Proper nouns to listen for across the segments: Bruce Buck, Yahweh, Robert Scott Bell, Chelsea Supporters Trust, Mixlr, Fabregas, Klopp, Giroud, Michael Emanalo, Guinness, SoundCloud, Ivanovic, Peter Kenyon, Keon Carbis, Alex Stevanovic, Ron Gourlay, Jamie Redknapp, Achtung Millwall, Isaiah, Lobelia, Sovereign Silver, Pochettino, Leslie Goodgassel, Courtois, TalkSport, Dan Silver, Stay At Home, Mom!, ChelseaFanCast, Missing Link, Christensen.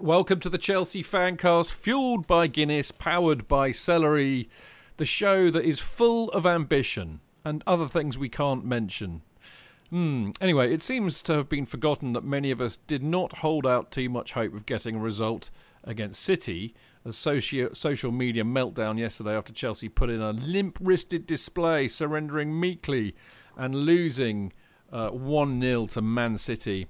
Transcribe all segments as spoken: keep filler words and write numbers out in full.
Welcome to the Chelsea FanCast, fueled by Guinness, powered by celery, the show that is full of ambition and other things we can't mention. Hmm. Anyway, it seems to have been forgotten that many of us did not hold out too much hope of getting a result against City. A socio- social media meltdown yesterday after Chelsea put in a limp-wristed display, surrendering meekly and losing uh, one nil to Man City.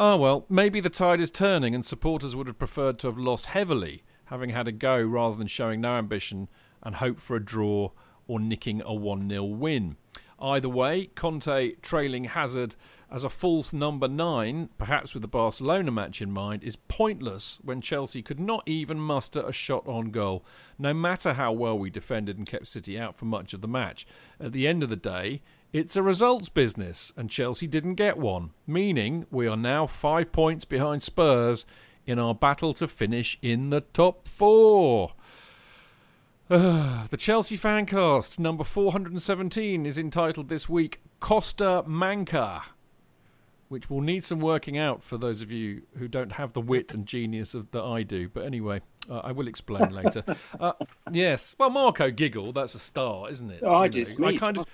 Ah, well, maybe the tide is turning and supporters would have preferred to have lost heavily, having had a go rather than showing no ambition and hope for a draw or nicking a one nil win. Either way, Conte trailing Hazard as a false number nine, perhaps with the Barcelona match in mind, is pointless when Chelsea could not even muster a shot on goal, no matter how well we defended and kept City out for much of the match. At the end of the day, it's a results business, and Chelsea didn't get one, meaning we are now five points behind Spurs in our battle to finish in the top four. Uh, the Chelsea FanCast, number four hundred seventeen, is entitled this week, Costa Manca, which will need some working out for those of you who don't have the wit and genius of, that I do. But anyway, uh, I will explain later. Uh, yes, well, Marco giggle, that's a star, isn't it? Oh, I just I kind of...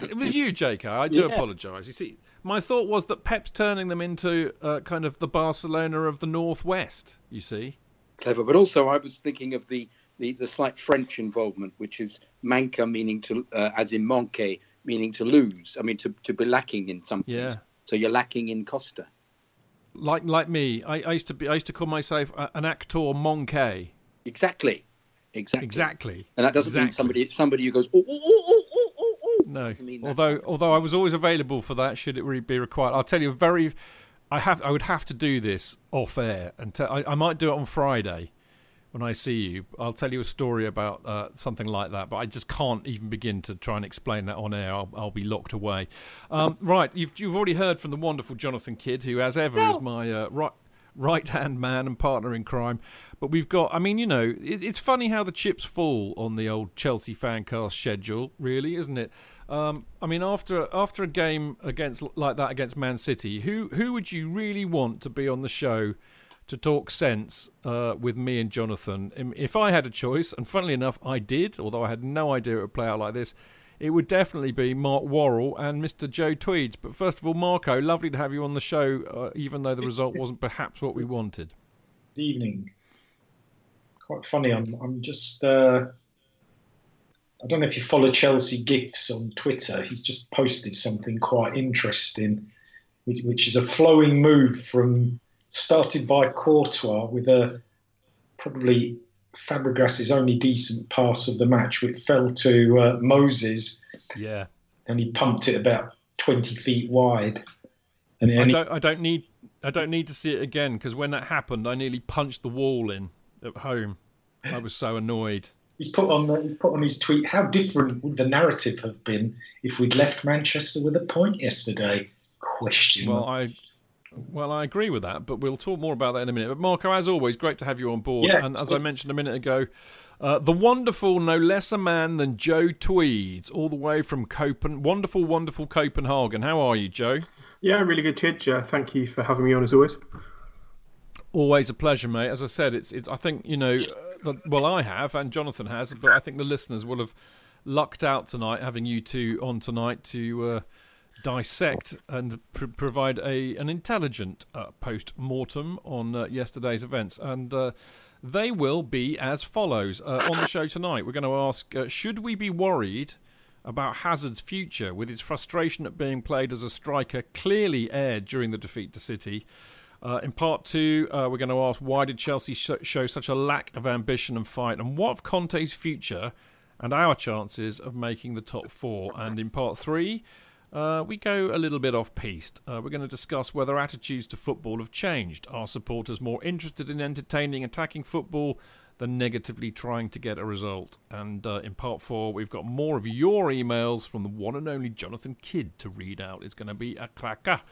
It was you, J K. I do yeah. apologise. You see, my thought was that Pep's turning them into uh, kind of the Barcelona of the Northwest, you see. Clever. But also I was thinking of the, the, the slight French involvement, which is manca, meaning to, uh, as in manquer, meaning to lose. I mean, to, to be lacking in something. Yeah. So you're lacking in Costa. Like like me, I, I used to be. I used to call myself an actor manquer. Exactly. Exactly. Exactly. And that doesn't exactly. mean somebody somebody who goes, oh, oh, oh, oh, oh, oh. No. Although although I was always available for that, should it really be required. I'll tell you, a very, I have I would have to do this off air, and te- I, I might do it on Friday when I see you. I'll tell you a story about uh, something like that, but I just can't even begin to try and explain that on air. I'll, I'll be locked away. Um, right, you've you've already heard from the wonderful Jonathan Kidd, who, as ever, no. is my uh, right. right-hand man and partner in crime. But we've got, I mean, you know, it, it's funny how the chips fall on the old Chelsea FanCast schedule, really, isn't it? Um, I mean, after after a game against like that against Man City, who who would you really want to be on the show to talk sense uh, with me and Jonathan? If I had a choice, and funnily enough, I did, although I had no idea it would play out like this, it would definitely be Mark Worrell and Mister Joe Tweeds. But first of all, Marco, lovely to have you on the show, uh, even though the result wasn't perhaps what we wanted. Good evening. Quite funny. I'm I'm just... Uh, I don't know if you follow Chelsea GIFs on Twitter. He's just posted something quite interesting, which, which is a flowing move from... Started by Courtois with a probably... Fabregas's only decent pass of the match, which fell to uh, Moses. Yeah, and he pumped it about twenty feet wide. And I don't, he... I don't need, I don't need to see it again because when that happened, I nearly punched the wall in. at home. I was so annoyed. He's put on the, he's put on his tweet, how different would the narrative have been if we'd left Manchester with a point yesterday? Question. Well, I well I agree with that, but we'll talk more about that in a minute. But Marco, as always, great to have you on board. Yeah, and as good. I mentioned a minute ago, uh, the wonderful, no less a man than Joe Tweeds, all the way from Copenhagen. Wonderful, wonderful Copenhagen. How are you, Joe? Yeah, really good, Chidge. Uh, thank you for having me on, as always. Always a pleasure, mate. As I said, it's it's. I think, you know, uh, the, well, I have, and Jonathan has, but I think the listeners will have lucked out tonight, having you two on tonight to uh, dissect and pr- provide a an intelligent uh, post-mortem on uh, yesterday's events. And uh, they will be as follows. Uh, on the show tonight, we're going to ask, uh, should we be worried about Hazard's future, with his frustration at being played as a striker clearly aired during the defeat to City? Uh, in part two, uh, we're going to ask, why did Chelsea sh- show such a lack of ambition and fight? And what of Conte's future and our chances of making the top four? And in part three, uh, we go a little bit off-piste. Uh, we're going to discuss whether attitudes to football have changed. Are supporters more interested in entertaining, attacking football than negatively trying to get a result? And uh, in part four, we've got more of your emails from the one and only Jonathan Kidd to read out. It's going to be a cracker.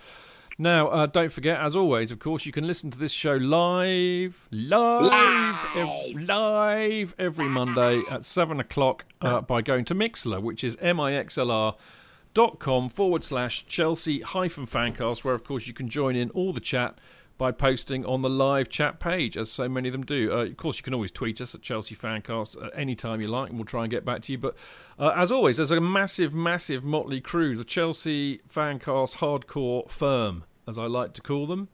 Now, uh, don't forget, as always, of course, you can listen to this show live, live, live, ev- live every Monday at seven o'clock uh, by going to Mixlr, which is mixlr.com forward slash Chelsea hyphen fancast, where, of course, you can join in all the chat by posting on the live chat page, as so many of them do. Uh, of course, you can always tweet us at ChelseaFanCast at any time you like, and we'll try and get back to you. But uh, as always, there's a massive, massive motley crew, the Chelsea Fancast hardcore firm, as I like to call them.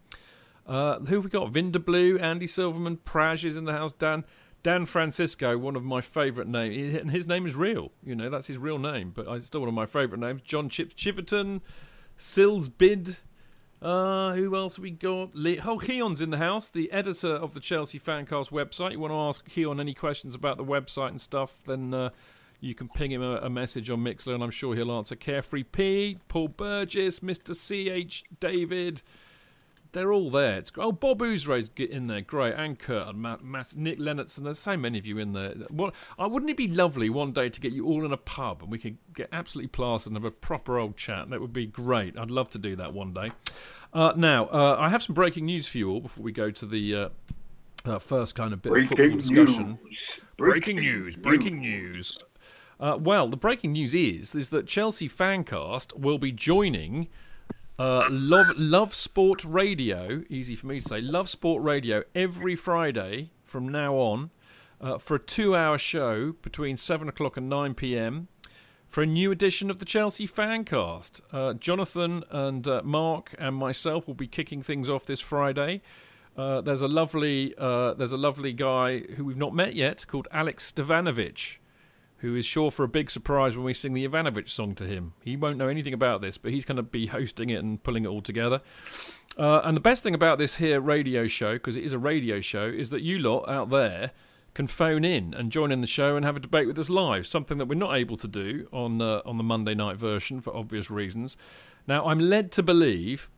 Uh, who have we got? Vinderblew, Andy Silverman, Praj is in the house, Dan Dan Francisco, one of my favourite names. And his name is real, you know, that's his real name, but it's still one of my favourite names. John Chips Chiverton, Sills Bid. Uh, who else have we got? Oh, Keon's in the house, the editor of the Chelsea Fancast website. You want to ask Keon any questions about the website and stuff, then uh, you can ping him a, a message on Mixlr, and I'm sure he'll answer. Carefree P, Paul Burgess, Mister C H, David. They're all there. It's oh, Bob Oozray's in there. Great. And Kurt and Matt, Matt, Nick Lennertson. There's so many of you in there. Well, uh, wouldn't it be lovely one day to get you all in a pub and we could get absolutely plastered and have a proper old chat? That would be great. I'd love to do that one day. Uh, now, uh, I have some breaking news for you all before we go to the uh, uh, first kind of bit breaking of football discussion. News. Breaking, breaking news. Breaking news. Uh, well, the breaking news is, is that Chelsea Fancast will be joining... Uh, Love Love Sport Radio, easy for me to say, Love Sport Radio every Friday from now on uh, for a two-hour show between seven o'clock and nine p.m. for a new edition of the Chelsea Fancast. Uh, Jonathan and uh, Mark and myself will be kicking things off this Friday. Uh, there's a lovely uh, there's a lovely guy who we've not met yet called Alex Stevanovic, who is sure for a big surprise when we sing the Ivanovic song to him. He won't know anything about this, but he's going to be hosting it and pulling it all together. Uh, and the best thing about this here radio show, because it is a radio show, is that you lot out there can phone in and join in the show and have a debate with us live, something that we're not able to do on uh, on the Monday night version for obvious reasons. Now, I'm led to believe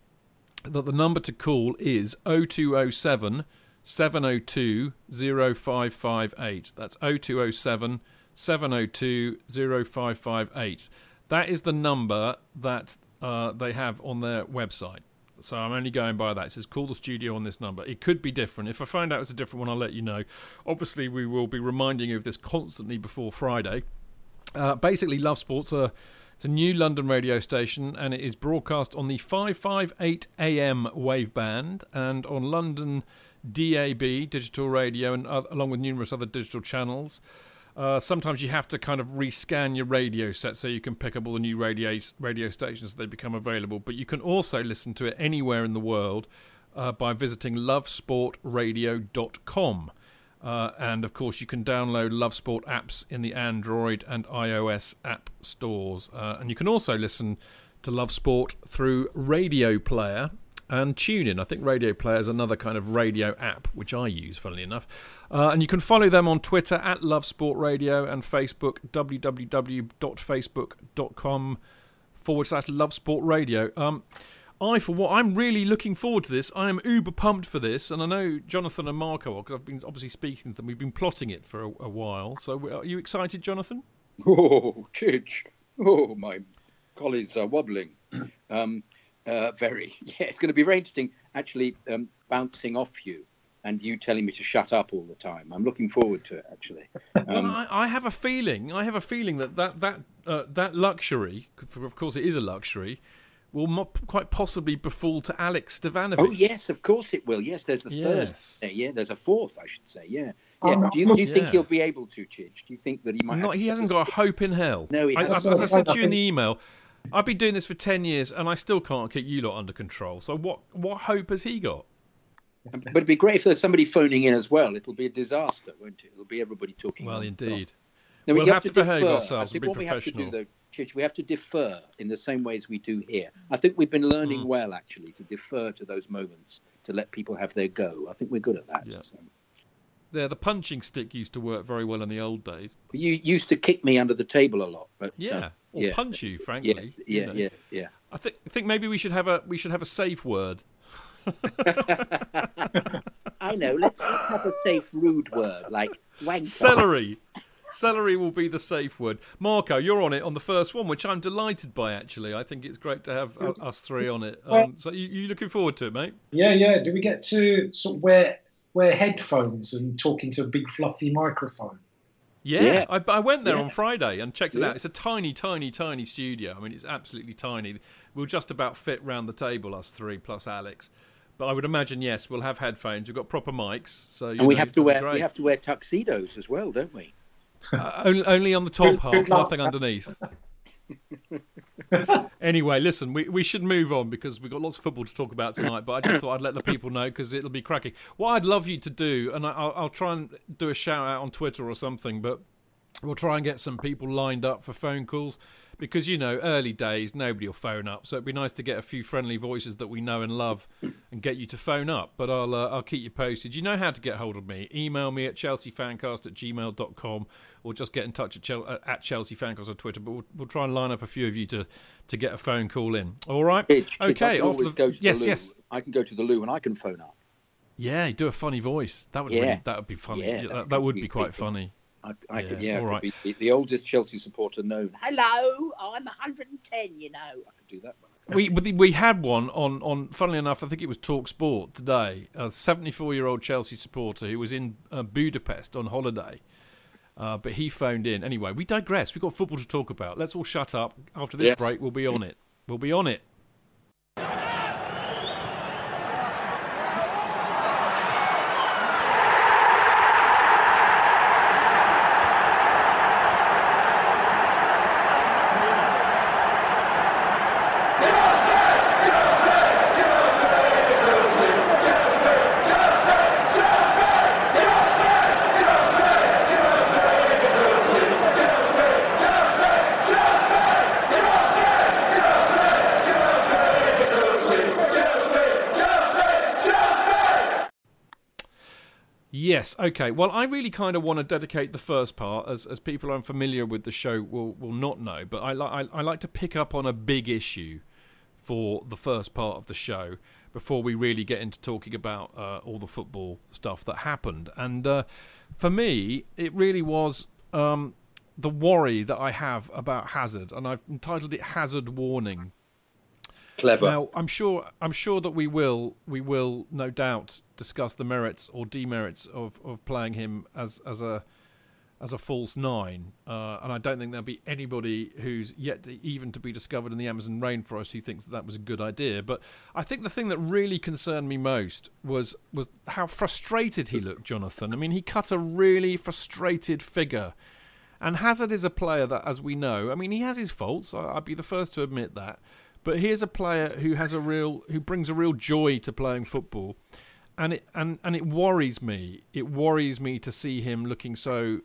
that the number to call is oh two oh seven, seven oh two, oh five five eight. That's oh two oh seven, seven oh two, oh five five eight. seven oh two, oh five five eight. That is the number that uh, they have on their website. So I'm only going by that. It says call the studio on this number. It could be different. If I find out it's a different one, I'll let you know. Obviously, we will be reminding you of this constantly before Friday. Uh, basically, Love Sports, uh, it's a new London radio station, and it is broadcast on the five fifty-eight a.m. wave band and on London D A B, digital radio, and uh, along with numerous other digital channels. Uh, sometimes you have to kind of rescan your radio set so you can pick up all the new radio radio stations as they become available. But you can also listen to it anywhere in the world uh, by visiting love sport radio dot com. Uh, and, of course, you can download Love Sport apps in the Android and iOS app stores. Uh, and you can also listen to Love Sport through Radio Player and TuneIn. I think Radio Player is another kind of radio app, which I use, funnily enough. Uh, and you can follow them on Twitter at Love Sport Radio and Facebook, w w w dot facebook dot com forward slash Love Sport Radio. Um, I, for what, I'm really looking forward to this. I am uber pumped for this, and I know Jonathan and Marco, because I've been obviously speaking to them. We've been plotting it for a, a while. So, are you excited, Jonathan? Oh, church! Oh, my colleagues are wobbling. um, uh, very. Yeah, it's going to be very interesting. Actually, um, bouncing off you. And you telling me to shut up all the time. I'm looking forward to it, actually. Um, well, I, I have a feeling. I have a feeling that that that uh, that luxury, of course, it is a luxury, will not quite possibly befall to Alex Stevanovic. Oh yes, of course it will. Yes, there's a yes. third. Yeah, there's a fourth, I should say. Yeah. Yeah. Do you, do you think yeah. he'll be able to, Chidge? Do you think that he might? No, he hasn't got a hope in hell. No, he hasn't. As I said to you in the email, I've been doing this for ten years, and I still can't keep you lot under control. So what? What hope has he got? But it'd be great if there's somebody phoning in as well. It'll be a disaster, won't it? It'll be everybody talking. Well, indeed. Now, we'll we have, have to, to behave defer. ourselves and be what professional. We have to do, though, Chidge, we have to defer in the same way as we do here. I think we've been learning mm. well, actually, to defer to those moments, to let people have their go. I think we're good at that. Yeah. So. Yeah, the punching stick used to work very well in the old days. You used to kick me under the table a lot. But, yeah, uh, or yeah. punch you, frankly. Yeah, yeah, you know. yeah, yeah. I think, I think maybe we should have a we should have a safe word. I know. Let's have a safe, rude word like wanker. Celery. Celery will be the safe word. Marco, you're on it on the first one, which I'm delighted by. Actually, I think it's great to have us three on it. Um, so you, you looking forward to it, mate? Yeah, yeah. Do we get to sort of wear wear headphones and talk into a big fluffy microphone? Yeah, yeah. I, I went there yeah. on Friday and checked it yeah. out. It's a tiny, tiny, tiny studio. I mean, it's absolutely tiny. We'll just about fit round the table, us three plus Alex. But I would imagine, yes, we'll have headphones. We've got proper mics, so you and we know, have to wear we have to wear tuxedos as well, don't we? Uh, only, only on the top half, nothing underneath. Anyway, listen, we, we should move on because we've got lots of football to talk about tonight. But I just thought I'd let the people know because it'll be cracking. What I'd love you to do, and I'll, I'll try and do a shout out on Twitter or something, but we'll try and get some people lined up for phone calls. Because, you know, early days, nobody will phone up. So it'd be nice to get a few friendly voices that we know and love and get you to phone up. But I'll uh, I'll keep you posted. You know how to get hold of me. Email me at Chelsea Fancast at gmail dot com or just get in touch at, Chel- at ChelseaFanCast on Twitter. But we'll, we'll try and line up a few of you to, to get a phone call in. All right? Chidge, Chidge, okay. I can always the... go to yes, the loo. Yes. I can go to the loo and I can phone up. Yeah, do a funny voice. That would, yeah. really, that would be funny. Yeah, that, that, that would be quite people. funny. I, I yeah, could, yeah, all right. could be the oldest Chelsea supporter known. Hello, I'm one hundred ten, you know. I could do that one. We we had one on, on, funnily enough, I think it was TalkSport today, a seventy-four-year-old Chelsea supporter who was in uh, Budapest on holiday, uh, but he phoned in. Anyway, we digress. We've got football to talk about. Let's all shut up. After this yes. break, we'll be on it. We'll be on it. Yes, okay. Well, I really kind of want to dedicate the first part, as as people unfamiliar with the show will, will not know, but I, li- I, I like to pick up on a big issue for the first part of the show before we really get into talking about uh, all the football stuff that happened. And uh, for me, it really was um, the worry that I have about Hazard, and I've entitled it Hazard Warning. Clever. Now, I'm sure I'm sure that we will we will no doubt discuss the merits or demerits of, of playing him as, as a as a false nine. Uh, and I don't think there'll be anybody who's yet to, even to be discovered in the Amazon rainforest who thinks that, that was a good idea. But I think the thing that really concerned me most was was how frustrated he looked, Jonathan. I mean, he cut a really frustrated figure. And Hazard is a player that, as we know, I mean, he has his faults. I, I'd be the first to admit that. But here's a player who has a real, who brings a real joy to playing football, and it and, and it worries me. It worries me to see him looking so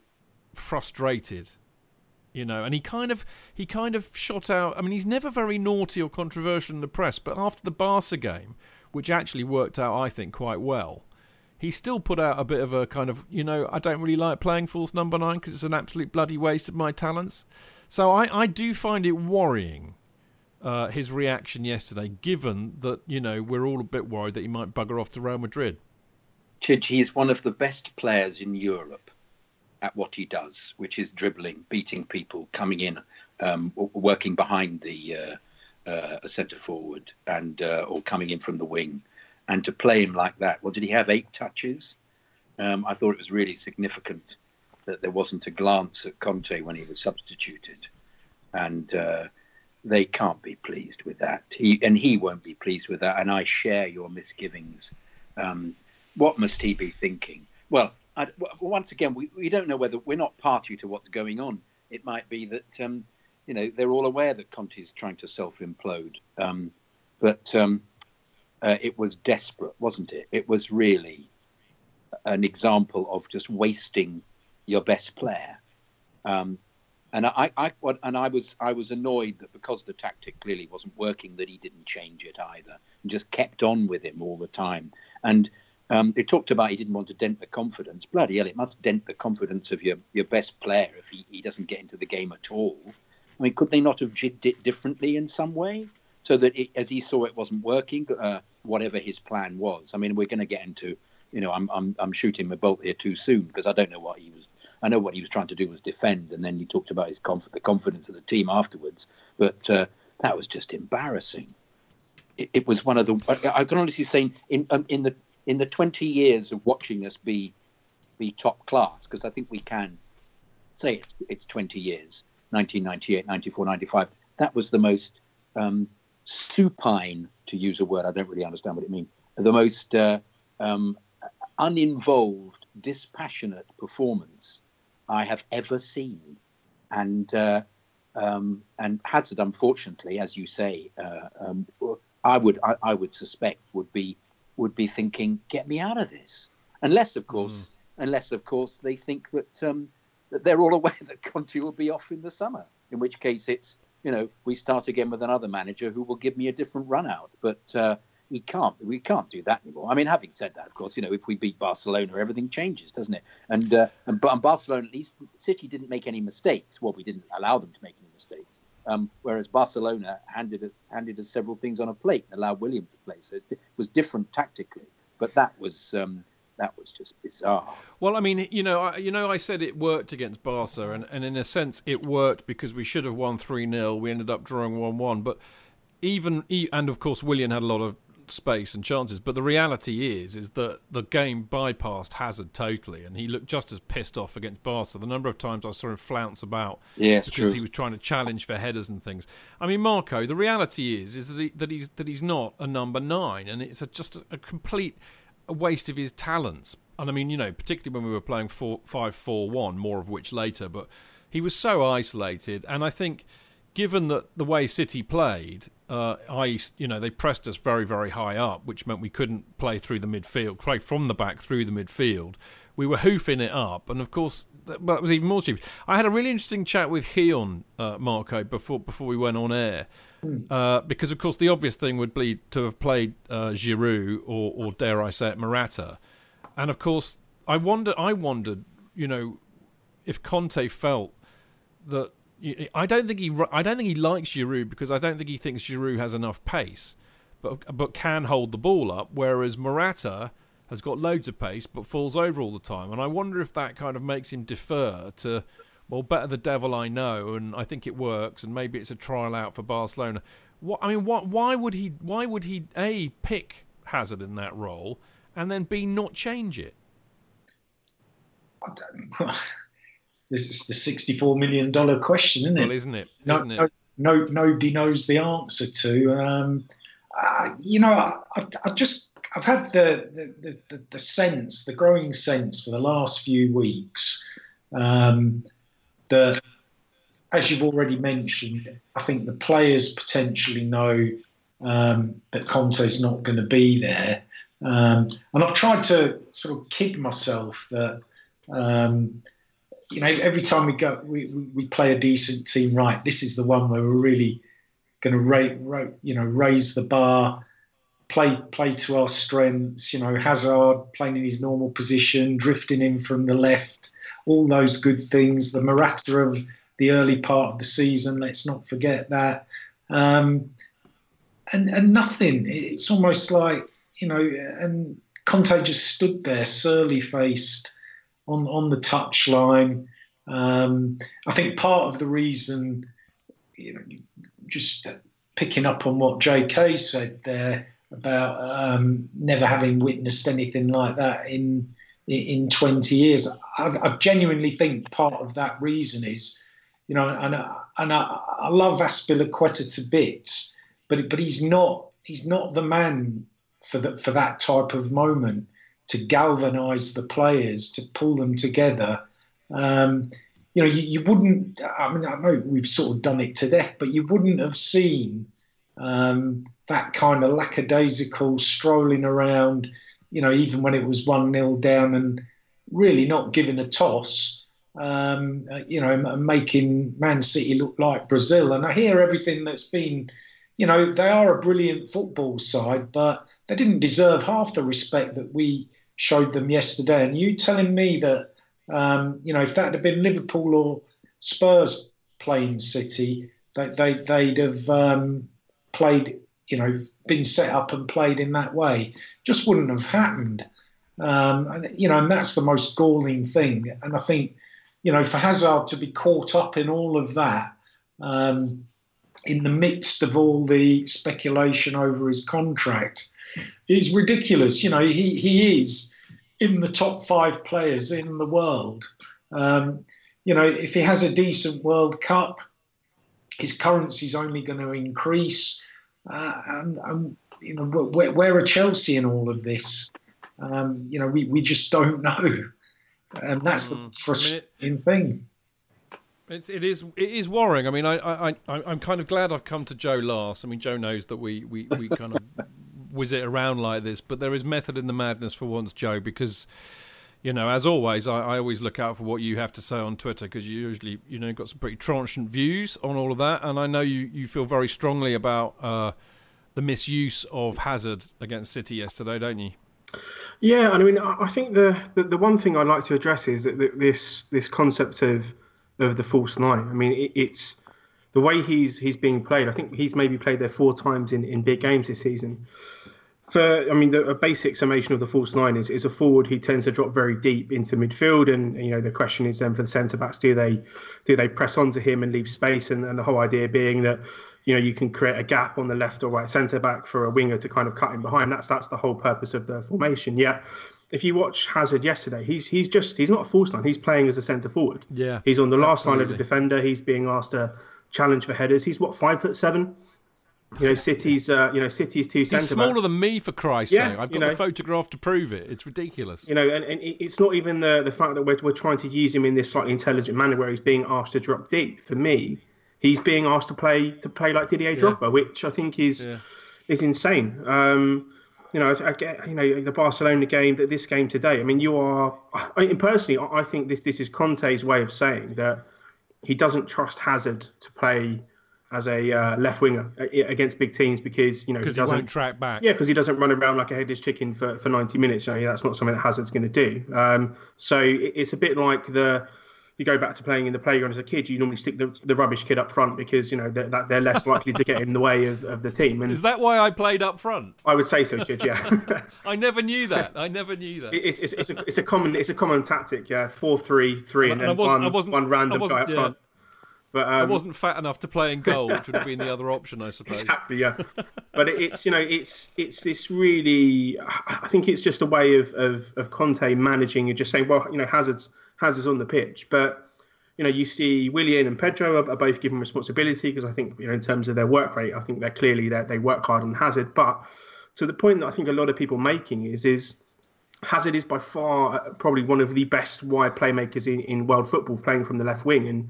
frustrated, you know. And he kind of he kind of shot out. I mean, he's never very naughty or controversial in the press, but after the Barca game, which actually worked out, I think, quite well, he still put out a bit of a kind of, you know, I don't really like playing false number nine because it's an absolute bloody waste of my talents. So I, I do find it worrying uh, his reaction yesterday, given that, you know, we're all a bit worried that he might bugger off to Real Madrid? Chidge, he's one of the best players in Europe at what he does, which is dribbling, beating people, coming in, um, working behind the uh, uh, centre forward, and uh, or coming in from the wing. And to play him like that, well, did he have eight touches? Um, I thought it was really significant that there wasn't a glance at Conte when he was substituted. And uh, they can't be pleased with that. He, and he won't be pleased with that. And I share your misgivings. Um, what must he be thinking? Well, I, once again, we, we don't know whether we're not party to what's going on. It might be that, um, you know, they're all aware that Conte is trying to self-implode. Um, but... Um, Uh, it was desperate, wasn't it? It was really an example of just wasting your best player. Um, and I, I, and I was, I was annoyed that because the tactic clearly wasn't working, that he didn't change it either, and just kept on with him all the time. And um, they talked about he didn't want to dent the confidence. Bloody hell, it must dent the confidence of your, your best player if he, he doesn't get into the game at all. I mean, could they not have jigged it differently in some way? So that it, as he saw it wasn't working, uh, whatever his plan was. I mean, we're going to get into, you know, I'm I'm I'm shooting a bolt here too soon because I don't know what he was. I know what he was trying to do was defend, and then he talked about his conf- the confidence of the team afterwards. But uh, that was just embarrassing. It, it was one of the. I can honestly say in um, in the in the twenty years of watching us be be top class, because I think we can say it's, it's twenty years, nineteen ninety-eight, ninety-four, ninety-five. That was the most. Um, supine, to use a word I don't really understand what it means, the most uh, um, uninvolved, dispassionate performance I have ever seen. And uh, um, and Hazard, unfortunately, as you say, uh, um, I would I, I would suspect would be would be thinking, get me out of this, unless of course mm. unless of course they think that um, that they're all aware that Conte will be off in the summer, in which case it's. You know, we start again with another manager who will give me a different run out. But uh, we can't we can't do that anymore. I mean, having said that, of course, you know, if we beat Barcelona, everything changes, doesn't it? And uh, and, and Barcelona, at least City didn't make any mistakes. Well, we didn't allow them to make any mistakes. Um, whereas Barcelona handed handed us several things on a plate and allowed William to play. So it was different tactically. But that was um, that was just bizarre. Well, I mean, you know, I, you know, I said it worked against Barca, and, and in a sense it worked because we should have won three nil. We ended up drawing one one. But even, and of course, William had a lot of space and chances. But the reality is, is that the game bypassed Hazard totally, and he looked just as pissed off against Barca. The number of times I saw him flounce about yeah, because true. he was trying to challenge for headers and things. I mean, Marco, the reality is, is that, he, that he's that he's not a number nine, and it's a, just a, a complete. A waste of his talents. And I mean, you know, particularly when we were playing four, five, four, one, more of which later, but he was so isolated. And I think given that the way City played, uh, I, you know, they pressed us very, very high up, which meant we couldn't play through the midfield, play from the back through the midfield. We were hoofing it up. And of course, that, well, that was even more stupid. I had a really interesting chat with Heon, uh, Marco, before before we went on air. Uh, because, of course, the obvious thing would be to have played uh, Giroud or, or, dare I say it, Morata. And, of course, I wonder, I wondered, you know, if Conte felt that... I don't think he I don't think he likes Giroud because I don't think he thinks Giroud has enough pace, but but can hold the ball up, whereas Morata has got loads of pace but falls over all the time. And I wonder if that kind of makes him defer to... Well, better the devil I know, and I think it works, and maybe it's a trial out for Barcelona. What, I mean, what? Why would he? Why would he? A, pick Hazard in that role, and then B, not change it. I don't, this is the sixty-four million dollar question, isn't it? Well, isn't it? No, isn't it? No, no, nobody knows the answer to. Um, uh, you know, I, I, I just I've had the the, the the sense, the growing sense, for the last few weeks. Um, That, as you've already mentioned, I think the players potentially know um, that Conte's not going to be there. Um, and I've tried to sort of kid myself that, um, you know, every time we go, we, we play a decent team, right, this is the one where we're really going to, ra- ra- you know, raise the bar, play play to our strengths, you know, Hazard playing in his normal position, drifting in from the left. All those good things, the Morata of the early part of the season, let's not forget that. Um, and, and nothing. It's almost like, you know, and Conte just stood there surly-faced on, on the touchline. Um, I think part of the reason, you know, just picking up on what J K said there about um, never having witnessed anything like that in in twenty years, I, I genuinely think part of that reason is, you know, and and I, I love Azpilicueta to bits, but but he's not he's not the man for the, for that type of moment, to galvanise the players, to pull them together. Um, you know, you, you wouldn't, I mean, I know we've sort of done it to death, but you wouldn't have seen um, that kind of lackadaisical strolling around, you know, even when it was one nil down and really not giving a toss, um, you know, and making Man City look like Brazil. And I hear everything that's been, you know, they are a brilliant football side, but they didn't deserve half the respect that we showed them yesterday. And you telling me that, Um, you know, if that had been Liverpool or Spurs playing City, they, they, they'd have um, played, you know, been set up and played in that way. Just wouldn't have happened. Um, and, you know, and that's the most galling thing. And I think, you know, for Hazard to be caught up in all of that, um, in the midst of all the speculation over his contract, is ridiculous. You know, he, he is in the top five players in the world. Um, you know, if he has a decent World Cup, his currency's only going to increase. Uh, and, and, you know, where, where are Chelsea in all of this? Um, you know, we, we just don't know. And that's mm. the frustrating I mean, it, thing. It, it, is, it is worrying. I mean, I, I, I, I'm kind of glad I've come to Joe last. I mean, Joe knows that we, we, we kind of... whiz it around like this, but there is method in the madness for once, Joe, because, you know, as always, I, I always look out for what you have to say on Twitter, because you usually, you know, got some pretty trenchant views on all of that, and I know you, you feel very strongly about uh, the misuse of Hazard against City yesterday, don't you? Yeah, and I mean, I think the, the, the one thing I'd like to address is that this this concept of of the false nine. I mean, it, it's the way he's he's being played. I think he's maybe played there four times in, in big games this season. For I mean, the, a basic summation of the false nine is, is a forward who tends to drop very deep into midfield, and, you know, the question is then for the centre backs, do they do they press onto him and leave space? And, and the whole idea being that, you know, you can create a gap on the left or right centre back for a winger to kind of cut in behind. That's that's the whole purpose of the formation. Yeah. If you watch Hazard yesterday, he's he's just he's not a false nine. He's playing as a centre forward. Yeah, he's on the last absolutely. line of the defender. He's being asked to challenge for headers. He's what, five foot seven? You know, City's uh, you know, City's two centre backs. He's smaller than me, for Christ's yeah, sake. I've got a photograph to prove it. It's ridiculous. You know, and, and it's not even the the fact that we're we're trying to use him in this slightly intelligent manner where he's being asked to drop deep. For me, he's being asked to play to play like Didier yeah. Drogba, which I think is yeah. is insane. Um, you know, I get, you know, the Barcelona game, that this game today. I mean, you are. I mean, personally, I think this this is Conte's way of saying that he doesn't trust Hazard to play as a uh, left winger against big teams, because, you know, he doesn't he won't track back. Yeah, because he doesn't run around like a headless chicken for, for ninety minutes. You know, that's not something that Hazard's going to do. Um, so it, it's a bit like the you go back to playing in the playground as a kid. You normally stick the, the rubbish kid up front because, you know, they're, that they're less likely to get in the way of, of the team. And is that why I played up front? I would say so, Judge. Yeah. I never knew that. I never knew that. It's it's, it's, a, it's a common it's a common tactic. Yeah, four three three, and, and then one one random guy up yeah. front. But, um, I wasn't fat enough to play in goal, which would have been the other option, I suppose. Exactly, yeah. But it's, you know, it's it's this really, I think it's just a way of, of, of Conte managing and just saying, well, you know, Hazard's Hazard's on the pitch. But, you know, you see Willian and Pedro are, are both given responsibility because I think, you know, in terms of their work rate, I think they're clearly that they work hard on Hazard. But to the point that I think a lot of people making is, is Hazard is by far probably one of the best wide playmakers in, in world football, playing from the left wing. And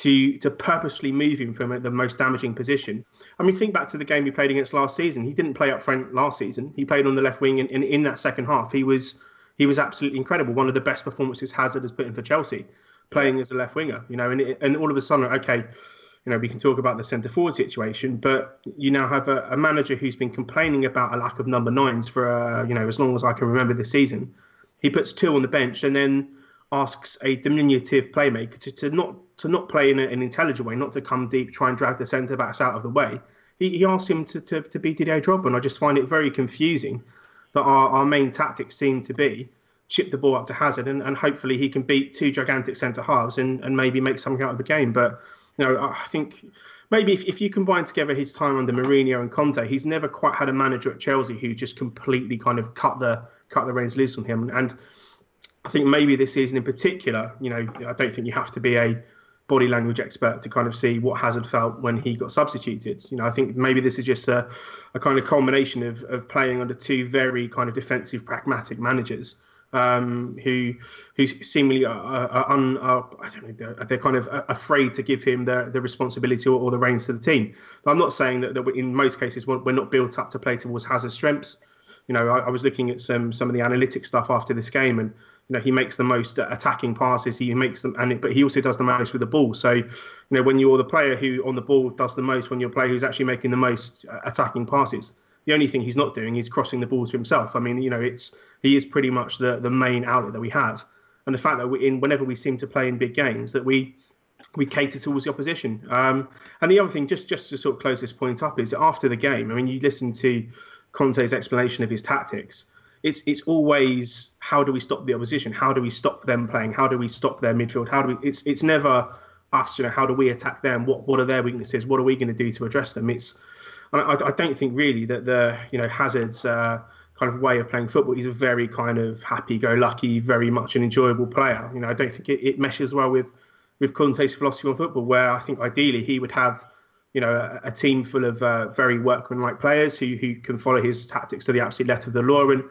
to to purposely move him from the most damaging position. I mean, think back to the game he played against last season. He didn't play up front last season. He played on the left wing, and, and in that second half, he was he was absolutely incredible. One of the best performances Hazard has put in for Chelsea, playing as a left winger. You know, and and all of a sudden, okay, you know, we can talk about the centre forward situation, but you now have a, a manager who's been complaining about a lack of number nines for uh, you know, as long as I can remember this season. He puts two on the bench, and then asks a diminutive playmaker to, to not to not play in a, an intelligent way, not to come deep, try and drag the centre backs out of the way. he, he asked him to, to, to be Didier Drogba, and I just find it very confusing that our, our main tactics seem to be chip the ball up to Hazard, and, and hopefully he can beat two gigantic centre-halves and, and maybe make something out of the game. But, you know, I think maybe if, if you combine together his time under Mourinho and Conte, he's never quite had a manager at Chelsea who just completely kind of cut the cut the reins loose from him. And I think maybe this season in particular, you know, I don't think you have to be a body language expert to kind of see what Hazard felt when he got substituted. You know, I think maybe this is just a, a kind of culmination of, of playing under two very kind of defensive, pragmatic managers. Um, who, who seemingly are, are, un, are I don't know, they're, they're kind of afraid to give him the, the responsibility or, or the reins to the team. But I'm not saying that, that in most cases we're not built up to play towards Hazard's strengths. You know, I, I was looking at some some of the analytic stuff after this game, and you know he makes the most attacking passes. He makes them, and it, but he also does the most with the ball. So, you know, when you're the player who on the ball does the most, when you're a player who's actually making the most attacking passes. The only thing he's not doing is crossing the ball to himself. I mean, you know, it's he is pretty much the, the main outlet that we have. And the fact that we, in whenever we seem to play in big games, that we we cater towards the opposition. Um, and the other thing, just, just to sort of close this point up, is after the game, I mean, you listen to Conte's explanation of his tactics. It's it's always, how do we stop the opposition? How do we stop them playing? How do we stop their midfield? How do we? It's it's never us, you know, how do we attack them? What what are their weaknesses? What are we going to do to address them? It's I, I don't think really that the, you know, Hazard's uh, kind of way of playing football, he's a very kind of happy-go-lucky, very much an enjoyable player. You know, I don't think it, it meshes well with, with Conte's philosophy on football, where I think ideally he would have, you know, a, a team full of uh, very workmanlike players who who can follow his tactics to the absolute letter of the law. And,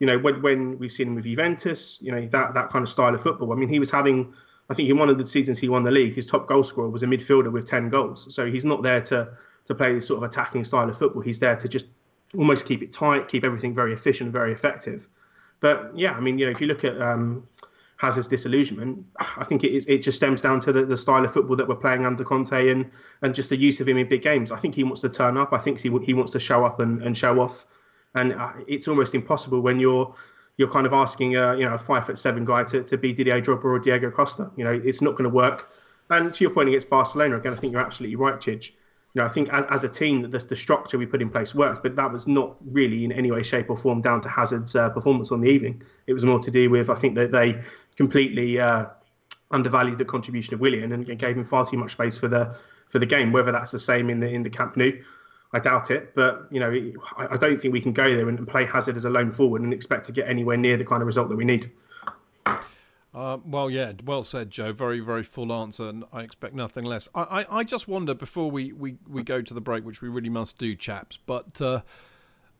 you know, when, when we've seen him with Juventus, you know, that, that kind of style of football. I mean, he was having, I think in one of the seasons he won the league, his top goal scorer was a midfielder with ten goals. So he's not there to... to play this sort of attacking style of football. He's there to just almost keep it tight, keep everything very efficient, very effective. But yeah, I mean, you know, if you look at um, Hazard's disillusionment, I think it it just stems down to the, the style of football that we're playing under Conte and and just the use of him in big games. I think he wants to turn up. I think he he wants to show up and, and show off. And uh, it's almost impossible when you're you're kind of asking a you know a five foot seven guy to, to be Didier Drogba or Diego Costa. You know, it's not going to work. And to your point against Barcelona again, I think you're absolutely right, Chidge. You know, I think as, as a team, the, the structure we put in place works, but that was not really in any way, shape or form down to Hazard's uh, performance on the evening. It was more to do with, I think, that they completely uh, undervalued the contribution of Willian and gave him far too much space for the for the game. Whether that's the same in the in the Camp Nou, I doubt it. But, you know, I, I don't think we can go there and, and play Hazard as a lone forward and expect to get anywhere near the kind of result that we need. Uh, well, yeah, well said, Joe. Very, very full answer, and I expect nothing less. I, I, I just wonder, before we, we, we go to the break, which we really must do, chaps, but, uh,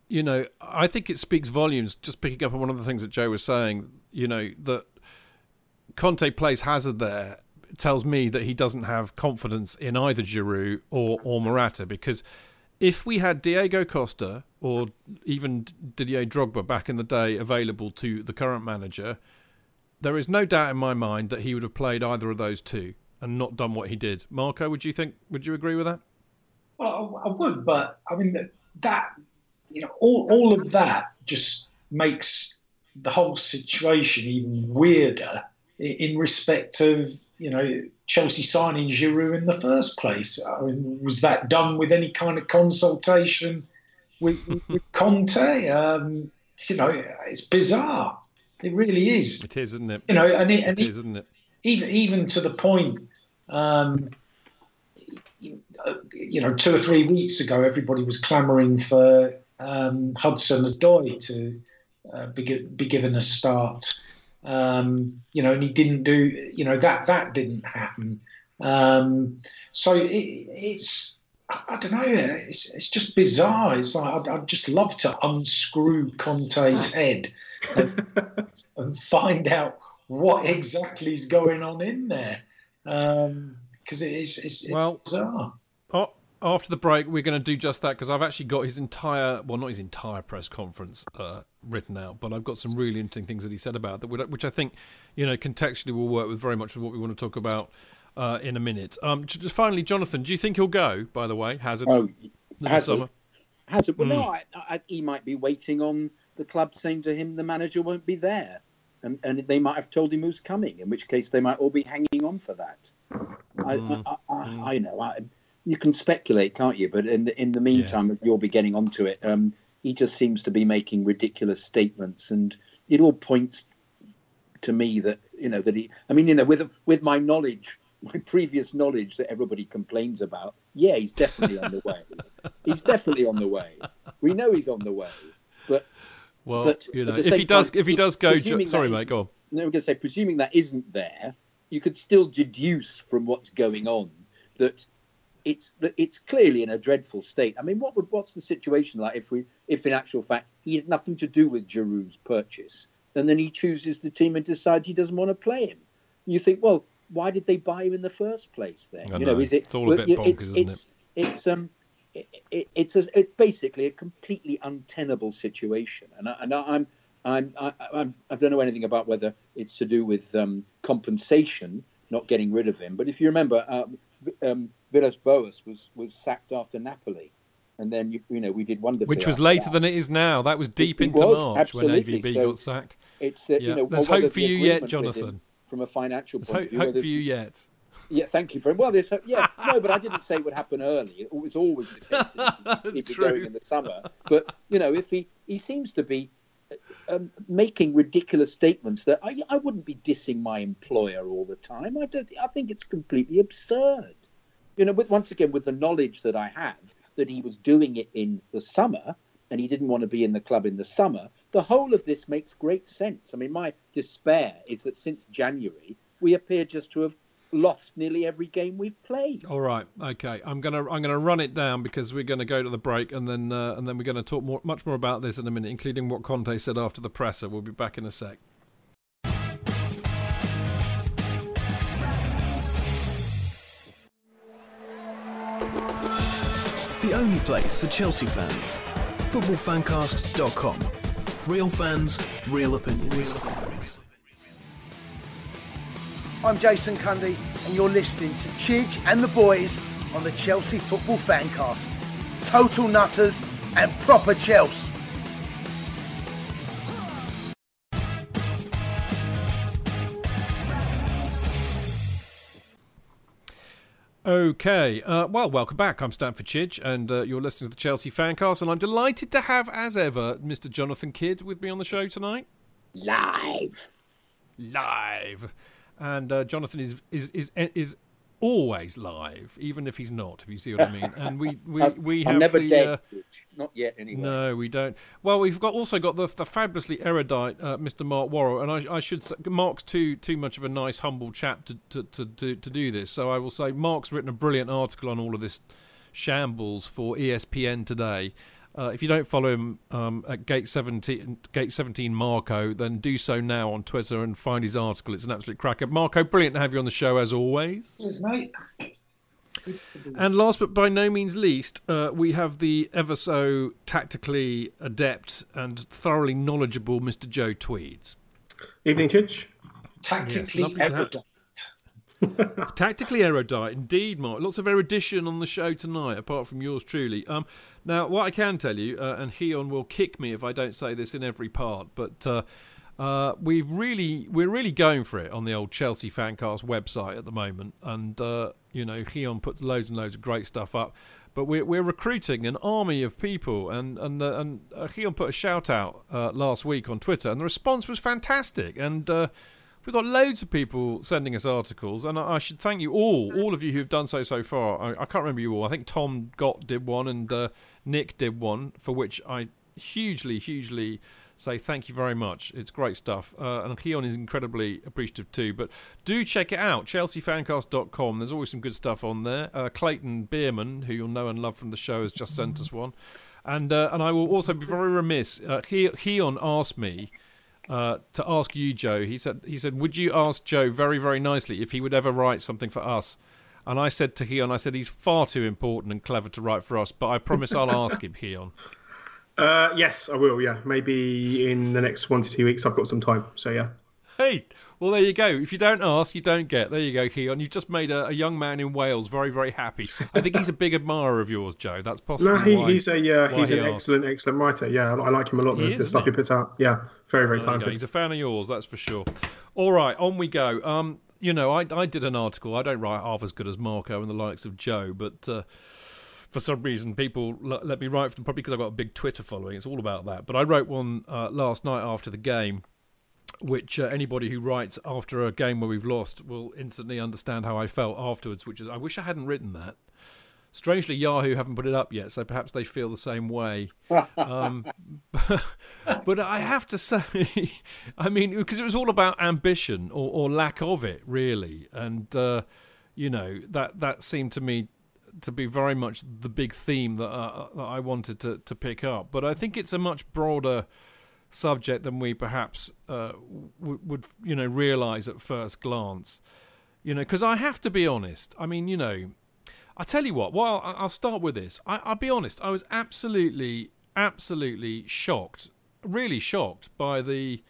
you know, I think it speaks volumes, just picking up on one of the things that Joe was saying, you know, that Conte plays Hazard there tells me that he doesn't have confidence in either Giroud or, or Morata, because if we had Diego Costa or even Didier Drogba back in the day available to the current manager... There is no doubt in my mind that he would have played either of those two and not done what he did. Marco, would you think? Would you agree with that? Well, I would, but I mean that, that you know, all all of that just makes the whole situation even weirder in respect of you know Chelsea signing Giroud in the first place. I mean, was that done with any kind of consultation with, with Conte? Um, you know, it's bizarre. It really is. It is, isn't it? You know, and it, and it is, isn't it? Even even to the point, um, you know, two or three weeks ago, everybody was clamouring for um, Hudson-Odoi to uh, be, be given a start. Um, you know, and he didn't do. You know, that that didn't happen. Um, so it, it's. I don't know. It's it's just bizarre. It's like I'd, I'd just love to unscrew Conte's head and, and find out what exactly is going on in there, because um, it's it's, it's well, bizarre. Oh, after the break, we're going to do just that because I've actually got his entire well, not his entire press conference uh, written out, but I've got some really interesting things that he said about that, which I think you know contextually will work with very much with what we want to talk about. Uh, in a minute. Um, just finally, Jonathan, do you think he'll go, by the way, Hazard? Oh, Hazard. Summer? Hazard. Well, mm. no, I, I, he might be waiting on the club saying to him the manager won't be there. And, and they might have told him who's coming, in which case they might all be hanging on for that. Mm. I, I, I, mm. I know. I, you can speculate, can't you? But in the, in the meantime, yeah. you'll be getting onto it. Um, he just seems to be making ridiculous statements, and it all points to me that, you know, that he, I mean, you know, with with my knowledge, my previous knowledge that everybody complains about, yeah, he's definitely on the way. He's definitely on the way. We know he's on the way. But well, but you know, if he does, time, if he does go, jo- sorry, mate, go on. No, we're going to say, presuming that isn't there, you could still deduce from what's going on that it's that it's clearly in a dreadful state. I mean, what would what's the situation like if we if in actual fact he had nothing to do with Giroud's purchase, and then he chooses the team and decides he doesn't want to play him? And you think, well, why did they buy him in the first place? Then I you know, know, is it? It's all a bit bonkers, it's, isn't it's, it? It's um. It, it, it's a, it's basically a completely untenable situation, and I, and I, I'm I'm I, I'm I don't know anything about whether it's to do with um, compensation, not getting rid of him. But if you remember, um, um, Villas Boas was, was sacked after Napoli, and then you, you know we did wonderfully. Which was later that. than it is now. That was deep it, it into was, March absolutely. when A V B so got sacked. It's uh, yeah. you know, there's well, hope for the you yet, Jonathan. From a financial there's point ho- of view, hope whether, for you yet. Yeah, thank you very well. There's, yeah, no, but I didn't say it would happen early. It was always the case. He'd be going in the summer. But you know, if he, he seems to be um, making ridiculous statements that I I wouldn't be dissing my employer all the time. I don't. I think it's completely absurd. You know, with once again with the knowledge that I have that he was doing it in the summer and he didn't want to be in the club in the summer. The whole of this makes great sense. I mean, my despair is that since January we appear just to have lost nearly every game we've played. All right, okay. I'm gonna I'm gonna run it down because we're gonna go to the break, and then uh, and then we're gonna talk more, much more about this in a minute, including what Conte said after the presser. We'll be back in a sec. The only place for Chelsea fans. football fan cast dot com. Real fans, real opinions. Real opinions. I'm Jason Cundy, and you're listening to Chidge and the Boys on the Chelsea Football Fancast. Total nutters and proper Chelsea. Okay, uh, well, welcome back. I'm Stanford Chidge, and uh, you're listening to the Chelsea Fancast, and I'm delighted to have, as ever, Mister Jonathan Kidd with me on the show tonight. Live. Live. And uh, Jonathan is, is is is always live, even if he's not, if you see what I mean. And we we, we have never the, dead, uh, not yet anyway. No, we don't. Well, we've got also got the, the fabulously erudite uh, Mister Mark Worrell, and I, I should say Mark's too too much of a nice humble chap to to, to to to do this. So I will say Mark's written a brilliant article on all of this shambles for E S P N today. Uh, if you don't follow him um, at Gate seventeen, Gate seventeen Marco, then do so now on Twitter and find his article. It's an absolute cracker. Marco, brilliant to have you on the show as always. Cheers, mate. And last but by no means least, uh, we have the ever so tactically adept and thoroughly knowledgeable Mister Joe Tweeds. Evening, Chidge. Tactically yes, adept. Tactically erudite, indeed, Mark. Lots of erudition on the show tonight, apart from yours truly. Um, now, what I can tell you, uh, and Heon will kick me if I don't say this in every part, but uh, uh, we've really, we're really going for it on the old Chelsea Fancast website at the moment. And, uh, you know, Heon puts loads and loads of great stuff up. But we're, we're recruiting an army of people. And and uh, and uh, Heon put a shout-out uh, last week on Twitter, and the response was fantastic. And... Uh, We've got loads of people sending us articles, and I should thank you all, all of you who've done so so far. I, I can't remember you all. I think Tom Gott did one, and uh, Nick did one, for which I hugely, hugely say thank you very much. It's great stuff, uh, and Keon is incredibly appreciative too. But do check it out, chelsea fancast dot com. There's always some good stuff on there. Uh, Clayton Bierman, who you'll know and love from the show, has just sent us one. And uh, and I will also be very remiss. Uh, Keon asked me, Uh, to ask you, Joe, he said, he said, would you ask Joe very, very nicely if he would ever write something for us? And I said to Heon, I said, he's far too important and clever to write for us, but I promise I'll ask him, Heon. Uh, yes, I will, yeah. Maybe in the next one to two weeks, I've got some time, so yeah. Hey, well, there you go. If you don't ask, you don't get. There you go, Heon. You've just made a, a young man in Wales very, very happy. I think he's a big admirer of yours, Joe. That's possible. No, he, why, he's, a, uh, he's he an asked. excellent, excellent writer. Yeah, I, I like him a lot, he the, is, the stuff he puts out. Yeah. Very, very talented. He's a fan of yours, that's for sure. All right, on we go. Um, you know, I I did an article. I don't write half as good as Marco and the likes of Joe, but uh, for some reason people l- let me write for them, probably because I've got a big Twitter following. It's all about that. But I wrote one uh, last night after the game, which uh, anybody who writes after a game where we've lost will instantly understand how I felt afterwards, which is, I wish I hadn't written that. Strangely, Yahoo haven't put it up yet, so perhaps they feel the same way. Um, but, but I have to say, I mean, because it was all about ambition or, or lack of it, really. And, uh, you know, that, that seemed to me to be very much the big theme that, uh, that I wanted to, to pick up. But I think it's a much broader subject than we perhaps uh, w- would, you know, realise at first glance. You know, because I have to be honest. I mean, you know... I tell you what, well, I'll start with this. I, I'll be honest, I was absolutely, absolutely shocked, really shocked by the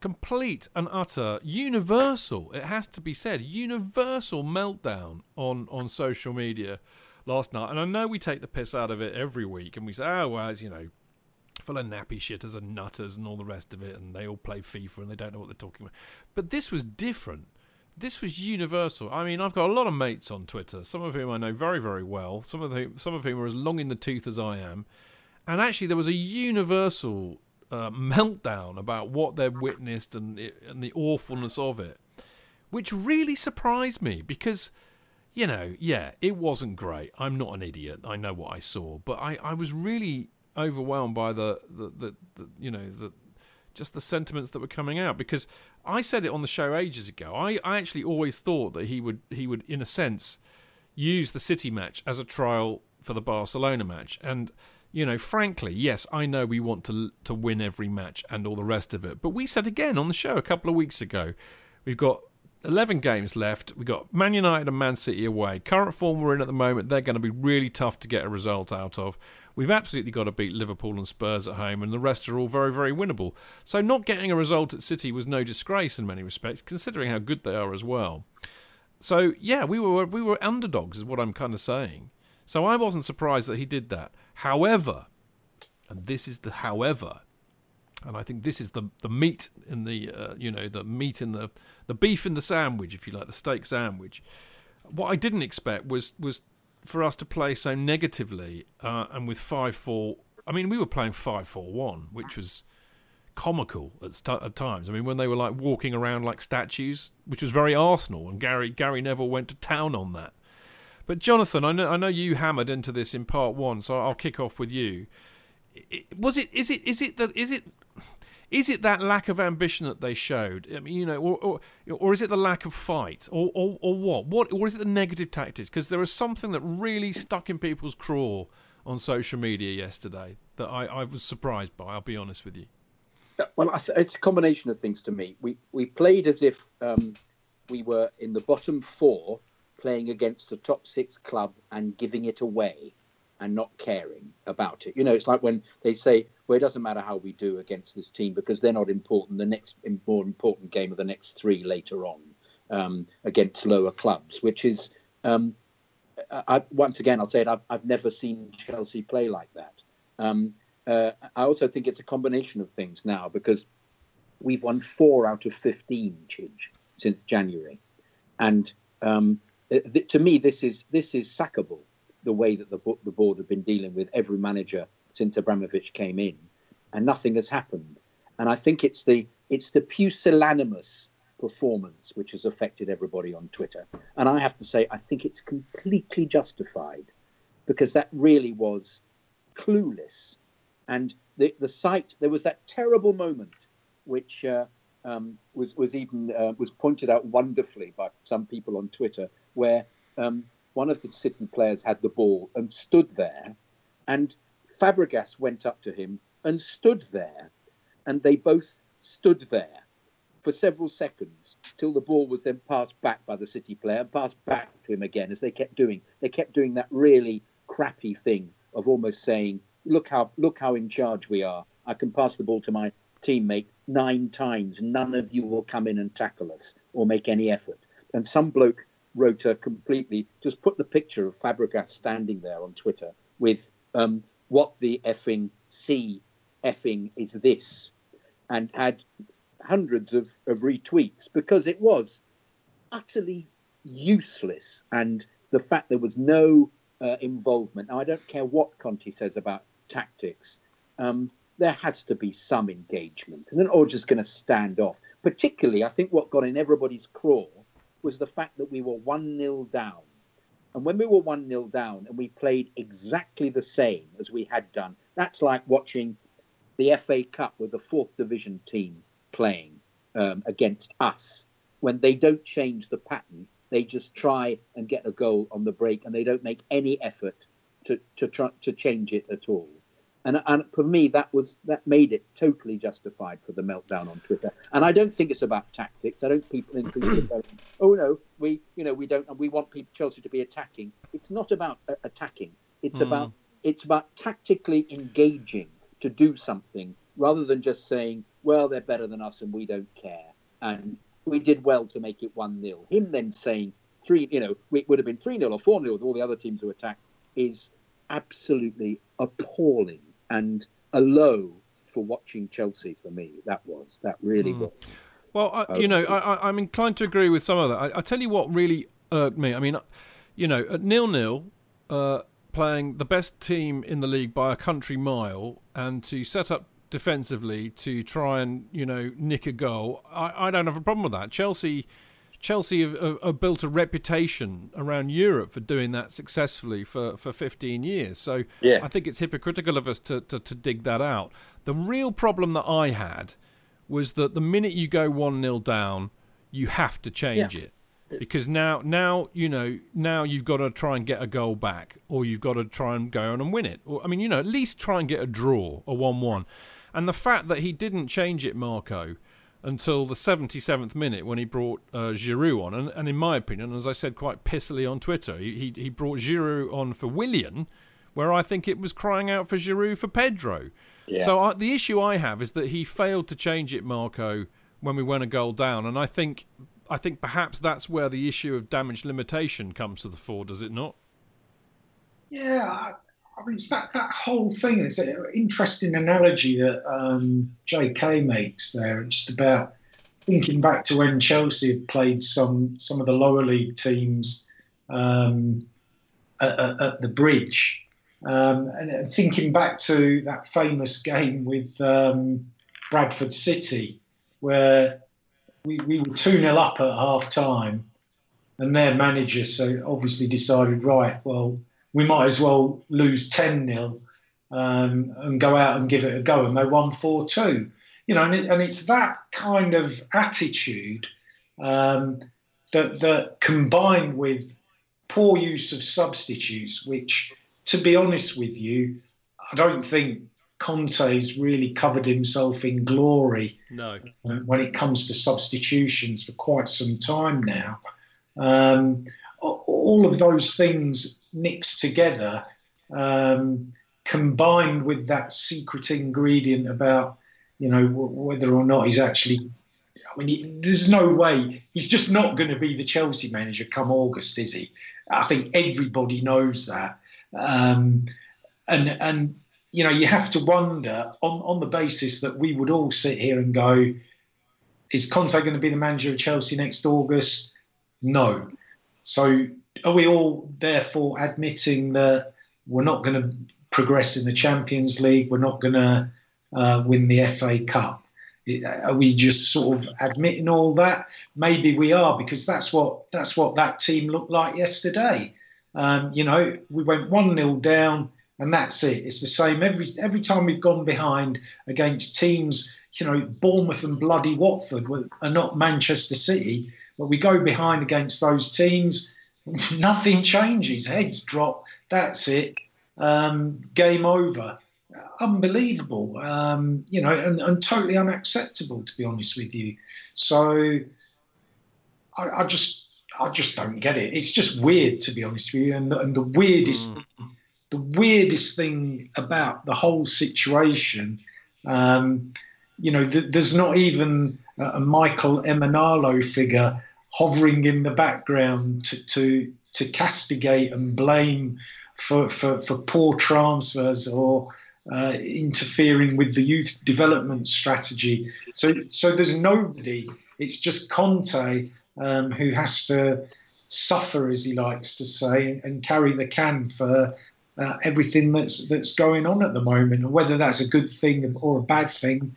complete and utter universal, it has to be said, universal meltdown on, on social media last night. And I know we take the piss out of it every week and we say, oh, well, it's, you know, full of nappy shitters and nutters and all the rest of it, and they all play FIFA and they don't know what they're talking about. But this was different. This was universal. I mean, I've got a lot of mates on Twitter, some of whom I know very, very well, some of whom, some of whom are as long in the tooth as I am. And actually, there was a universal uh, meltdown about what they've witnessed and, it, and the awfulness of it, which really surprised me because, you know, yeah, it wasn't great. I'm not an idiot. I know what I saw. But I, I was really overwhelmed by the, the, the, the you know, the... just the sentiments that were coming out, because I said it on the show ages ago. I, I actually always thought that he would, he would, in a sense, use the City match as a trial for the Barcelona match. And, you know, frankly, yes, I know we want to to win every match and all the rest of it. But we said again on the show a couple of weeks ago, we've got eleven games left. We've got Man United and Man City away. Current form we're in at the moment, they're going to be really tough to get a result out of. We've absolutely got to beat Liverpool and Spurs at home, and the rest are all very, very winnable. So not getting a result at City was no disgrace in many respects, considering how good they are as well. So, yeah, we were we were underdogs is what I'm kind of saying. So I wasn't surprised that he did that. However, and this is the however, and I think this is the, the meat in the, uh, you know, the meat in the, the beef in the sandwich, if you like, the steak sandwich. What I didn't expect was was... for us to play so negatively uh, and with five four... I mean, we were playing five four one, which was comical at, st- at times. I mean, when they were, like, walking around like statues, which was very Arsenal, and Gary Gary Neville went to town on that. But, Jonathan, I know, I know you hammered into this in part one, so I'll kick off with you. It, was it... Is it... Is it... The, is it... Is it that lack of ambition that they showed? I mean, you know, or or, or is it the lack of fight, or or, or what? What or is it the negative tactics? Because there was something that really stuck in people's craw on social media yesterday that I, I was surprised by. I'll be honest with you. Well, it's a combination of things to me. We we played as if um, we were in the bottom four, playing against the top six club and giving it away, and not caring about it. You know, it's like when they say, well, it doesn't matter how we do against this team because they're not important. The next more important game of the next three later on um, against lower clubs, which is, um, I, once again, I'll say it, I've, I've never seen Chelsea play like that. Um, uh, I also think it's a combination of things now because we've won four out of fifteen, Chidge, since January. And um, th- to me, this is this is sackable, the way that the the board have been dealing with every manager since Abramovich came in, and nothing has happened. And I think it's the it's the pusillanimous performance which has affected everybody on Twitter. And I have to say, I think it's completely justified, because that really was clueless. And the the site, there was that terrible moment, which uh, um, was was even uh, was pointed out wonderfully by some people on Twitter, where um, one of the City players had the ball and stood there, and Fabregas went up to him and stood there, and they both stood there for several seconds till the ball was then passed back by the City player and passed back to him again, as they kept doing. They kept doing that really crappy thing of almost saying, look how look how in charge we are. I can pass the ball to my teammate nine times. None of you will come in and tackle us or make any effort. And some bloke wrote a completely, just put the picture of Fabregas standing there on Twitter with um, what the effing C effing is this, and had hundreds of, of retweets, because it was utterly useless. And the fact there was no uh, involvement. Now, I don't care what Conte says about tactics. Um, there has to be some engagement. And they're all just going to stand off. Particularly, I think what got in everybody's craw was the fact that we were one nil down. And when we were one nil down and we played exactly the same as we had done, that's like watching the F A Cup with the fourth division team playing um, against us. When they don't change the pattern, they just try and get a goal on the break, and they don't make any effort to to try, to change it at all. And, and for me, that was that made it totally justified for the meltdown on Twitter. And I don't think it's about tactics. I don't people think people going, oh no, we you know we don't we want people, Chelsea to be attacking. It's not about uh, attacking. It's mm. about it's about tactically engaging to do something rather than just saying, well, they're better than us and we don't care. And we did well to make it one nil. Him then saying three, you know, it would have been three nil or four nil with all the other teams who attacked is absolutely appalling. And a low for watching Chelsea for me. That was, that really mm. was. Well, I, okay. you know, I, I, I'm inclined to agree with some of that. I, I tell you what really irked me. I mean, you know, at nil-nil, uh, playing the best team in the league by a country mile and to set up defensively to try and, you know, nick a goal, I, I don't have a problem with that. Chelsea... Chelsea have, have built a reputation around Europe for doing that successfully for, for fifteen years. So yeah. I think it's hypocritical of us to, to, to dig that out. The real problem that I had was that the minute you go one nil down, you have to change yeah. it. Because now, now you know, now you've got to try and get a goal back, or you've got to try and go on and win it. Or I mean, you know, at least try and get a draw, a one one. And the fact that he didn't change it, Marco, until the seventy-seventh minute when he brought uh, Giroud on. And, and in my opinion, as I said quite pissily on Twitter, he, he he brought Giroud on for Willian, where I think it was crying out for Giroud for Pedro. Yeah. So I, the issue I have is that he failed to change it, Marco, when we went a goal down. And I think I think perhaps that's where the issue of damage limitation comes to the fore, does it not? Yeah, I, I mean, it's that, that whole thing is an interesting analogy that um, J K makes there. It's just about thinking back to when Chelsea had played some some of the lower league teams um, at, at, at the Bridge. Um, and thinking back to that famous game with um, Bradford City, where we, we were two nil up at half-time, and their manager so obviously decided, right, well, we might as well lose ten nil um, and go out and give it a go. And they won four two. You know, and, it, and it's that kind of attitude um, that, that combined with poor use of substitutes, which, to be honest with you, I don't think Conte's really covered himself in glory no. when it comes to substitutions for quite some time now. Um, all of those things mixed together, um, combined with that secret ingredient about, you know, w- whether or not he's actually, I mean, he, there's no way, he's just not going to be the Chelsea manager come August, is he? I think everybody knows that. Um, and, and you know, you have to wonder, on, on the basis that we would all sit here and go, is Conte going to be the manager of Chelsea next August? No. So are we all therefore admitting that we're not going to progress in the Champions League, we're not going to uh, win the F A Cup? Are we just sort of admitting all that? Maybe we are, because that's what that's what that team looked like yesterday. Um, you know, we went one nil down and that's it. It's the same every every time we've gone behind against teams, you know, Bournemouth and bloody Watford are not Manchester City. But we go behind against those teams, nothing changes. Heads drop. That's it. Um, game over. Unbelievable. Um, you know, and, and totally unacceptable, to be honest with you. So I, I just, I just don't get it. It's just weird, to be honest with you. And, and the weirdest, mm. thing, the weirdest thing about the whole situation, um, you know, th- there's not even a Michael Emanalo figure hovering in the background to to, to castigate and blame for, for, for poor transfers or uh, interfering with the youth development strategy. So so there's nobody. It's just Conte um, who has to suffer, as he likes to say, and carry the can for uh, everything that's that's going on at the moment. And whether that's a good thing or a bad thing,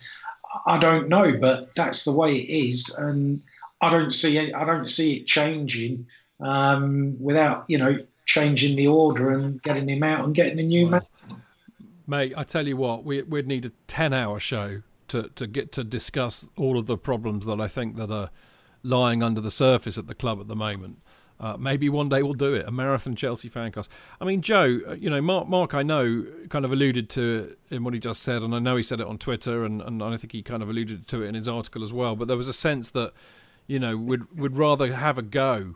I don't know, but that's the way it is, and I don't see it, I don't see it changing um, without, you know, changing the order and getting him out and getting a new man. Mate, I tell you what, we, we'd need a ten-hour show to, to get to discuss all of the problems that I think that are lying under the surface at the club at the moment. Uh, maybe one day we'll do it, a marathon Chelsea Fancast. I mean, Joe, you know, Mark, Mark, I know, kind of alluded to it in what he just said, and I know he said it on Twitter, and, and I think he kind of alluded to it in his article as well, but there was a sense that, you know, we'd, we'd rather have a go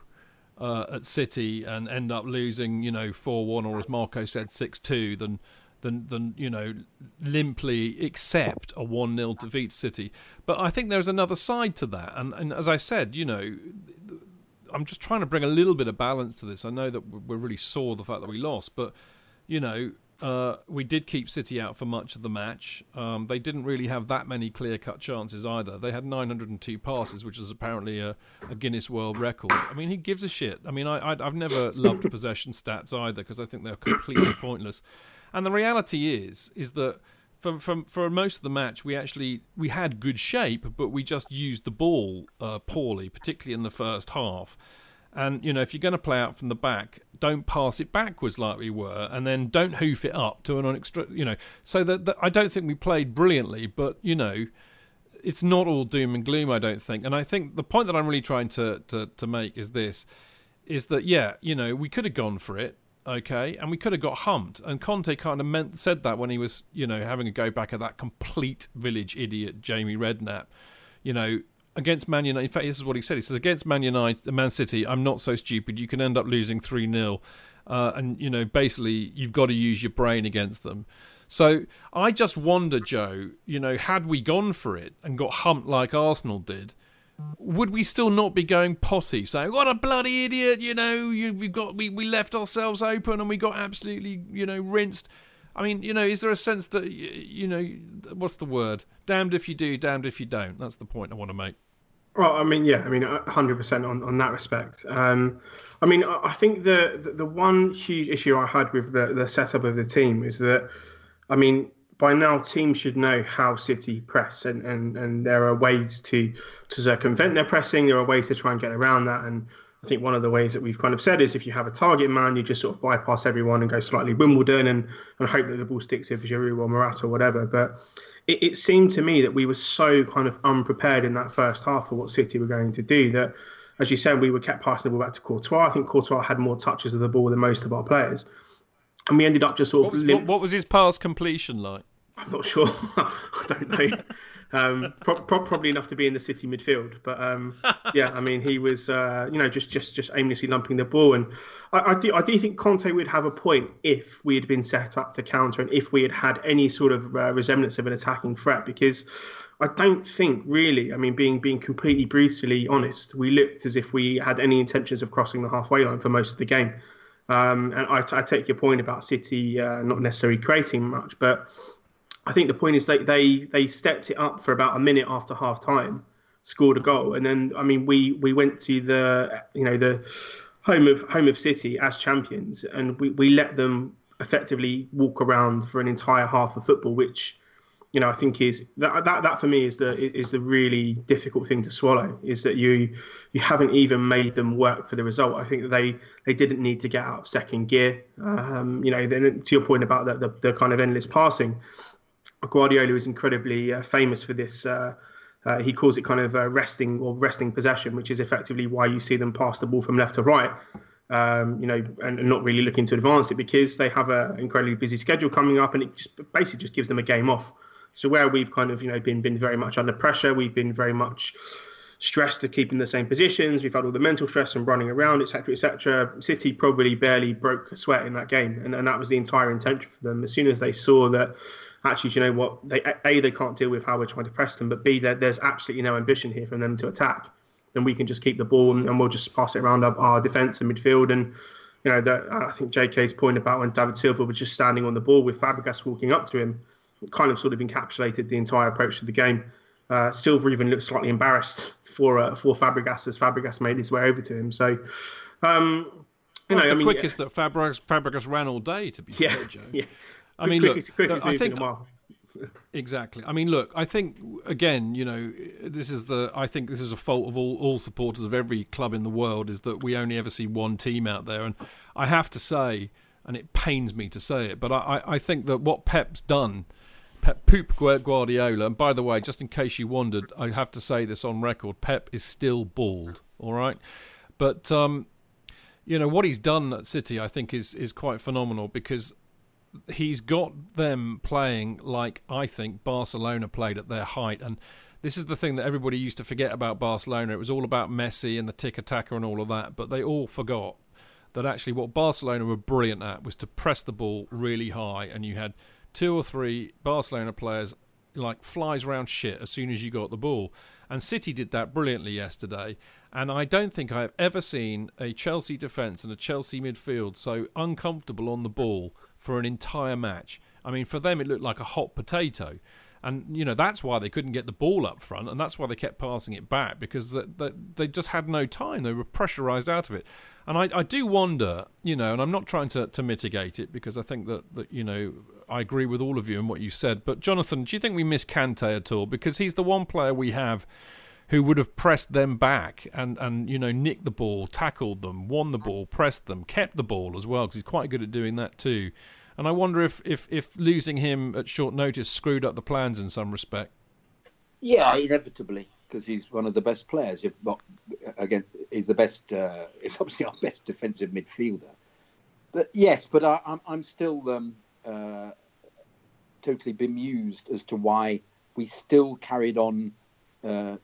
uh, at City and end up losing, you know, four one, or as Marco said, six two, than... Than, than, you know, limply accept a one nil defeat City. But I think there's another side to that. And, and as I said, you know, I'm just trying to bring a little bit of balance to this. I know that we're really sore the fact that we lost, but, you know, uh, we did keep City out for much of the match. Um, they didn't really have that many clear-cut chances either. They had nine hundred two passes, which is apparently a, a Guinness World Record. I mean, who gives a shit? I mean, I, I'd, I've never loved possession stats either, because I think they're completely pointless. And the reality is, is that for, for, for most of the match, we actually we had good shape, but we just used the ball uh, poorly, particularly in the first half. And, you know, if you're going to play out from the back, don't pass it backwards like we were, and then don't hoof it up to an extra, you know. So that, that I don't think we played brilliantly, but, you know, it's not all doom and gloom, I don't think. And I think the point that I'm really trying to, to, to make is this, is that, yeah, you know, we could have gone for it. Okay, and we could have got humped, and Conte kind of meant, said that when he was, you know, having a go back at that complete village idiot Jamie Redknapp, you know, against Man United. In fact, this is what he said. He says, against Man United, Man City, I'm not so stupid. You can end up losing three nil, uh, and you know, basically, you've got to use your brain against them. So I just wonder, Joe, you know, had we gone for it and got humped like Arsenal did, would we still not be going potty, saying, what a bloody idiot, you know, you, we've got, we, we left ourselves open and we got absolutely, you know, rinsed? I mean, you know, is there a sense that, you know, what's the word? Damned if you do, damned if you don't. That's the point I want to make. Well, I mean, yeah, I mean, one hundred percent on, on that respect. Um, I mean, I think the, the, the one huge issue I had with the, the setup of the team is that, I mean, by now, teams should know how City press, and, and, and there are ways to, to circumvent their pressing. There are ways to try and get around that. And I think one of the ways that we've kind of said is if you have a target man, you just sort of bypass everyone and go slightly Wimbledon and, and hope that the ball sticks with Giroud or Morata or whatever. But it, it seemed to me that we were so kind of unprepared in that first half for what City were going to do that, as you said, we were kept passing the ball back to Courtois. I think Courtois had more touches of the ball than most of our players. And we ended up just sort of... What was, lim- what was his pass completion like? I'm not sure. I don't know. Um, pro- pro- probably enough to be in the City midfield. But, um, yeah, I mean, he was, uh, you know, just, just, just aimlessly lumping the ball. And I, I, do, I do think Conte would have a point if we had been set up to counter and if we had had any sort of uh, resemblance of an attacking threat. Because I don't think really, I mean, being being completely brutally honest, we looked as if we had any intentions of crossing the halfway line for most of the game. Um, and I, I take your point about City uh, not necessarily creating much, but... I think the point is they, they they stepped it up for about a minute after half time, scored a goal, and then I mean we we went to the you know the home of home of City as champions, and we, we let them effectively walk around for an entire half of football, which you know I think is that that, that for me is the is the really difficult thing to swallow, is that you you haven't even made them work for the result. I think that they they didn't need to get out of second gear. Um, you know then to your point about the, the, the kind of endless passing. Guardiola is incredibly uh, famous for this. Uh, uh, he calls it kind of uh, resting or resting possession, which is effectively why you see them pass the ball from left to right, um, you know, and, and not really looking to advance it because they have an incredibly busy schedule coming up, and it just basically just gives them a game off. So where we've kind of, you know, been been very much under pressure, we've been very much stressed to keep in the same positions. We've had all the mental stress and running around, et cetera, et cetera. City probably barely broke a sweat in that game, and, and that was the entire intention for them. As soon as they saw that, actually, do you know what? They, A, they can't deal with how we're trying to press them, but B, there's absolutely no ambition here for them to attack. Then we can just keep the ball and, and we'll just pass it around up our defence and midfield. And, you know, the, I think J K's point about when David Silva was just standing on the ball with Fabregas walking up to him, it kind of sort of encapsulated the entire approach to the game. Uh, Silva even looked slightly embarrassed for uh, for Fabregas as Fabregas made his way over to him. So, um, you well, know, the I mean, quickest yeah. that Fabregas, Fabregas ran all day. To be yeah, fair, Joe. Yeah. I mean, quickest, look, quickest I think. Exactly. I mean, look, I think, again, you know, this is the, I think this is a fault of all, all supporters of every club in the world, is that we only ever see one team out there. And I have to say, and it pains me to say it, but I, I think that what Pep's done, Pep Poop Guardiola, and by the way, just in case you wondered, I have to say this on record, Pep is still bald, all right? But, um, you know, what he's done at City, I think, is is quite phenomenal, because he's got them playing like I think Barcelona played at their height. And this is the thing that everybody used to forget about Barcelona. It was all about Messi and the tiki-taka and all of that, but they all forgot that actually what Barcelona were brilliant at was to press the ball really high, and you had two or three Barcelona players like flies around shit as soon as you got the ball. And City did that brilliantly yesterday, and I don't think I've ever seen a Chelsea defence and a Chelsea midfield so uncomfortable on the ball for an entire match. I mean, for them, it looked like a hot potato. And, you know, that's why they couldn't get the ball up front, and that's why they kept passing it back, because the, the, they just had no time. They were pressurised out of it. And I, I do wonder, you know, and I'm not trying to, to mitigate it, because I think that, that, you know, I agree with all of you and what you said. But, Jonathan, do you think we miss Kante at all? Because he's the one player we have who would have pressed them back and, and, you know, nicked the ball, tackled them, won the ball, pressed them, kept the ball as well, because he's quite good at doing that too. And I wonder if, if, if losing him at short notice screwed up the plans in some respect. Yeah, inevitably, because he's one of the best players. If not, again, he's the best. Uh, he's obviously our best defensive midfielder. But yes, but I, I'm I'm still um, uh, totally bemused as to why we still carried on. Uh,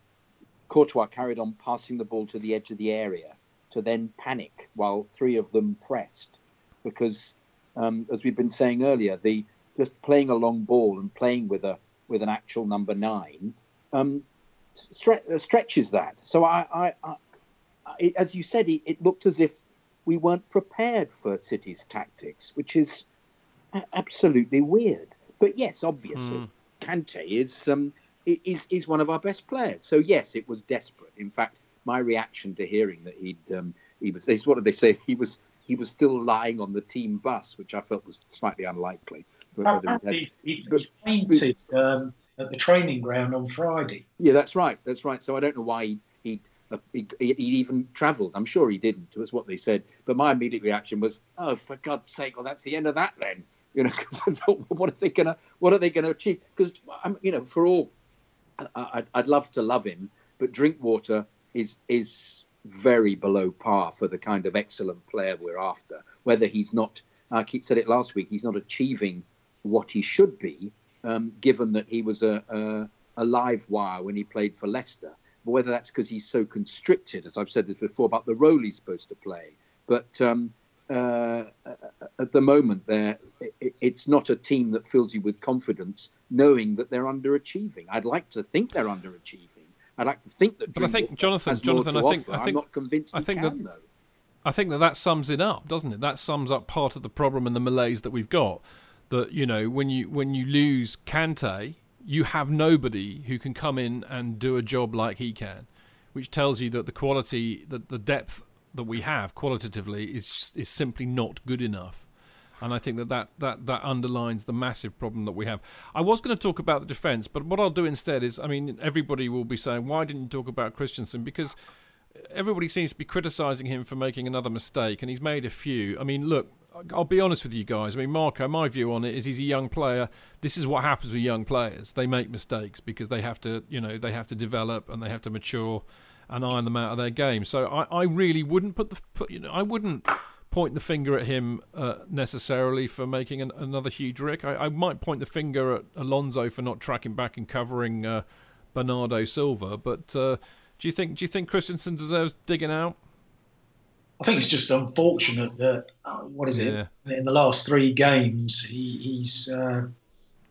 Courtois carried on passing the ball to the edge of the area to then panic while three of them pressed, because um, as we've been saying earlier, the just playing a long ball and playing with a with an actual number nine um, stre- stretches that. So I, I, I, I as you said, it, it looked as if we weren't prepared for City's tactics, which is absolutely weird. But yes, obviously, mm. Kante is. Um, Is is one of our best players. So yes, it was desperate. In fact, my reaction to hearing that he'd um, he was what did they say he was he was still lying on the team bus, which I felt was slightly unlikely. But, oh, had, he, he, but, he fainted um, at the training ground on Friday. Yeah, that's right, that's right. So I don't know why he he uh, he, he even travelled. I'm sure he didn't. That's what they said. But my immediate reaction was, oh, for God's sake! Well, that's the end of that then. You know, because I thought, well, what are they gonna what are they gonna achieve? Because I'm you know for all. I'd, I'd love to love him, but Drinkwater is is very below par for the kind of excellent player we're after. Whether he's not, I keep said it last week, he's not achieving what he should be, um, given that he was a, a, a live wire when he played for Leicester. But whether that's because he's so constricted, as I've said this before, about the role he's supposed to play. But um, uh, at the moment, there it, it's not a team that fills you with confidence, knowing that they're underachieving. I'd like to think they're underachieving. I'd like to think that. But I think Jonathan, Jonathan, I think, I think I'm not convinced. I think can, that, though. I think that that sums it up, doesn't it? That sums up part of the problem and the malaise that we've got. That you know, when you when you lose Kante, you have nobody who can come in and do a job like he can, which tells you that the quality, that the depth that we have qualitatively is is simply not good enough. And I think that that, that that underlines the massive problem that we have. I was going to talk about the defence, but what I'll do instead is, I mean, everybody will be saying, why didn't you talk about Christensen? Because everybody seems to be criticising him for making another mistake, and he's made a few. I mean, look, I'll be honest with you guys. I mean, Marco, my view on it is he's a young player. This is what happens with young players. They make mistakes because they have to, you know, they have to develop and they have to mature and iron them out of their game. So I, I really wouldn't put the... Put, you know, I wouldn't... point the finger at him uh, necessarily for making an, another huge rick. I, I might point the finger at Alonso for not tracking back and covering uh, Bernardo Silva, but uh, do you think do you think Christensen deserves digging out? I think it's just unfortunate that uh, what is yeah. it in the last three games he, he's uh,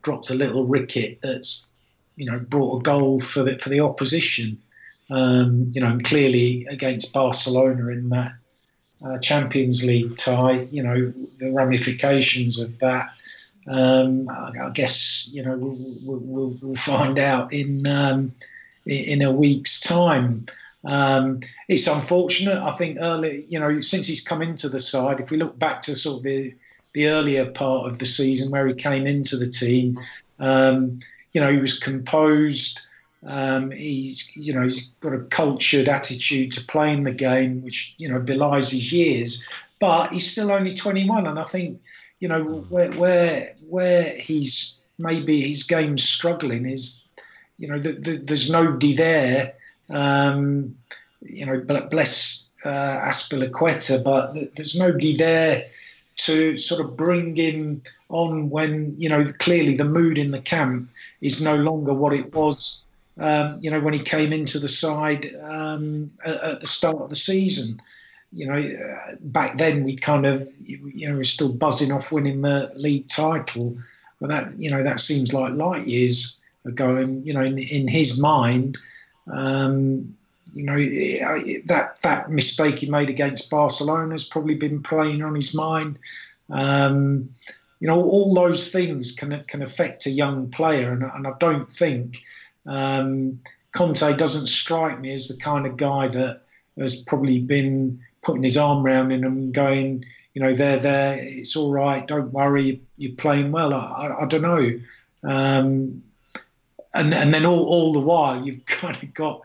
dropped a little wicket that's you know brought a goal for the for the opposition. Um, you know, and clearly against Barcelona in that. Uh, Champions League tie, you know, the ramifications of that um, I, I guess, you know, we'll, we'll, we'll find out in um, in a week's time. Um, it's unfortunate. I think early, you know, since he's come into the side, if we look back to sort of the, the earlier part of the season where he came into the team, um, you know, he was composed. Um, he's, you know, he's got a cultured attitude to playing the game, which, you know, belies his years. But he's still only twenty-one, and I think, you know, where where where he's maybe his game's struggling is, you know, the, the, there's nobody there. Um, you know, bless uh, Aspilicueta, but there's nobody there to sort of bring him on when, you know, clearly the mood in the camp is no longer what it was. Um, you know, when he came into the side um, at, at the start of the season, you know, uh, back then we kind of, you know, we're still buzzing off winning the league title. But that, you know, that seems like light years ago. And, you know, in, in his mind, um, you know, it, that that mistake he made against Barcelona has probably been playing on his mind. Um, you know, all those things can can affect a young player. And, and I don't think... Um, Conte doesn't strike me as the kind of guy that has probably been putting his arm around him and going, you know, they're there, it's all right, don't worry, you're playing well. I, I, I don't know. Um, and, and then all, all the while, you've kind of got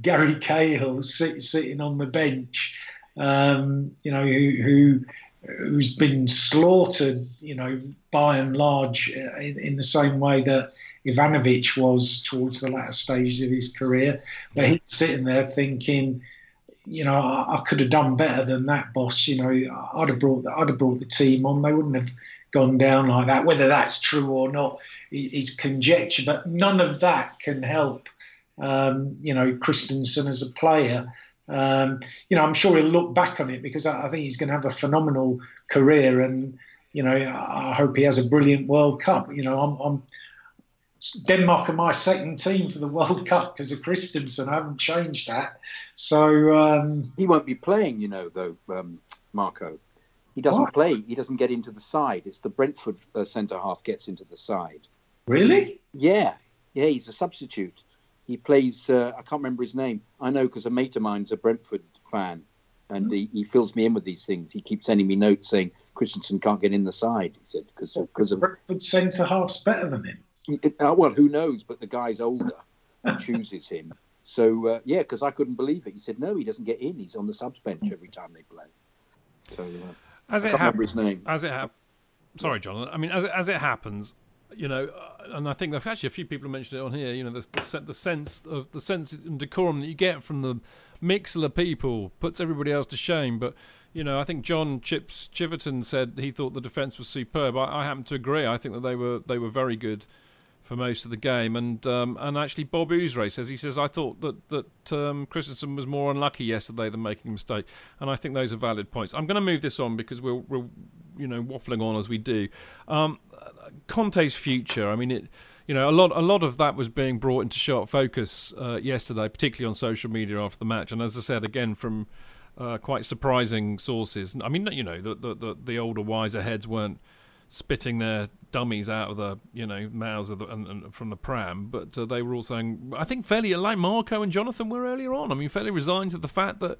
Gary Cahill sit, sitting on the bench, um, you know, who, who, who's been slaughtered, you know, by and large in, in the same way that Ivanovic was towards the latter stages of his career, but he's sitting there thinking, you know, I, I could have done better than that, boss. You know, I'd have brought, I'd have brought the team on. They wouldn't have gone down like that. Whether that's true or not is conjecture, but none of that can help, um, you know, Christensen as a player. Um, you know, I'm sure he'll look back on it because I, I think he's going to have a phenomenal career, and you know, I, I hope he has a brilliant World Cup. You know, I'm. I'm Denmark are my second team for the World Cup because of Christensen. I haven't changed that. So um, he won't be playing, you know, though, um, Marco. He doesn't what? play. He doesn't get into the side. It's the Brentford uh, centre-half gets into the side. Really? Yeah. Yeah, he's a substitute. He plays, uh, I can't remember his name. I know because a mate of mine's a Brentford fan and mm-hmm. he, he fills me in with these things. He keeps sending me notes saying, Christensen can't get in the side. He said, because well, of... Brentford centre-half's better than him. Well, who knows? But the guy's older and chooses him. So, uh, yeah, because I couldn't believe it. He said, no, he doesn't get in. He's on the subs bench every time they play. So, uh, as I it can't happens, remember his name. As it happens. Sorry, John. I mean, as it, as it happens, you know, uh, and I think there's actually a few people mentioned it on here, you know, the, the, the sense of the sense and decorum that you get from the Mixlr people puts everybody else to shame. But, you know, I think John Chips Chiverton said he thought the defence was superb. I, I happen to agree. I think that they were they were very good for most of the game, and um, and actually Bob Ousray says, he says, I thought that, that um, Christensen was more unlucky yesterday than making a mistake, and I think those are valid points. I'm going to move this on because we're, we're you know, waffling on as we do. Um, Conte's future, I mean, it, you know, a lot a lot of that was being brought into sharp focus uh, yesterday, particularly on social media after the match, and as I said, again, from uh, quite surprising sources. I mean, you know, the the, the older, wiser heads weren't spitting their dummies out of the, you know, mouths of the, and, and from the pram, but uh, they were all saying, I think fairly, like Marco and Jonathan were earlier on, I mean, fairly resigned to the fact that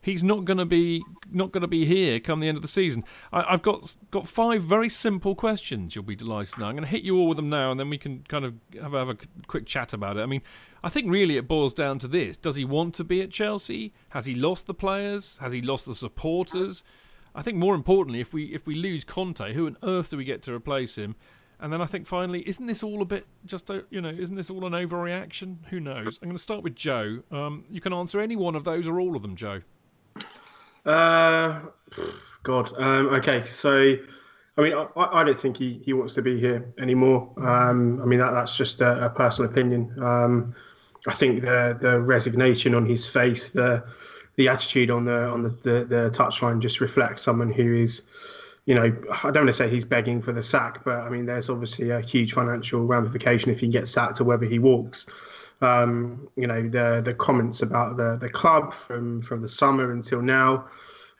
he's not going to be not going to be here come the end of the season. I, I've got got five very simple questions. You'll be delighted to know. I'm going to hit you all with them now, and then we can kind of have, have a quick chat about it. I mean, I think really it boils down to this: does he want to be at Chelsea? Has he lost the players? Has he lost the supporters? I think more importantly, if we if we lose Conte, who on earth do we get to replace him? And then I think finally, isn't this all a bit just a, you know, isn't this all an overreaction? Who knows? I'm going to start with Joe. Um, you can answer any one of those or all of them, Joe. Uh, God. Um, okay, so I mean, I, I don't think he, he wants to be here anymore. Um, I mean, that that's just a, a personal opinion. Um, I think the the resignation on his face, the The attitude on the on the, the, the touchline just reflects someone who is, you know, I don't want to say he's begging for the sack, but I mean, there's obviously a huge financial ramification if he gets sacked or whether he walks. Um, you know, the the comments about the the club from, from the summer until now,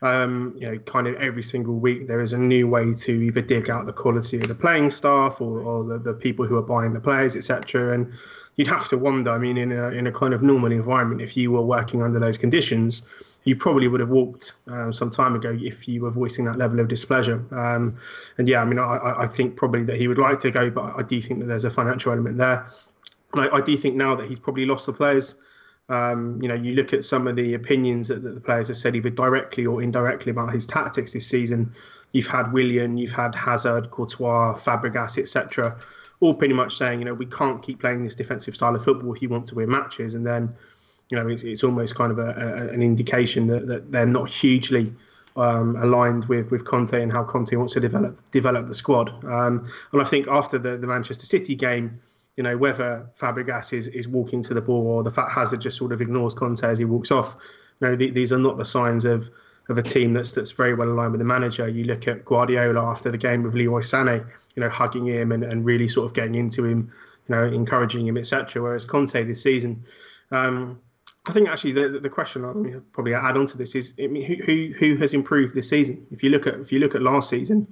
Um, you know, kind of every single week there is a new way to either dig out the quality of the playing staff or, or the, the people who are buying the players, et cetera. And you'd have to wonder, I mean, in a in a kind of normal environment, if you were working under those conditions, you probably would have walked um, some time ago if you were voicing that level of displeasure. Um, and yeah, I mean, I, I think probably that he would like to go, but I do think that there's a financial element there. And I, I do think now that he's probably lost the players. Um, you know, you look at some of the opinions that, that the players have said either directly or indirectly about his tactics this season. You've had Willian, you've had Hazard, Courtois, Fabregas, et cetera, all pretty much saying, you know, we can't keep playing this defensive style of football if you want to win matches. And then, you know, it's, it's almost kind of a, a, an indication that, that they're not hugely um, aligned with, with Conte and how Conte wants to develop develop the squad. Um, and I think after the, the Manchester City game, you know, whether Fabregas is, is walking to the ball or the fact Hazard just sort of ignores Conte as he walks off, you know, th- these are not the signs of, of a team that's that's very well aligned with the manager. You look at Guardiola after the game with Leroy Sané, you know, hugging him and, and really sort of getting into him, you know, encouraging him, et cetera. Whereas Conte this season, um, I think actually the the question I'll probably add on to this is, I mean, who, who who has improved this season? If you look at if you look at last season,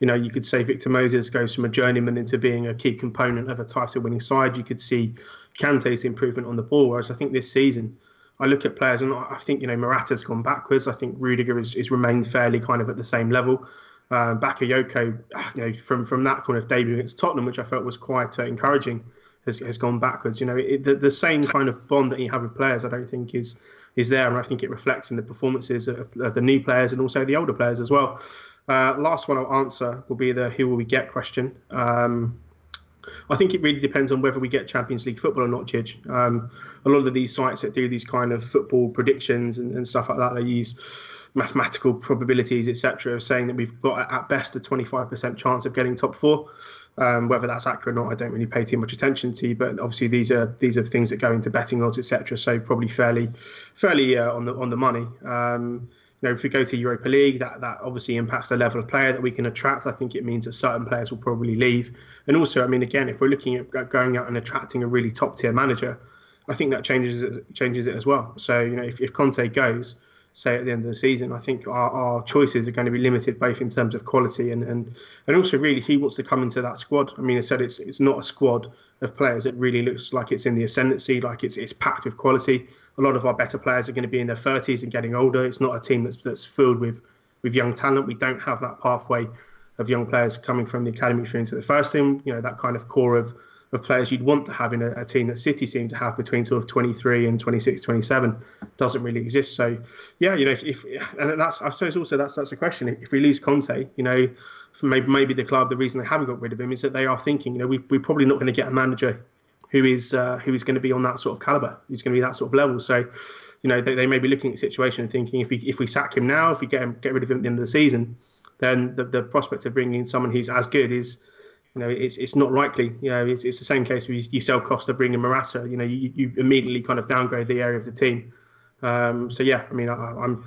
you know, you could say Victor Moses goes from a journeyman into being a key component of a title-winning side. You could see Kante's improvement on the ball. Whereas I think this season, I look at players and I think, you know, Morata's gone backwards. I think Rudiger is, is remained fairly kind of at the same level. Uh, Bakayoko, you know, from, from that kind of debut against Tottenham, which I felt was quite uh, encouraging, has, has gone backwards. You know, it, the, the same kind of bond that you have with players, I don't think is is there. And I think it reflects in the performances of, of the new players and also the older players as well. Uh, last one I'll answer will be the who will we get question. Um, I think it really depends on whether we get Champions League football or not, Chidge. Um, a lot of these sites that do these kind of football predictions and, and stuff like that, they use mathematical probabilities, et cetera, saying that we've got at best a twenty-five percent chance of getting top four. Um, whether that's accurate or not, I don't really pay too much attention to. But obviously, these are these are things that go into betting odds, et cetera. So probably fairly, fairly uh, on the on the money. Um, You know, if we go to Europa League, that, that obviously impacts the level of player that we can attract. I think it means that certain players will probably leave. And also, I mean, again, if we're looking at going out and attracting a really top-tier manager, I think that changes it, changes it as well. So, you know, if, if Conte goes, say, at the end of the season, I think our, our choices are going to be limited both in terms of quality and, and, and also really who wants to come into that squad. I mean, I said it's it's not a squad of players that really looks like it's in the ascendancy, like it's it's packed with quality. A lot of our better players are going to be in their thirties and getting older. It's not a team that's that's filled with, with young talent. We don't have that pathway of young players coming from the academy through into the first team. You know, that kind of core of, of players you'd want to have in a, a team that City seem to have between sort of twenty-three and twenty-six, twenty-seven doesn't really exist. So, yeah, you know, if, if and that's I suppose also that's that's a question. If we lose Conte, you know, maybe maybe the club, the reason they haven't got rid of him is that they are thinking, you know, we we're probably not going to get a manager who is uh, who is going to be on that sort of caliber, who's going to be that sort of level. So, you know, they, they may be looking at the situation and thinking, if we if we sack him now, if we get him, get rid of him at the end of the season, then the, the prospect of bringing in someone who's as good is, you know, it's it's not likely. You know, it's, it's the same case where you, you sell Costa, bring in Morata. You know, you, you immediately kind of downgrade the area of the team. Um, so, yeah, I mean, I, I'm...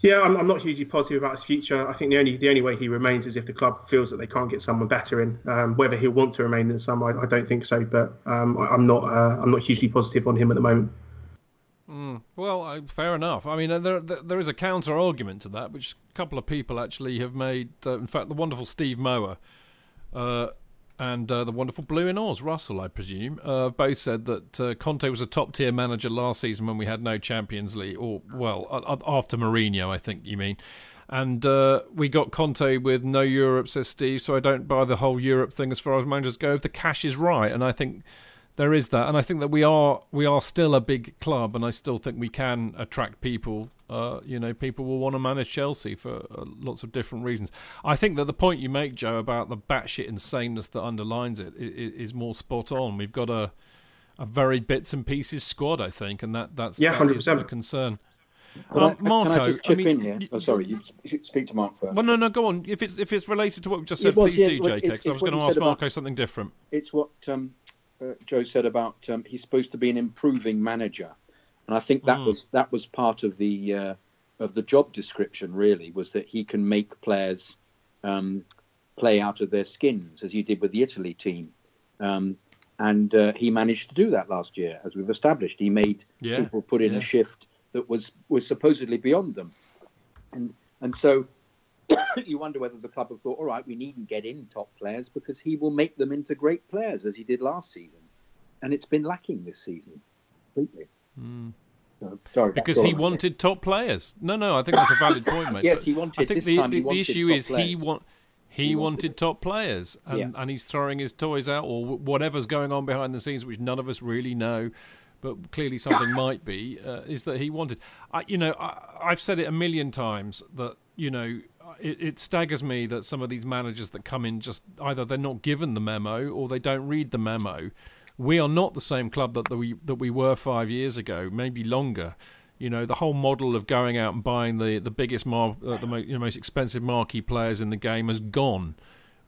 Yeah, I'm, I'm not hugely positive about his future. I think the only the only way he remains is if the club feels that they can't get someone better in. Um, whether he'll want to remain in some, I, I don't think so. But um, I, I'm not uh, I'm not hugely positive on him at the moment. Mm, well, uh, fair enough. I mean, there there is a counter argument to that, which a couple of people actually have made. Uh, in fact, the wonderful Steve Mower uh, and uh, the wonderful Blue in Oz, Russell, I presume, uh, both said that uh, Conte was a top-tier manager last season when we had no Champions League, or, well, uh, after Mourinho, I think you mean. And uh, we got Conte with no Europe, says Steve, so I don't buy the whole Europe thing as far as managers go if the cash is right. And I think there is that. And I think that we are we are still a big club, and I still think we can attract people. Uh, you know, people will want to manage Chelsea for uh, lots of different reasons. I think that the point you make, Joe, about the batshit insaneness that underlines it is, is more spot on. We've got a a very bits and pieces squad, I think, and that that's yeah, that is a concern. Well, um, Marco, can I just chip I mean, in here? Oh, sorry, you speak to Mark first. Well, no, no, go on. If it's if it's related to what we just said, was, please yeah, do, J K, because I was going to ask Marco about, something different. It's what um, uh, Joe said about um, he's supposed to be an improving manager. And I think that mm. was that was part of the uh, of the job description. Really, was that he can make players um, play out of their skins, as he did with the Italy team, um, and uh, he managed to do that last year, as we've established. He made yeah. people put in yeah. a shift that was was supposedly beyond them. And and so you wonder whether the club have thought, all right, we needn't get in top players because he will make them into great players, as he did last season. And it's been lacking this season completely. Mm. So, sorry, because he wanted it. top players. No, no, I think that's a valid point, mate. Yes, he wanted. I think this the, time the, he wanted the issue top is players. he want he, he wanted, wanted top players, and, yeah. and he's throwing his toys out, or whatever's going on behind the scenes, which none of us really know. But clearly something might be, uh, is that he wanted... I, you know, I, I've said it a million times that, you know, it, it staggers me that some of these managers that come in just either they're not given the memo or they don't read the memo. We are not the same club that we that we were five years ago, maybe longer. You know, the whole model of going out and buying the, the biggest, mar- uh, the most, you know, most expensive marquee players in the game has gone.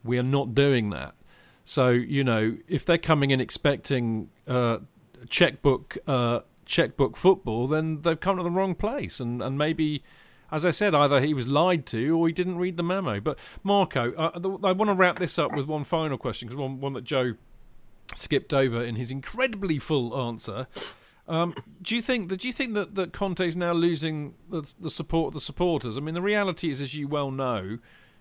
We are not doing that. So, you know, if they're coming in expecting... Uh, checkbook uh, checkbook football, then they've come to the wrong place. And, and maybe, as I said, either he was lied to or he didn't read the memo. But, Marco, uh, the, I want to wrap this up with one final question, because one, one that Joe skipped over in his incredibly full answer. Um, do you think that do you think that, that Conte's now losing the, the support of the supporters? I mean, the reality is, as you well know,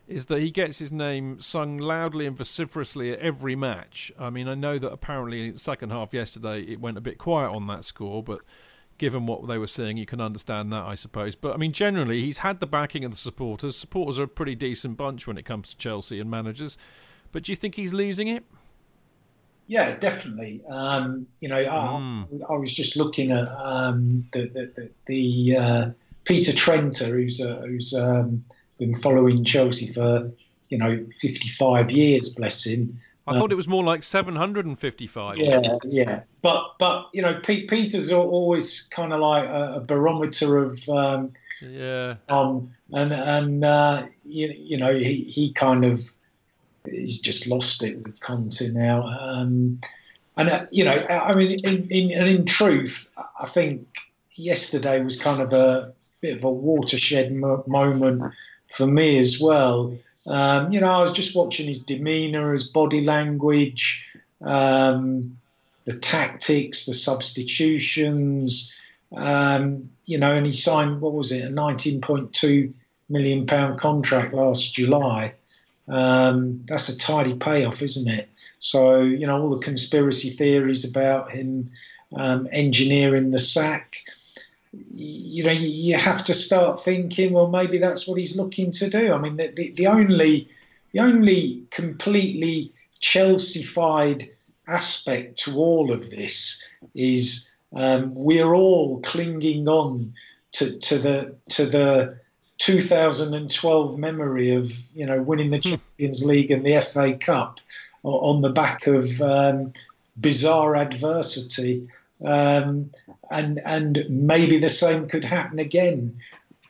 is that he gets his name sung loudly and vociferously at every match. I mean, I know that apparently in the second half yesterday it went a bit quiet on that score, but given what they were seeing, you can understand that, I suppose. But, I mean, generally, he's had the backing of the supporters. Supporters are a pretty decent bunch when it comes to Chelsea and managers. But do you think he's losing it? Yeah, definitely. Um, you know, mm. I, I was just looking at um, the, the, the, the uh, Peter Trenter, who's... Uh, who's um, been following Chelsea for, you know, fifty-five years, bless him. I um, thought it was more like seven hundred fifty-five. Yeah, yeah. But, but you know, Pete, Peter's always kind of like a, a barometer of... Um, yeah. Um, and, and uh, you, you know, he, he kind of... He's just lost it with Conte now. Um, and, uh, you know, I mean, in, in, and in truth, I think yesterday was kind of a bit of a watershed mo- moment for me as well. Um, you know, I was just watching his demeanour, his body language, um, the tactics, the substitutions, um, you know, and he signed, what was it, a nineteen point two million pounds contract last July. Um, that's a tidy payoff, isn't it? So, you know, all the conspiracy theories about him um, engineering the sack, you know, you have to start thinking, well, maybe that's what he's looking to do. I mean, the, the only the only completely Chelsea-fied aspect to all of this is um, we're all clinging on to, to the to the two thousand twelve memory of, you know, winning the Champions League and the F A Cup on the back of um, bizarre adversity. Um, and and maybe the same could happen again,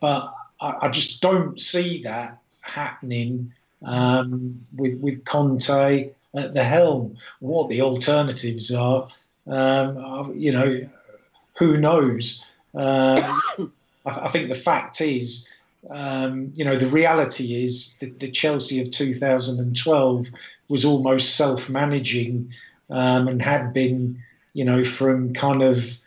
but I, I just don't see that happening um, with with Conte at the helm. What the alternatives are, um, you know, who knows? Uh, I, I think the fact is, um, you know, the reality is that the Chelsea of two thousand twelve was almost self-managing um, and had been. You know, from kind of,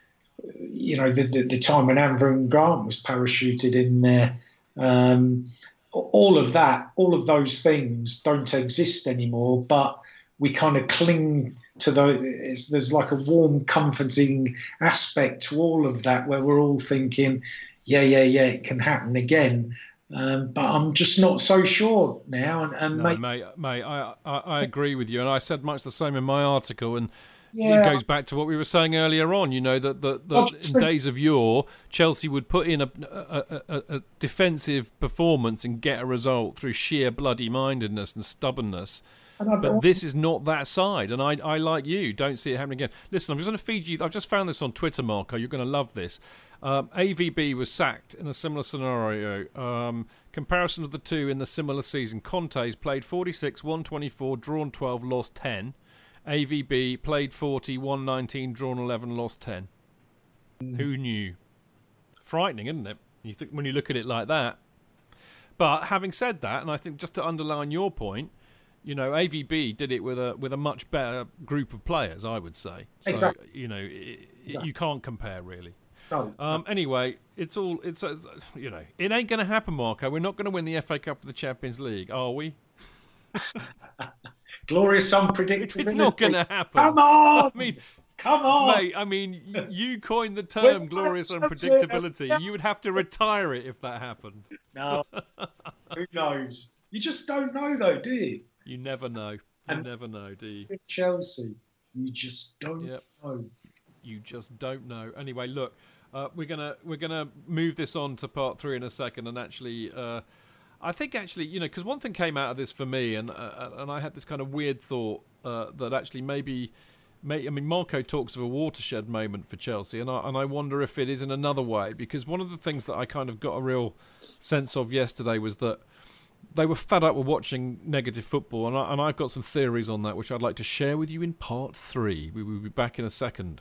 you know, the, the, the time when Avram Grant was parachuted in there, um, all of that, all of those things don't exist anymore. But we kind of cling to those. It's, there's like a warm, comforting aspect to all of that, where we're all thinking, yeah, yeah, yeah, it can happen again. Um, but I'm just not so sure now. And, and no, mate, mate, mate I, I I agree with you, and I said much the same in my article. And yeah. It goes back to what we were saying earlier on, you know, that, that, that in days of yore, Chelsea would put in a, a, a, a defensive performance and get a result through sheer bloody-mindedness and stubbornness. But this is not that side, and I, I, like you, don't see it happening again. Listen, I'm just going to feed you... I've just found this on Twitter, Marco. You're going to love this. Um, A V B was sacked in a similar scenario. Um, comparison of the two in the similar season. Conte's played forty-six, one twenty-four, drawn twelve, lost ten. A V B played forty, one nineteen, drawn eleven, lost ten. Mm. Who knew? Frightening, isn't it? You think when you look at it like that. But having said that, and I think just to underline your point, you know, A V B did it with a with a much better group of players, I would say. So, exactly. You know, it, exactly. You can't compare really. No. Um, anyway, it's all it's, it's you know it ain't going to happen, Marco. We're not going to win the F A Cup or the Champions League, are we? Glorious unpredictability. It's not going to happen. Come on. I mean, come on, mate. I mean, you, you coined the term "glorious unpredictability." You would have to retire it if that happened. No, who knows? You just don't know, though, do you? You never know. You and never know, do you? With Chelsea, you just don't yep. know. You just don't know. Anyway, look, uh, we're gonna we're gonna move this on to part three in a second, and actually. Uh, I think actually, you know, because one thing came out of this for me, and uh, and I had this kind of weird thought uh, that actually maybe, may, I mean, Marco talks of a watershed moment for Chelsea, and I and I wonder if it is in another way, because one of the things that I kind of got a real sense of yesterday was that they were fed up with watching negative football, and I, and I've got some theories on that which I'd like to share with you in part three. We will be back in a second.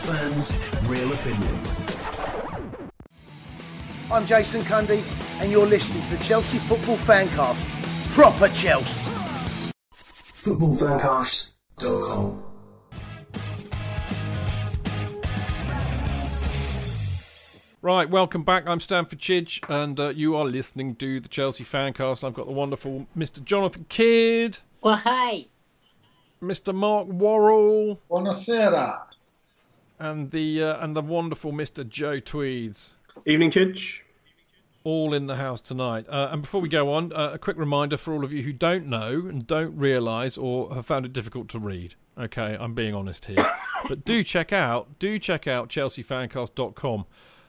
Fans, real opinions. I'm Jason Cundy, and you're listening to the Chelsea Football Fancast. Proper Chelsea. football fancast dot com. Right, welcome back. I'm Stanford Chidge, and uh, you are listening to the Chelsea Fancast. I've got the wonderful Mister Jonathan Kidd. Well, hey. Mister Mark Worrell. Buonasera. And the uh, and the wonderful Mister Joe Tweeds. Evening, Chidge. All in the house tonight. Uh, and before we go on, uh, a quick reminder for all of you who don't know and don't realise or have found it difficult to read. Okay, I'm being honest here. But do check out, do check out Chelsea Fancast dot com,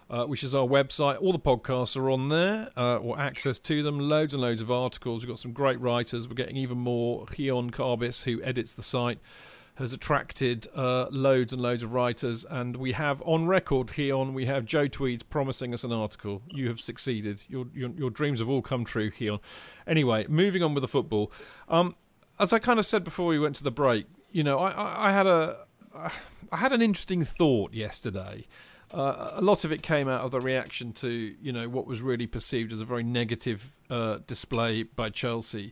uh, which is our website. All the podcasts are on there, uh, or access to them. Loads and loads of articles. We've got some great writers. We're getting even more. Keon Carbis, who edits the site, has attracted uh, loads and loads of writers, and we have on record here on we have Joe Tweeds promising us an article. You have succeeded. Your your, your dreams have all come true here on. Anyway, moving on with the football. Um, as I kind of said before we went to the break, you know, I, I, I had a I had an interesting thought yesterday. Uh, a lot of it came out of the reaction to, you know, what was really perceived as a very negative uh, display by Chelsea.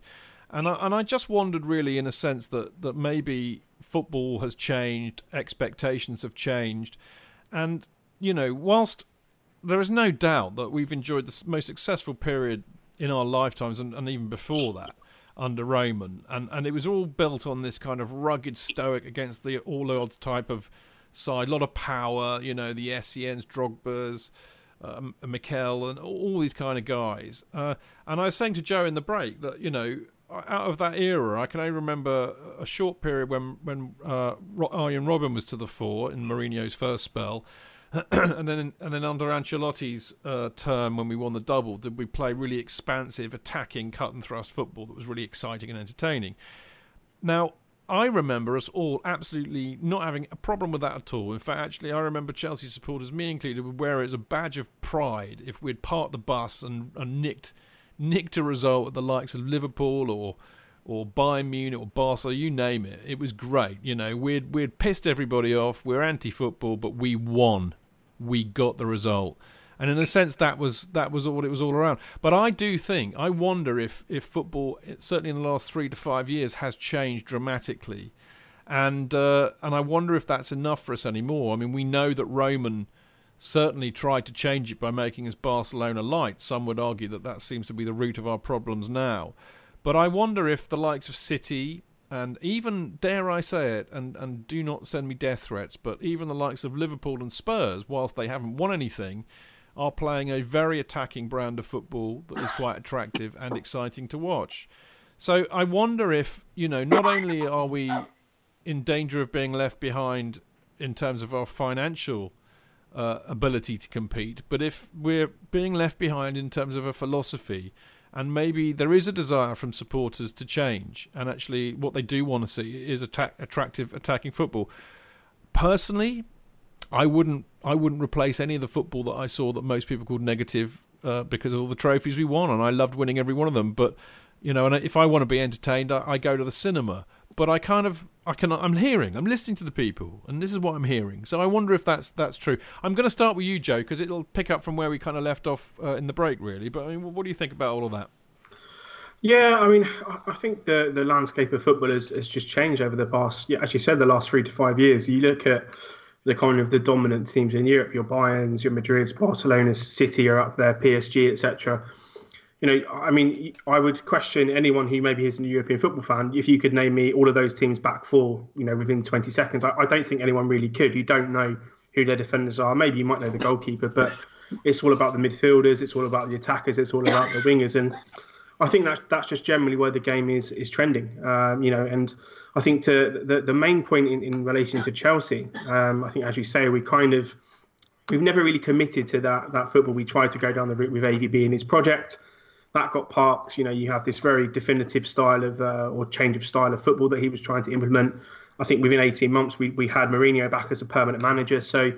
And I, and I just wondered, really, in a sense, that, that maybe football has changed, expectations have changed. And, you know, whilst there is no doubt that we've enjoyed the most successful period in our lifetimes, and, and even before that, under Roman, and, and it was all built on this kind of rugged, stoic, against the all-odds type of side, a lot of power, you know, the S C Ns, Drogba's, um, Mikel, and all these kind of guys. Uh, and I was saying to Joe in the break that, you know, out of that era, I can only remember a short period when when uh, Arjen Robben was to the fore in Mourinho's first spell, and then and then under Ancelotti's uh, term, when we won the double, did we play really expansive, attacking, cut and thrust football that was really exciting and entertaining. Now, I remember us all absolutely not having a problem with that at all. In fact, actually, I remember Chelsea supporters, me included, would wear it as a badge of pride if we'd parked the bus and, and nicked nicked a result at the likes of Liverpool or or Bayern Munich or Barca, you name it. It was great. You know, we'd we'd pissed everybody off. We're anti-football, but we won. We got the result. And in a sense, that was that was all it was all around. But I do think, I wonder if, if football, certainly in the last three to five years, has changed dramatically. And uh, and I wonder if that's enough for us anymore. I mean, we know that Roman certainly tried to change it by making us Barcelona light. Some would argue that that seems to be the root of our problems now. But I wonder if the likes of City and even, dare I say it, and, and do not send me death threats, but even the likes of Liverpool and Spurs, whilst they haven't won anything, are playing a very attacking brand of football that is quite attractive and exciting to watch. So I wonder if, you know, not only are we in danger of being left behind in terms of our financial uh, ability to compete, but if we're being left behind in terms of a philosophy, and maybe there is a desire from supporters to change, and actually what they do want to see is attack, attractive attacking football. Personally, I wouldn't I wouldn't replace any of the football that I saw that most people called negative uh, because of all the trophies we won, and I loved winning every one of them. But, you know, and if I want to be entertained, I, I go to the cinema. But I kind of I can I'm hearing I'm listening to the people, and this is what I'm hearing. So I wonder if that's that's true. I'm going to start with you, Joe, because it'll pick up from where we kind of left off uh, in the break, really. But I mean, what do you think about all of that? Yeah, I mean, I think the, the landscape of football has, has just changed over the past, as you said, the last three to five years. You look at the kind of the dominant teams in Europe, your Bayerns, your Madrids, Barcelona's, City are up there, P S G, et cetera. You know, I mean, I would question anyone who maybe isn't a European football fan, if you could name me all of those teams back four, you know, within twenty seconds. I, I don't think anyone really could. You don't know who their defenders are. Maybe you might know the goalkeeper, but it's all about the midfielders. It's all about the attackers. It's all about the wingers. And I think that's, that's just generally where the game is is trending, um, you know, and I think to the, the main point in, in relation to Chelsea, um, I think, as you say, we kind of, we've never really committed to that that football. We tried to go down the route with A V B and his project. That got parked. You know, you have this very definitive style of, uh, or change of style of football that he was trying to implement. I think within eighteen months, we, we had Mourinho back as a permanent manager. So, you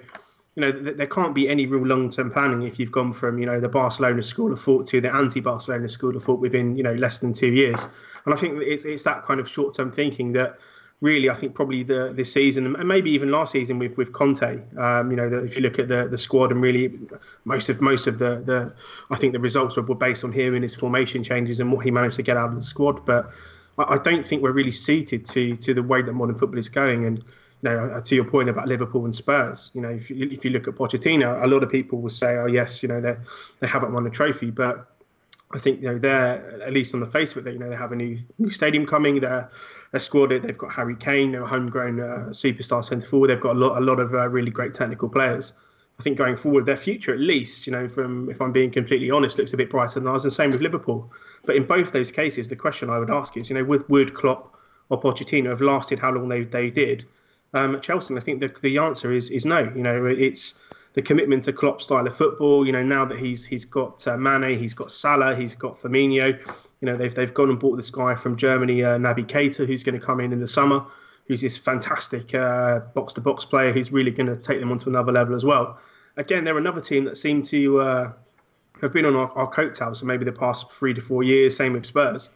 know, th- there can't be any real long-term planning if you've gone from, you know, the Barcelona school of thought to the anti-Barcelona school of thought within, you know, less than two years. And I think it's it's that kind of short-term thinking that really, I think probably the this season and maybe even last season with with Conte, um, you know, the, if you look at the the squad and really most of most of the the I think the results were, were based on him and his formation changes and what he managed to get out of the squad. But I, I don't think we're really suited to to the way that modern football is going. And you know, to your point about Liverpool and Spurs, you know, if you, if you look at Pochettino, a lot of people will say, oh yes, you know, they they haven't won a trophy, but I think, you know, they're, at least on the face of it, you know, they have a new, new stadium coming. They're, they're squadded. They've got Harry Kane, they're a homegrown uh, superstar centre forward. They've got a lot, a lot of uh, really great technical players. I think going forward, their future, at least, you know, from if I'm being completely honest, looks a bit brighter than ours. And same with Liverpool. But in both those cases, the question I would ask is, you know, would, would Klopp or Pochettino have lasted how long they they did um, at Chelsea? And I think the the answer is is no. You know, it's the commitment to Klopp's style of football. You know, now that he's he's got uh, Mane, he's got Salah, he's got Firmino. You know, they've they've gone and bought this guy from Germany, uh, Naby Keita, who's going to come in in the summer, who's this fantastic uh, box-to-box player who's really going to take them onto another level as well. Again, they're another team that seem to uh, have been on our, our coattails for maybe the past three to four years, same with Spurs.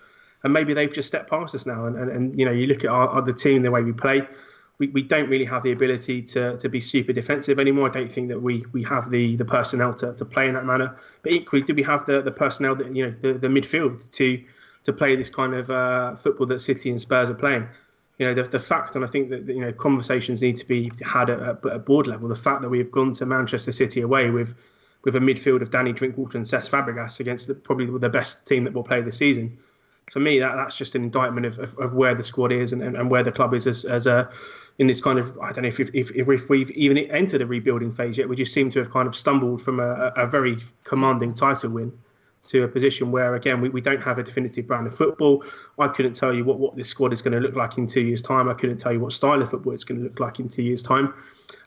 And maybe they've just stepped past us now. And, and, and you know, you look at our, our the team, the way we play, We, we don't really have the ability to, to be super defensive anymore. I don't think that we, we have the, the personnel to, to play in that manner. But equally, do we have the, the personnel, that you know, the, the midfield to to play this kind of uh, football that City and Spurs are playing? You know, the, the fact, and I think that, you know, conversations need to be had at, at, at board level. The fact that we have gone to Manchester City away with with a midfield of Danny Drinkwater and Cesc Fabregas against the, probably the best team that will play this season. For me, that, that's just an indictment of, of, of where the squad is and, and, and where the club is as, as a, in this kind of, I don't know if, if, if we've even entered a rebuilding phase yet. We just seem to have kind of stumbled from a, a very commanding title win to a position where, again, we, we don't have a definitive brand of football. I couldn't tell you what, what this squad is going to look like in two years' time. I couldn't tell you what style of football it's going to look like in two years' time.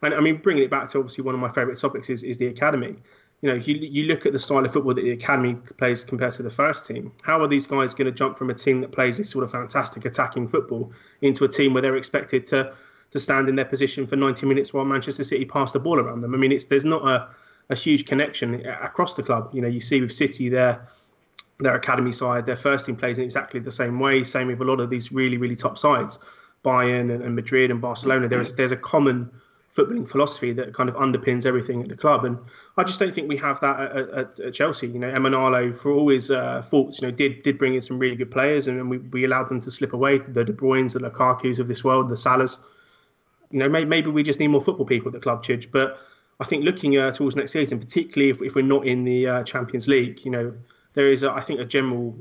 And, I mean, bringing it back to, obviously, one of my favourite topics is, is the academy. You know, you, you look at the style of football that the academy plays compared to the first team. How are these guys going to jump from a team that plays this sort of fantastic attacking football into a team where they're expected to to stand in their position for ninety minutes while Manchester City pass the ball around them? I mean, it's there's not a, a huge connection across the club. You know, you see with City, their, their academy side, their first team plays in exactly the same way. Same with a lot of these really, really top sides. Bayern and, and Madrid and Barcelona, there is, there's a common footballing philosophy that kind of underpins everything at the club, and I just don't think we have that at, at, at Chelsea. You know, Emanalo, for all his uh, faults, you know, did did bring in some really good players, and we, we allowed them to slip away. The De Bruynes, the Lukaku's of this world, the Salahs. You know, maybe, maybe we just need more football people at the club, Chidge. But I think looking uh, towards next season, particularly if, if we're not in the uh, Champions League, you know, there is a, I think a general,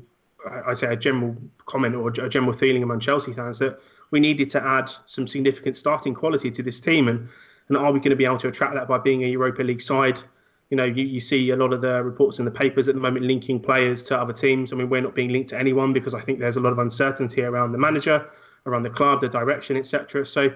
I'd say a general comment or a general feeling among Chelsea fans that we needed to add some significant starting quality to this team. And, and are we going to be able to attract that by being a Europa League side? You know, you, you see a lot of the reports in the papers at the moment linking players to other teams. I mean, we're not being linked to anyone because I think there's a lot of uncertainty around the manager, around the club, the direction, et cetera. So,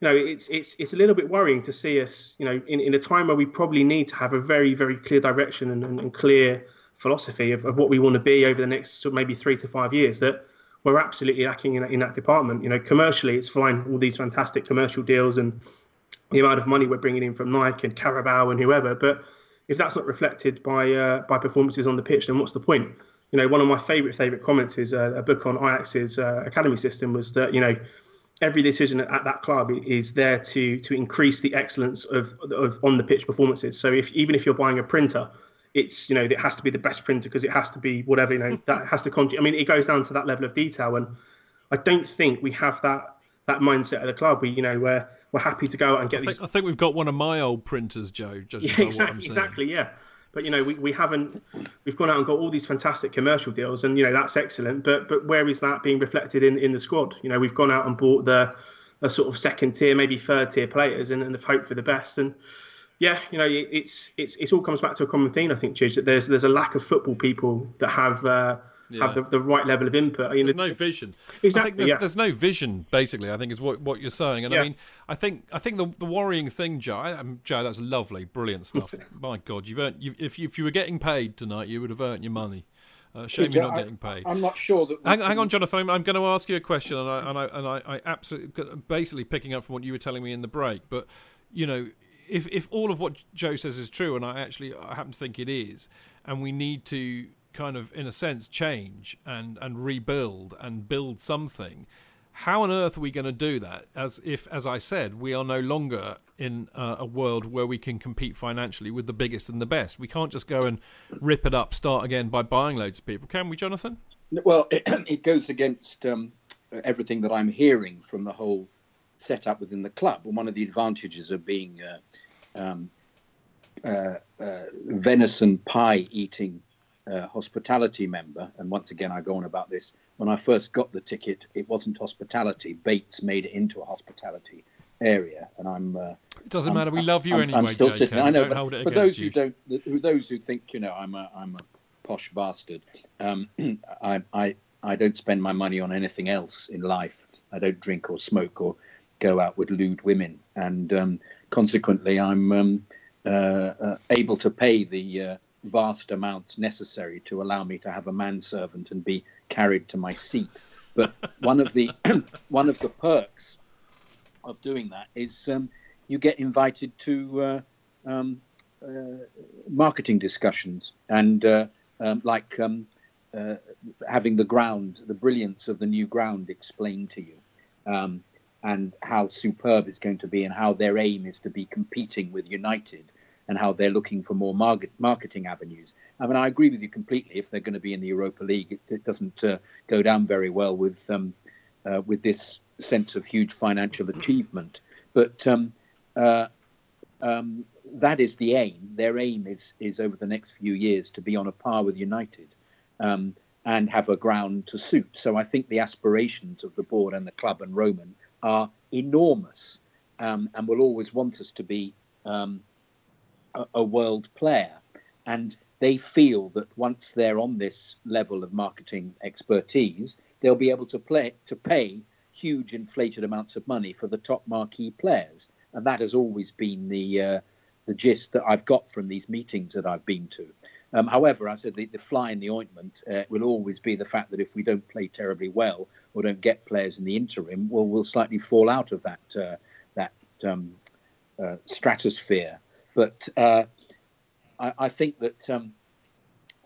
you know, it's it's it's a little bit worrying to see us, you know, in, in a time where we probably need to have a very, very clear direction and, and, and clear philosophy of, of what we want to be over the next maybe three to five years, that we're absolutely lacking in that, in that department. You know, commercially, it's fine, all these fantastic commercial deals and the amount of money we're bringing in from Nike and Carabao and whoever. But if that's not reflected by uh, by performances on the pitch, then what's the point? You know, one of my favourite, favourite comments is uh, a book on Ajax's uh, academy system was that, you know, every decision at that club is there to to increase the excellence of, of on-the-pitch performances. So if even if you're buying a printer, it's, you know, it has to be the best printer because it has to be whatever, you know, that has to contribute. I mean, it goes down to that level of detail. And I don't think we have that that mindset at the club. We, you know, we're, we're happy to go out and get I think, these. I think we've got one of my old printers, Joe, judging yeah, by exactly, what I'm saying. Exactly, yeah. But, you know, we, we haven't, we've gone out and got all these fantastic commercial deals and, you know, that's excellent. But but where is that being reflected in, in the squad? You know, we've gone out and bought the, the sort of second tier, maybe third tier players and, and have hoped for the best. And, yeah, you know, it's it's it's all comes back to a common theme, I think, Chidge, that there's there's a lack of football people that have uh, yeah. have the, the right level of input. I mean, there's no vision. Exactly. I think there's, yeah. there's no vision, basically, I think is what, what you're saying. And yeah. I mean, I think I think the, the worrying thing, Joe. Um, Joe, that's lovely, brilliant stuff. My God, you've earned. You, if you, if you were getting paid tonight, you would have earned your money. Uh, shame yeah, you're not I, getting paid. I'm not sure that. Hang, can... hang on, Jonathan. I'm going to ask you a question, and I and I and I, I absolutely basically picking up from what you were telling me in the break, but you know. If if all of what Joe says is true, and I actually I happen to think it is, and we need to kind of, in a sense, change and, and rebuild and build something, how on earth are we going to do that? As if, as I said, we are no longer in uh, a world where we can compete financially with the biggest and the best. We can't just go and rip it up, start again by buying loads of people, can we, Jonathan? Well, it, it goes against um, everything that I'm hearing from the whole set up within the club, and one of the advantages of being uh, um, uh, uh, venison pie eating uh, hospitality member. And once again, I go on about this. When I first got the ticket, it wasn't hospitality. Bates made it into a hospitality area, and I'm. Uh, it doesn't I'm, matter. We I'm, love you I'm, anyway. I'm still Jake, sitting. I know, but, but those you. who don't, the, those who think, you know, I'm a I'm a posh bastard. Um, I I I don't spend my money on anything else in life. I don't drink or smoke or go out with lewd women, and um, consequently I'm um, uh, uh, able to pay the uh, vast amounts necessary to allow me to have a manservant and be carried to my seat. But one of the one of the perks of doing that is um, you get invited to uh, um, uh, marketing discussions and uh, um, like um, uh, having the ground, the brilliance of the new ground explained to you. Um, and how superb it's going to be, and how their aim is to be competing with United, and how they're looking for more market, marketing avenues. I mean, I agree with you completely. If they're going to be in the Europa League, it, it doesn't uh, go down very well with um, uh, with this sense of huge financial achievement. But um, uh, um, that is the aim. Their aim is, is over the next few years to be on a par with United um, and have a ground to suit. So I think the aspirations of the board and the club and Roman are enormous um, and will always want us to be um, a, a world player. And they feel that once they're on this level of marketing expertise, they'll be able to play to pay huge inflated amounts of money for the top marquee players. And that has always been the uh, the gist that I've got from these meetings that I've been to. Um, however, I said the, the fly in the ointment uh, will always be the fact that if we don't play terribly well or don't get players in the interim, well, we'll slightly fall out of that uh, that um, uh, stratosphere. But uh, I, I think that um,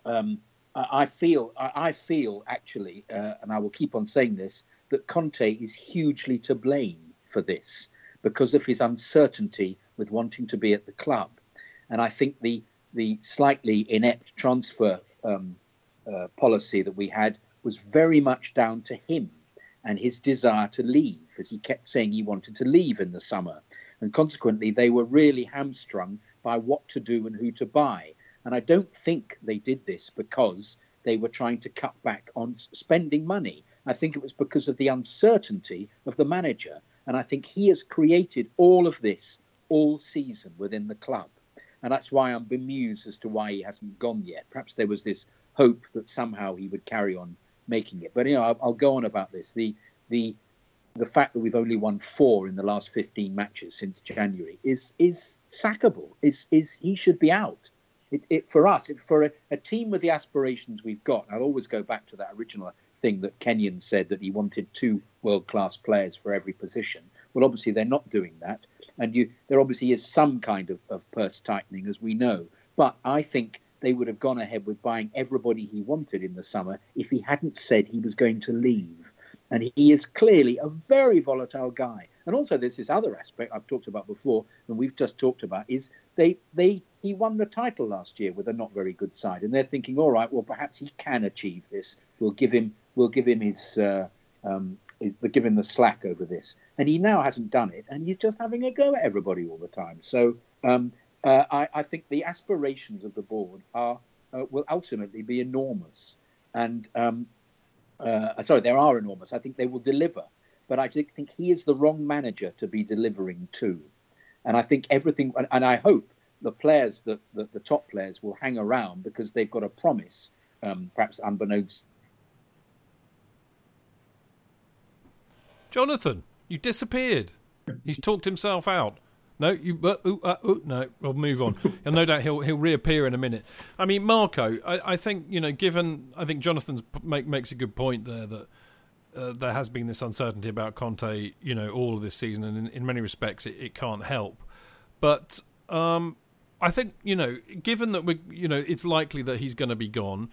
um, I, I feel I, I feel actually, uh, and I will keep on saying this, that Conte is hugely to blame for this because of his uncertainty with wanting to be at the club. And I think the the slightly inept transfer um, uh, policy that we had was very much down to him and his desire to leave, as he kept saying he wanted to leave in the summer. And consequently, they were really hamstrung by what to do and who to buy. And I don't think they did this because they were trying to cut back on spending money. I think it was because of the uncertainty of the manager. And I think he has created all of this all season within the club. And that's why I'm bemused as to why he hasn't gone yet. Perhaps there was this hope that somehow he would carry on making it. But, you know, I'll, I'll go on about this. The the the fact that we've only won four in the last fifteen matches since January is is sackable. Is is he should be out. It, it for us, it, for a, a team with the aspirations we've got. I'll always go back to that original thing that Kenyon said, that he wanted two world-class players for every position. Well, obviously they're not doing that. And you, there obviously is some kind of, of purse tightening, as we know. But I think they would have gone ahead with buying everybody he wanted in the summer if he hadn't said he was going to leave. And he is clearly a very volatile guy. And also there's this other aspect I've talked about before and we've just talked about is they they he won the title last year with a not very good side. And they're thinking, all right, well, perhaps he can achieve this. We'll give him we'll give him his... Uh, um, give him the slack over this, and he now hasn't done it, and he's just having a go at everybody all the time. So um, uh, I, I think the aspirations of the board are uh, will ultimately be enormous, and um, uh, sorry, they are enormous. I think they will deliver, but I think he is the wrong manager to be delivering to, and I think everything, and, and I hope the players that, that the top players will hang around because they've got a promise, um, perhaps unbeknownst. Jonathan, you disappeared. He's talked himself out. No, you. Uh, ooh, uh, ooh, no, we'll move on. And no doubt he'll he'll reappear in a minute. I mean, Marco, I, I think you know. Given, I think Jonathan make, makes a good point there that uh, there has been this uncertainty about Conte, you know, all of this season, and in, in many respects, it, it can't help. But um, I think you know, given that we, you know, it's likely that he's going to be gone.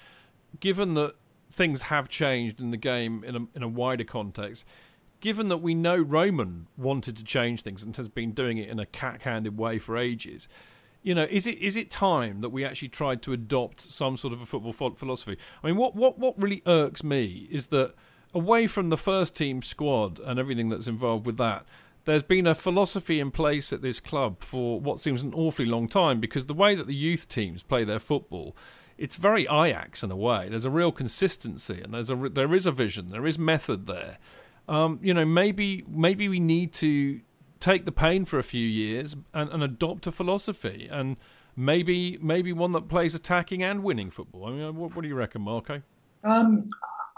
Given that things have changed in the game in a in a wider context. Given that we know Roman wanted to change things and has been doing it in a cat-handed way for ages, you know, is it is it time that we actually tried to adopt some sort of a football philosophy? I mean, what what what really irks me is that away from the first team squad and everything that's involved with that, there's been a philosophy in place at this club for what seems an awfully long time because the way that the youth teams play their football, it's very Ajax in a way. There's a real consistency and there's a there is a vision, there is method there. Um, you know, maybe maybe we need to take the pain for a few years and, and adopt a philosophy, and maybe maybe one that plays attacking and winning football. I mean, what, what do you reckon, Marco? Um,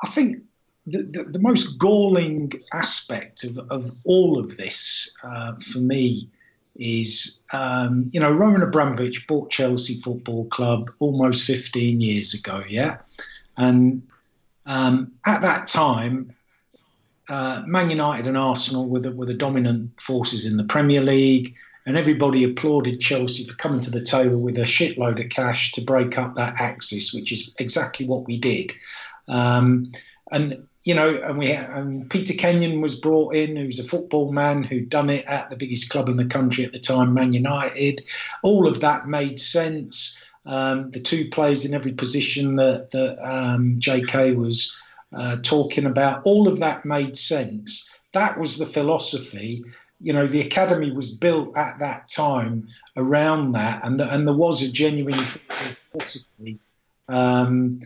I think the, the, the most galling aspect of, of all of this uh, for me is, um, you know, Roman Abramovich bought Chelsea Football Club almost fifteen years ago, yeah? And um, at that time... Uh, Man United and Arsenal were the, were the dominant forces in the Premier League, and everybody applauded Chelsea for coming to the table with a shitload of cash to break up that axis, which is exactly what we did. Um, and you know, and we and Peter Kenyon was brought in, who's a football man who'd done it at the biggest club in the country at the time, Man United. All of that made sense. Um, the two players in every position that that um, J K was. Uh, talking about, all of that made sense. That was the philosophy. You know, the academy was built at that time around that, and the, and there was a genuine philosophy um,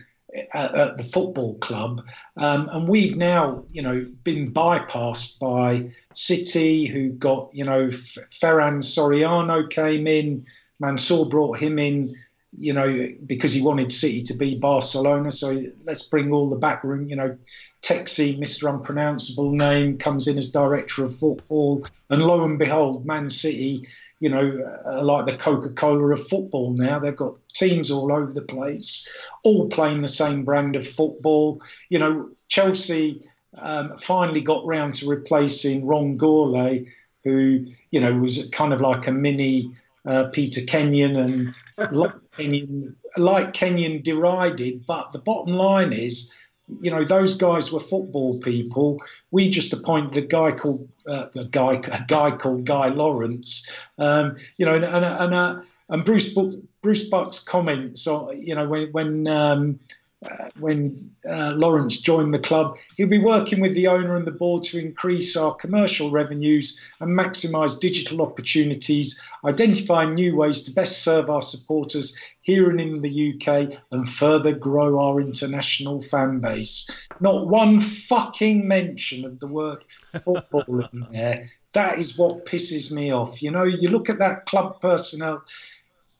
at, at the football club. Um, and we've now, you know, been bypassed by City, who got, you know, Ferran Soriano came in, Mansour brought him in you know, because he wanted City to be Barcelona. So let's bring all the backroom, you know, Texi, Mister Unpronounceable Name, comes in as director of football. And lo and behold, Man City, you know, are like the Coca-Cola of football now. They've got teams all over the place, all playing the same brand of football. You know, Chelsea um, finally got round to replacing Ron Gourlay, who, you know, was kind of like a mini uh, Peter Kenyon and... like Kenyon, like Kenyon derided, but the bottom line is, you know, those guys were football people. We just appointed a guy called uh, a guy a guy called Guy Lawrence, um, you know, and and and, uh, and Bruce Bruce Buck's comments on, you know, when when um, uh, when uh, Lawrence joined the club, he'll be working with the owner and the board to increase our commercial revenues and maximise digital opportunities, identify new ways to best serve our supporters here and in the U K, and further grow our international fan base. Not one fucking mention of the word football in there. That is what pisses me off. You know, you look at that club personnel,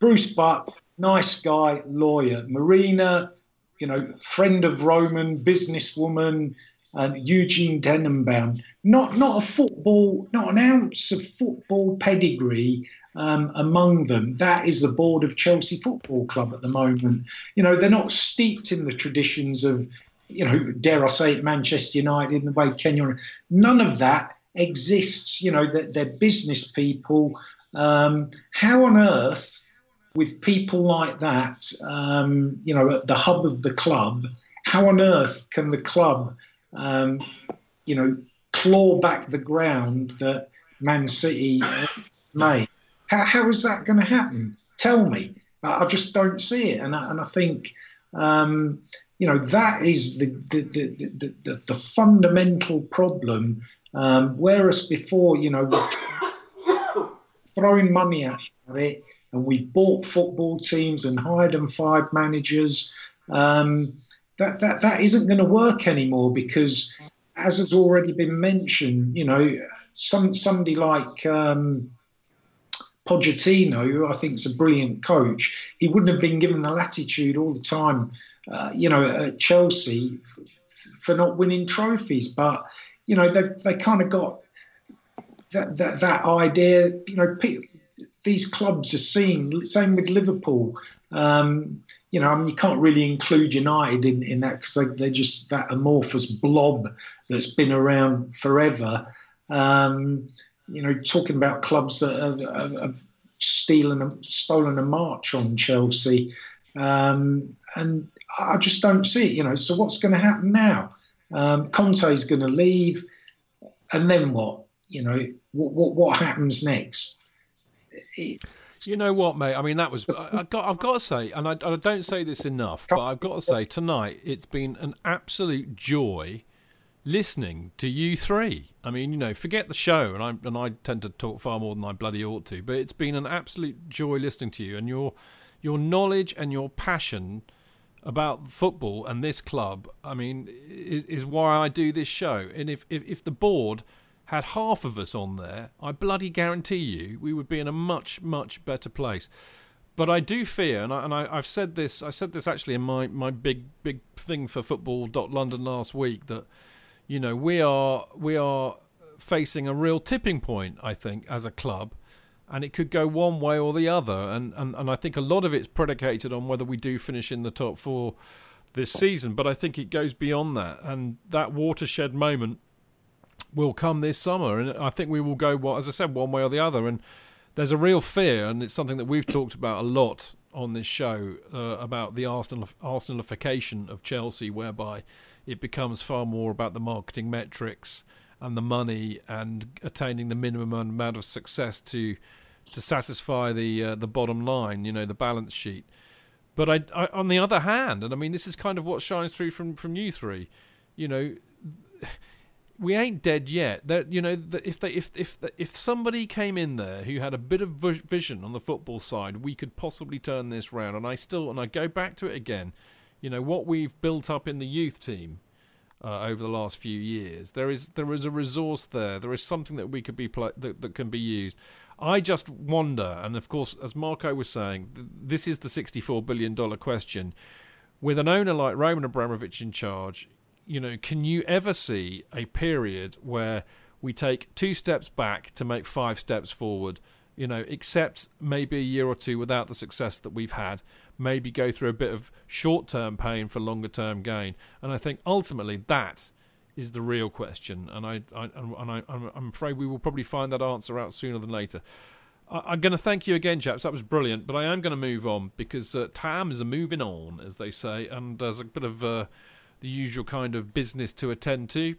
Bruce Buck, nice guy, lawyer, Marina, you know, friend of Roman, businesswoman, and um, Eugene Tenenbaum. Not not a football, not an ounce of football pedigree um, among them. That is the board of Chelsea Football Club at the moment. You know, they're not steeped in the traditions of, you know, dare I say it, Manchester United, in the way Kenya. None of that exists. You know, they're, they're business people. Um, how on earth, with people like that, um, you know, at the hub of the club, how on earth can the club, um, you know, claw back the ground that Man City made? How, how is that going to happen? Tell me. I, I just don't see it. And I, and I think, um, you know, that is the the the, the, the, the fundamental problem. Um, whereas before, you know, throwing money at it, and we bought football teams and hired and fired managers. Um, that that that isn't going to work anymore because, as has already been mentioned, you know, some somebody like um, Pochettino, who I think is a brilliant coach, he wouldn't have been given the latitude all the time, uh, you know, at Chelsea f- for not winning trophies. But you know, they they kind of got that that that idea, you know. People, these clubs are seen, same with Liverpool. Um, you know, I mean, you can't really include United in, in that because they, they're just that amorphous blob that's been around forever. Um, you know, talking about clubs that have, have stealing, stolen a march on Chelsea. Um, and I just don't see it, you know. So what's going to happen now? Um, Conte's going to leave. And then what? You know, what, what, what happens next? You know what, mate? I mean, that was I, I got. I've got to say, and I, I don't say this enough, but I've got to say tonight it's been an absolute joy listening to you three. I mean, you know, forget the show, and I and I tend to talk far more than I bloody ought to, but it's been an absolute joy listening to you and your your knowledge and your passion about football and this club. I mean, is, is why I do this show. And if if, if the board had half of us on there, I bloody guarantee you we would be in a much, much better place. But I do fear, and, I, and I, I've said this, I said this actually in my, my big, big thing for football dot london last week, that, you know, we are we are facing a real tipping point, I think, as a club, and it could go one way or the other. And, and, and I think a lot of it's predicated on whether we do finish in the top four this season, but I think it goes beyond that. And that watershed moment will come this summer, and I think we will go, well, as I said, one way or the other. And there's a real fear, and it's something that we've talked about a lot on this show, uh, about the Arsenal Arsenalification of Chelsea, whereby it becomes far more about the marketing metrics and the money and attaining the minimum amount of success to to satisfy the uh, the bottom line, you know, the balance sheet. But I, I, on the other hand, and I mean, this is kind of what shines through from from you three, you know. We ain't dead yet. That, you know, that if they, if if if somebody came in there who had a bit of vision on the football side, we could possibly turn this round. And I still, and I go back to it again. You know what we've built up in the youth team uh, over the last few years. There is there is a resource there. There is something that we could be pl- that that can be used. I just wonder, and of course, as Marco was saying, th- this is the sixty-four billion dollars question. With an owner like Roman Abramovich in charge, you know, can you ever see a period where we take two steps back to make five steps forward? You know, except maybe a year or two without the success that we've had, maybe go through a bit of short-term pain for longer-term gain. And I think ultimately that is the real question. And I, I and I, I'm afraid we will probably find that answer out sooner than later. I, I'm going to thank you again, chaps. That was brilliant. But I am going to move on because uh, times are moving on, as they say, and there's a bit of uh, the usual kind of business to attend to.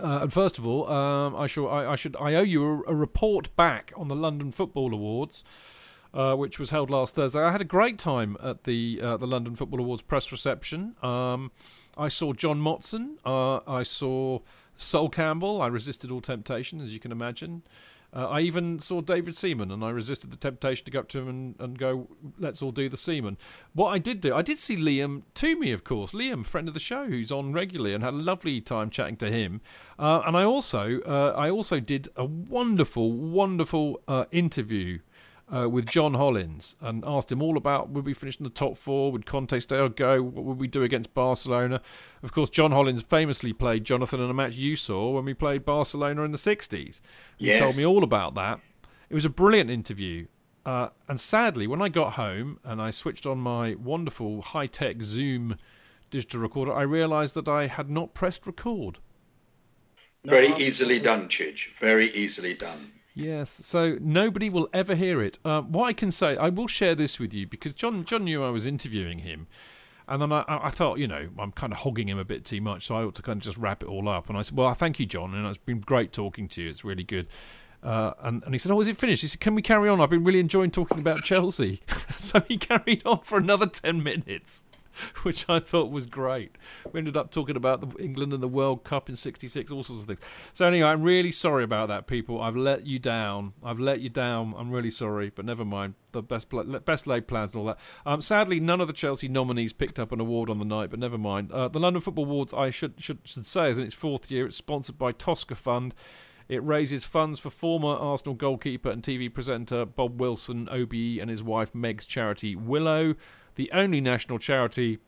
Uh, and first of all, um, I, shall, I, I should I owe you a, a report back on the London Football Awards, uh, which was held last Thursday. I had a great time at the uh, the London Football Awards press reception. Um, I saw John Motson. Uh, I saw Sol Campbell. I resisted all temptation, as you can imagine. Uh, I even saw David Seaman, and I resisted the temptation to go up to him and, and go, let's all do the Seaman. What I did do, I did see Liam Toomey, of course. Liam, friend of the show, who's on regularly, and had a lovely time chatting to him. Uh, and I also uh, I also did a wonderful, wonderful uh, interview uh, with John Hollins and asked him all about, would we finish in the top four? Would Conte stay or go? What would we do against Barcelona? Of course, John Hollins famously played Jonathan in a match you saw when we played Barcelona in the sixties. He yes. told me all about that. It was a brilliant interview. Uh, and sadly, when I got home and I switched on my wonderful high-tech Zoom digital recorder, I realised that I had not pressed record. Very no, easily done, Chidge. Very easily done. Yes, so nobody will ever hear it. Um, what I can say, I will share this with you, because John John knew I was interviewing him, and then I, I thought, you know, I'm kind of hogging him a bit too much, so I ought to kind of just wrap it all up. And I said, well, thank you, John, and it's been great talking to you. It's really good. Uh, and, and he said, oh, is it finished? He said, can we carry on? I've been really enjoying talking about Chelsea. So he carried on for another ten minutes, which I thought was great. We ended up talking about the England and the World Cup in sixty-six, all sorts of things. So anyway, I'm really sorry about that, people. I've let you down. I've let you down. I'm really sorry, but never mind. The best best laid plans and all that. Um, sadly, none of the Chelsea nominees picked up an award on the night, but never mind. Uh, the London Football Awards, I should, should should say, is in its fourth year. It's sponsored by Tosca Fund. It raises funds for former Arsenal goalkeeper and T V presenter Bob Wilson, O B E, and his wife Meg's charity, Willow, the only national charity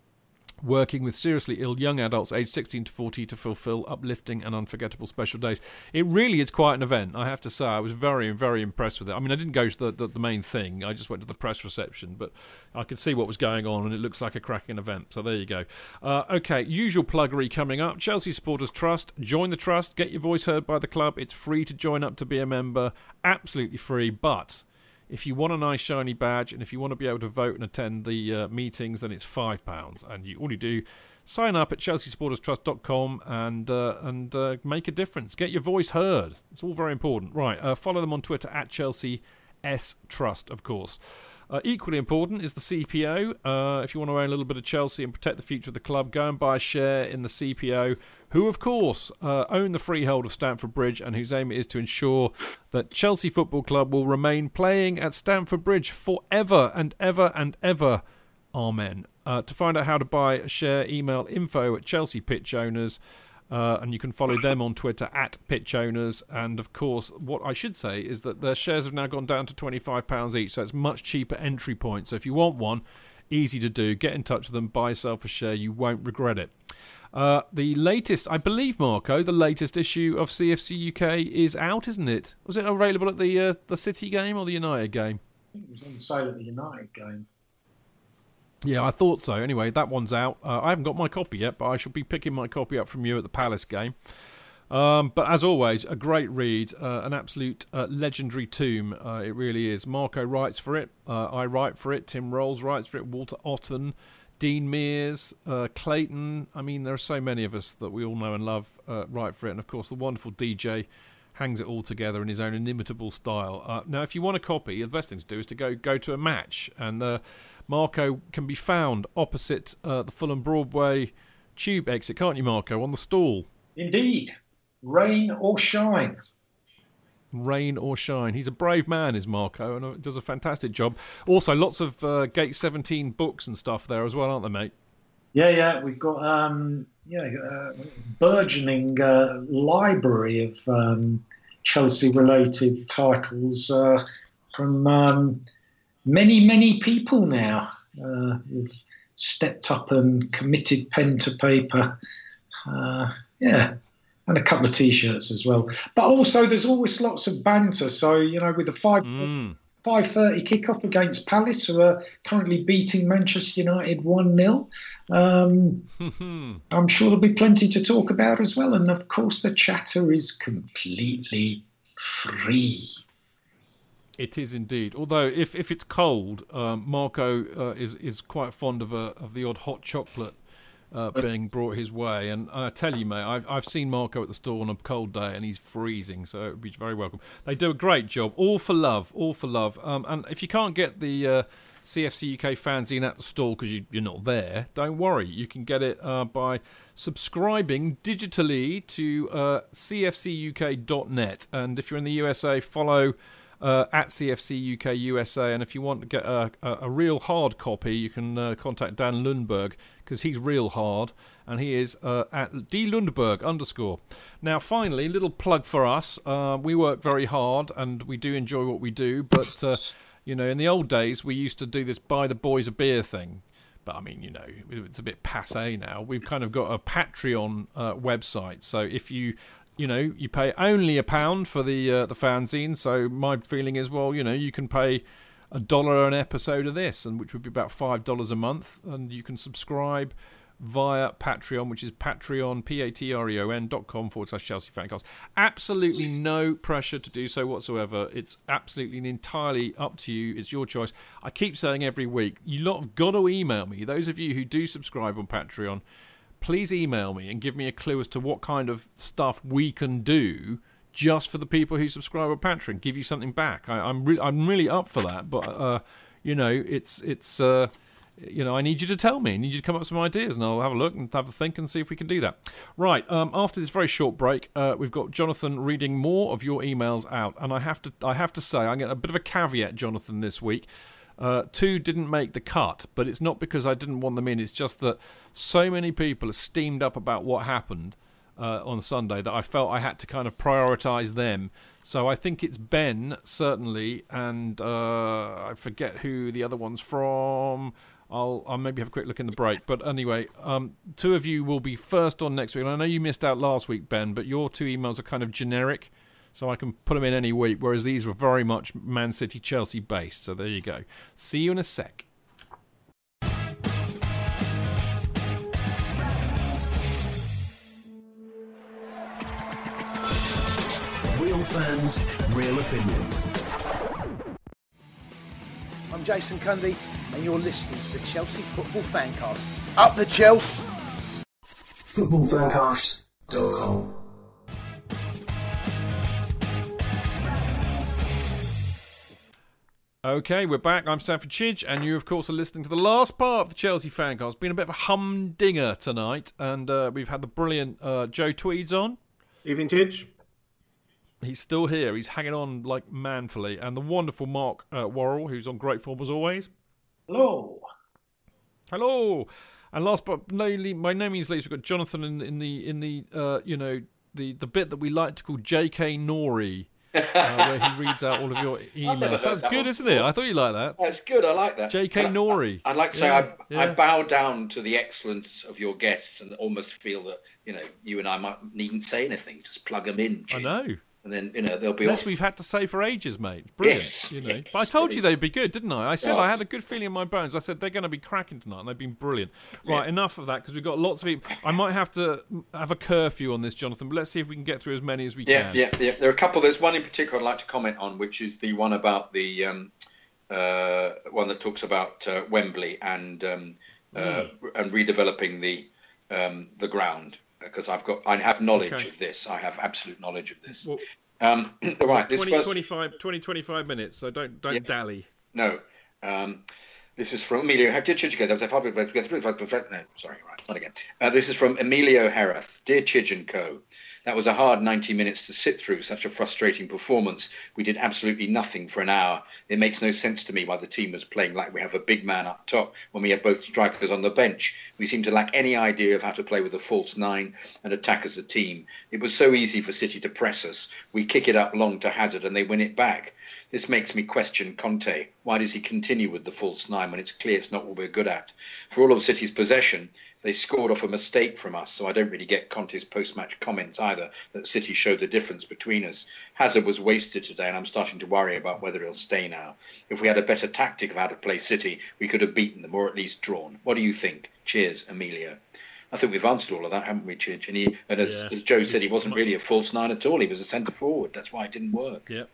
working with seriously ill young adults aged sixteen to forty to fulfil uplifting and unforgettable special days. It really is quite an event, I have to say. I was very, very impressed with it. I mean, I didn't go to the, the, the main thing. I just went to the press reception, but I could see what was going on, and it looks like a cracking event. So there you go. Uh, OK, usual pluggery coming up. Chelsea Supporters Trust. Join the Trust. Get your voice heard by the club. It's free to join up to be a member. Absolutely free, but if you want a nice shiny badge and if you want to be able to vote and attend the uh, meetings, then it's five pounds. And you all you do, sign up at chelsea supporters trust dot com and uh, and uh, make a difference. Get your voice heard. It's all very important. Right, uh, follow them on Twitter at Chelsea S Trust, of course. Uh, equally important is the C P O. Uh, if you want to own a little bit of Chelsea and protect the future of the club, go and buy a share in the C P O, who, of course, uh, own the freehold of Stamford Bridge and whose aim it is to ensure that Chelsea Football Club will remain playing at Stamford Bridge forever and ever and ever. Amen. Uh, to find out how to buy a share, email info at Chelsea Pitch Owners. Uh, and you can follow them on Twitter at Pitch Owners. And, of course, what I should say is that their shares have now gone down to twenty-five pounds each, so it's much cheaper entry point. So if you want one, easy to do. Get in touch with them. Buy yourself a share. You won't regret it. Uh, the latest, I believe, Marco, the latest issue of C F C U K is out, isn't it? Was it available at the uh, the City game or the United game? I think it was on the sale at the United game. Yeah, I thought so. Anyway, that one's out. Uh, I haven't got my copy yet, but I shall be picking my copy up from you at the Palace game. Um, but as always, a great read, uh, an absolute uh, legendary tome. Uh, it really is. Marco writes for it. Uh, I write for it. Tim Rolls writes for it. Walter Otten, Dean Mears, uh, Clayton. I mean, there are so many of us that we all know and love uh, write for it. And, of course, the wonderful D J hangs it all together in his own inimitable style. Uh, now, if you want a copy, the best thing to do is to go, go to a match. And Uh, Marco can be found opposite uh, the Fulham Broadway tube exit, can't you, Marco, on the stall? Indeed. Rain or shine. Rain or shine. He's a brave man, is Marco, and does a fantastic job. Also, lots of uh, Gate seventeen books and stuff there as well, aren't there, mate? Yeah, yeah. We've got um, yeah, a uh, burgeoning uh, library of um, Chelsea-related titles uh, from um, many, many people now. Uh, who've stepped up and committed pen to paper. Uh, yeah. And a couple of T-shirts as well. But also there's always lots of banter. So, you know, with the five mm. five thirty kickoff against Palace, who are currently beating Manchester United one nil. Um, I'm sure there'll be plenty to talk about as well. And, of course, the chatter is completely free. It is indeed. Although, if, if it's cold, um, Marco uh, is, is quite fond of, a, of the odd hot chocolate. Uh, being brought his way, and I tell you, mate, I've, I've seen Marco at the store on a cold day, and he's freezing, so it would be very welcome. They do a great job, all for love, all for love. Um, and if you can't get the uh, C F C U K fanzine at the store because you, you're not there, don't worry, you can get it uh, by subscribing digitally to uh, C F C U K dot net, and if you're in the U S A, follow Uh, at C F C U K U S A, and if you want to get a, a, a real hard copy, you can uh, contact Dan Lundberg, because he's real hard, and he is uh, at dlundberg underscore. Now, finally, little plug for us. Uh, we work very hard, and we do enjoy what we do, but, uh, you know, in the old days, we used to do this buy the boys a beer thing. But, I mean, you know, it's a bit passé now. We've kind of got a Patreon uh, website, so if you... You know, you pay only a pound for the uh, the fanzine, so my feeling is, well, you know, you can pay a dollar an episode of this, and which would be about five dollars a month, and you can subscribe via Patreon, which is Patreon, P A T R E O N dot com forward slash ChelseaFanCast. Absolutely no pressure to do so whatsoever. It's absolutely and entirely up to you. It's your choice. I keep saying every week, you lot have got to email me. Those of you who do subscribe on Patreon, please email me and give me a clue as to what kind of stuff we can do just for the people who subscribe on Patreon. Give you something back. I, I'm re- I'm really up for that, but uh, you know, it's it's uh, you know, I need you to tell me. I need you to come up with some ideas, and I'll have a look and have a think and see if we can do that. Right. Um, after this very short break, uh, we've got Jonathan reading more of your emails out, and I have to I have to say I'm getting a bit of a caveat, Jonathan, this week. Uh, two didn't make the cut, but it's not because I didn't want them in. It's just that so many people are steamed up about what happened uh, on Sunday that I felt I had to kind of prioritise them. So I think it's Ben, certainly, and uh, I forget who the other one's from. I'll, I'll maybe have a quick look in the break. But anyway, um, two of you will be first on next week. And I know you missed out last week, Ben, but your two emails are kind of generic, so I can put them in any week, whereas these were very much Man City, Chelsea based. So there you go. See you in a sec. Real fans, real opinions. I'm Jason Cundy, and you're listening to the Chelsea Football Fancast. Up the Chelsea! football fancast dot com Okay, we're back. I'm Stanford Chidge, and you, of course, are listening to the last part of the Chelsea Fancast. It's been a bit of a humdinger tonight, and uh, we've had the brilliant uh, Joe Tweeds on. Evening, Chidge. He's still here. He's hanging on, like, manfully. And the wonderful Mark uh, Worrell, who's on great form as always. Hello. Hello. And last but by no means least, we've got Jonathan in, in the, in the uh, you know, the, the bit that we like to call J K Norrie. uh, where he reads out all of your emails. That's that good, one. Isn't it? I thought you liked that. That's good. I like that. J K Norrie. I'd like to say yeah, I, yeah. I bow down to the excellence of your guests and almost feel that, you know, you and I might needn't say anything. Just plug them in. I know. And then, you know, they'll be Unless off. We've had to say for ages, mate. Brilliant. Yes, you know. Yes, but I told you they'd be good, didn't I? I said well, I had a good feeling in my bones. I said they're going to be cracking tonight, and they've been brilliant. Right, yeah. Enough of that, because we've got lots of people. I might have to have a curfew on this, Jonathan, but let's see if we can get through as many as we yeah, can. Yeah, yeah. There are a couple. There's one in particular I'd like to comment on, which is the one about the um, uh, one that talks about uh, Wembley and um, uh, mm. and redeveloping the um, the ground. Because I've got, I have knowledge okay. of this. I have absolute knowledge of this. Well, um, right, this twenty, was... twenty, twenty-five minutes, so don't don't yeah. dally. No. Um, this is from Emilio... Sorry, right, not again. Uh, this is from Emilio Hereth. Dear Chidge and Co., That was a hard ninety minutes to sit through such a frustrating performance. We did absolutely nothing for an hour. It makes no sense to me why the team was playing like we have a big man up top when we have both strikers on the bench. We seem to lack any idea of how to play with a false nine and attack as a team. It was so easy for City to press us. We kick it up long to Hazard and they win it back. This makes me question Conte. Why does he continue with the false nine when it's clear it's not what we're good at? For all of City's possession, they scored off a mistake from us, so I don't really get Conte's post-match comments either, that City showed the difference between us. Hazard was wasted today, and I'm starting to worry about whether he'll stay now. If we had a better tactic of how to play City, we could have beaten them, or at least drawn. What do you think? Cheers, Emilio. I think we've answered all of that, haven't we, Chidge? And, he, and as, yeah. as Joe said, he wasn't really a false nine at all. He was a centre-forward. That's why it didn't work. Yeah.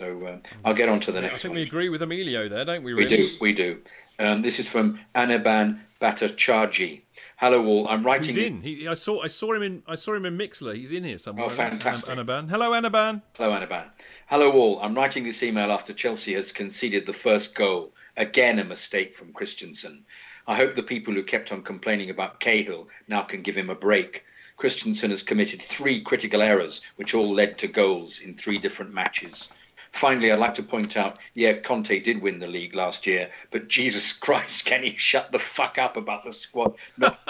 So um, I'll get on to the next one. I think one. We agree with Emilio there, don't we, really? We do, we do. Um, this is from Anaban Bhattacharjee. Hello all, I'm writing... He's in. He, I, saw, I, saw him in I saw him in Mixlr. He's in here somewhere. Oh, fantastic. Anaban. Hello, Anaban. Hello, Anaban. Hello all, I'm writing this email after Chelsea has conceded the first goal. Again, a mistake from Christensen. I hope the people who kept on complaining about Cahill now can give him a break. Christensen has committed three critical errors, which all led to goals in three different matches. Finally, I'd like to point out, yeah, Conte did win the league last year, but Jesus Christ, can he shut the fuck up about the squad not,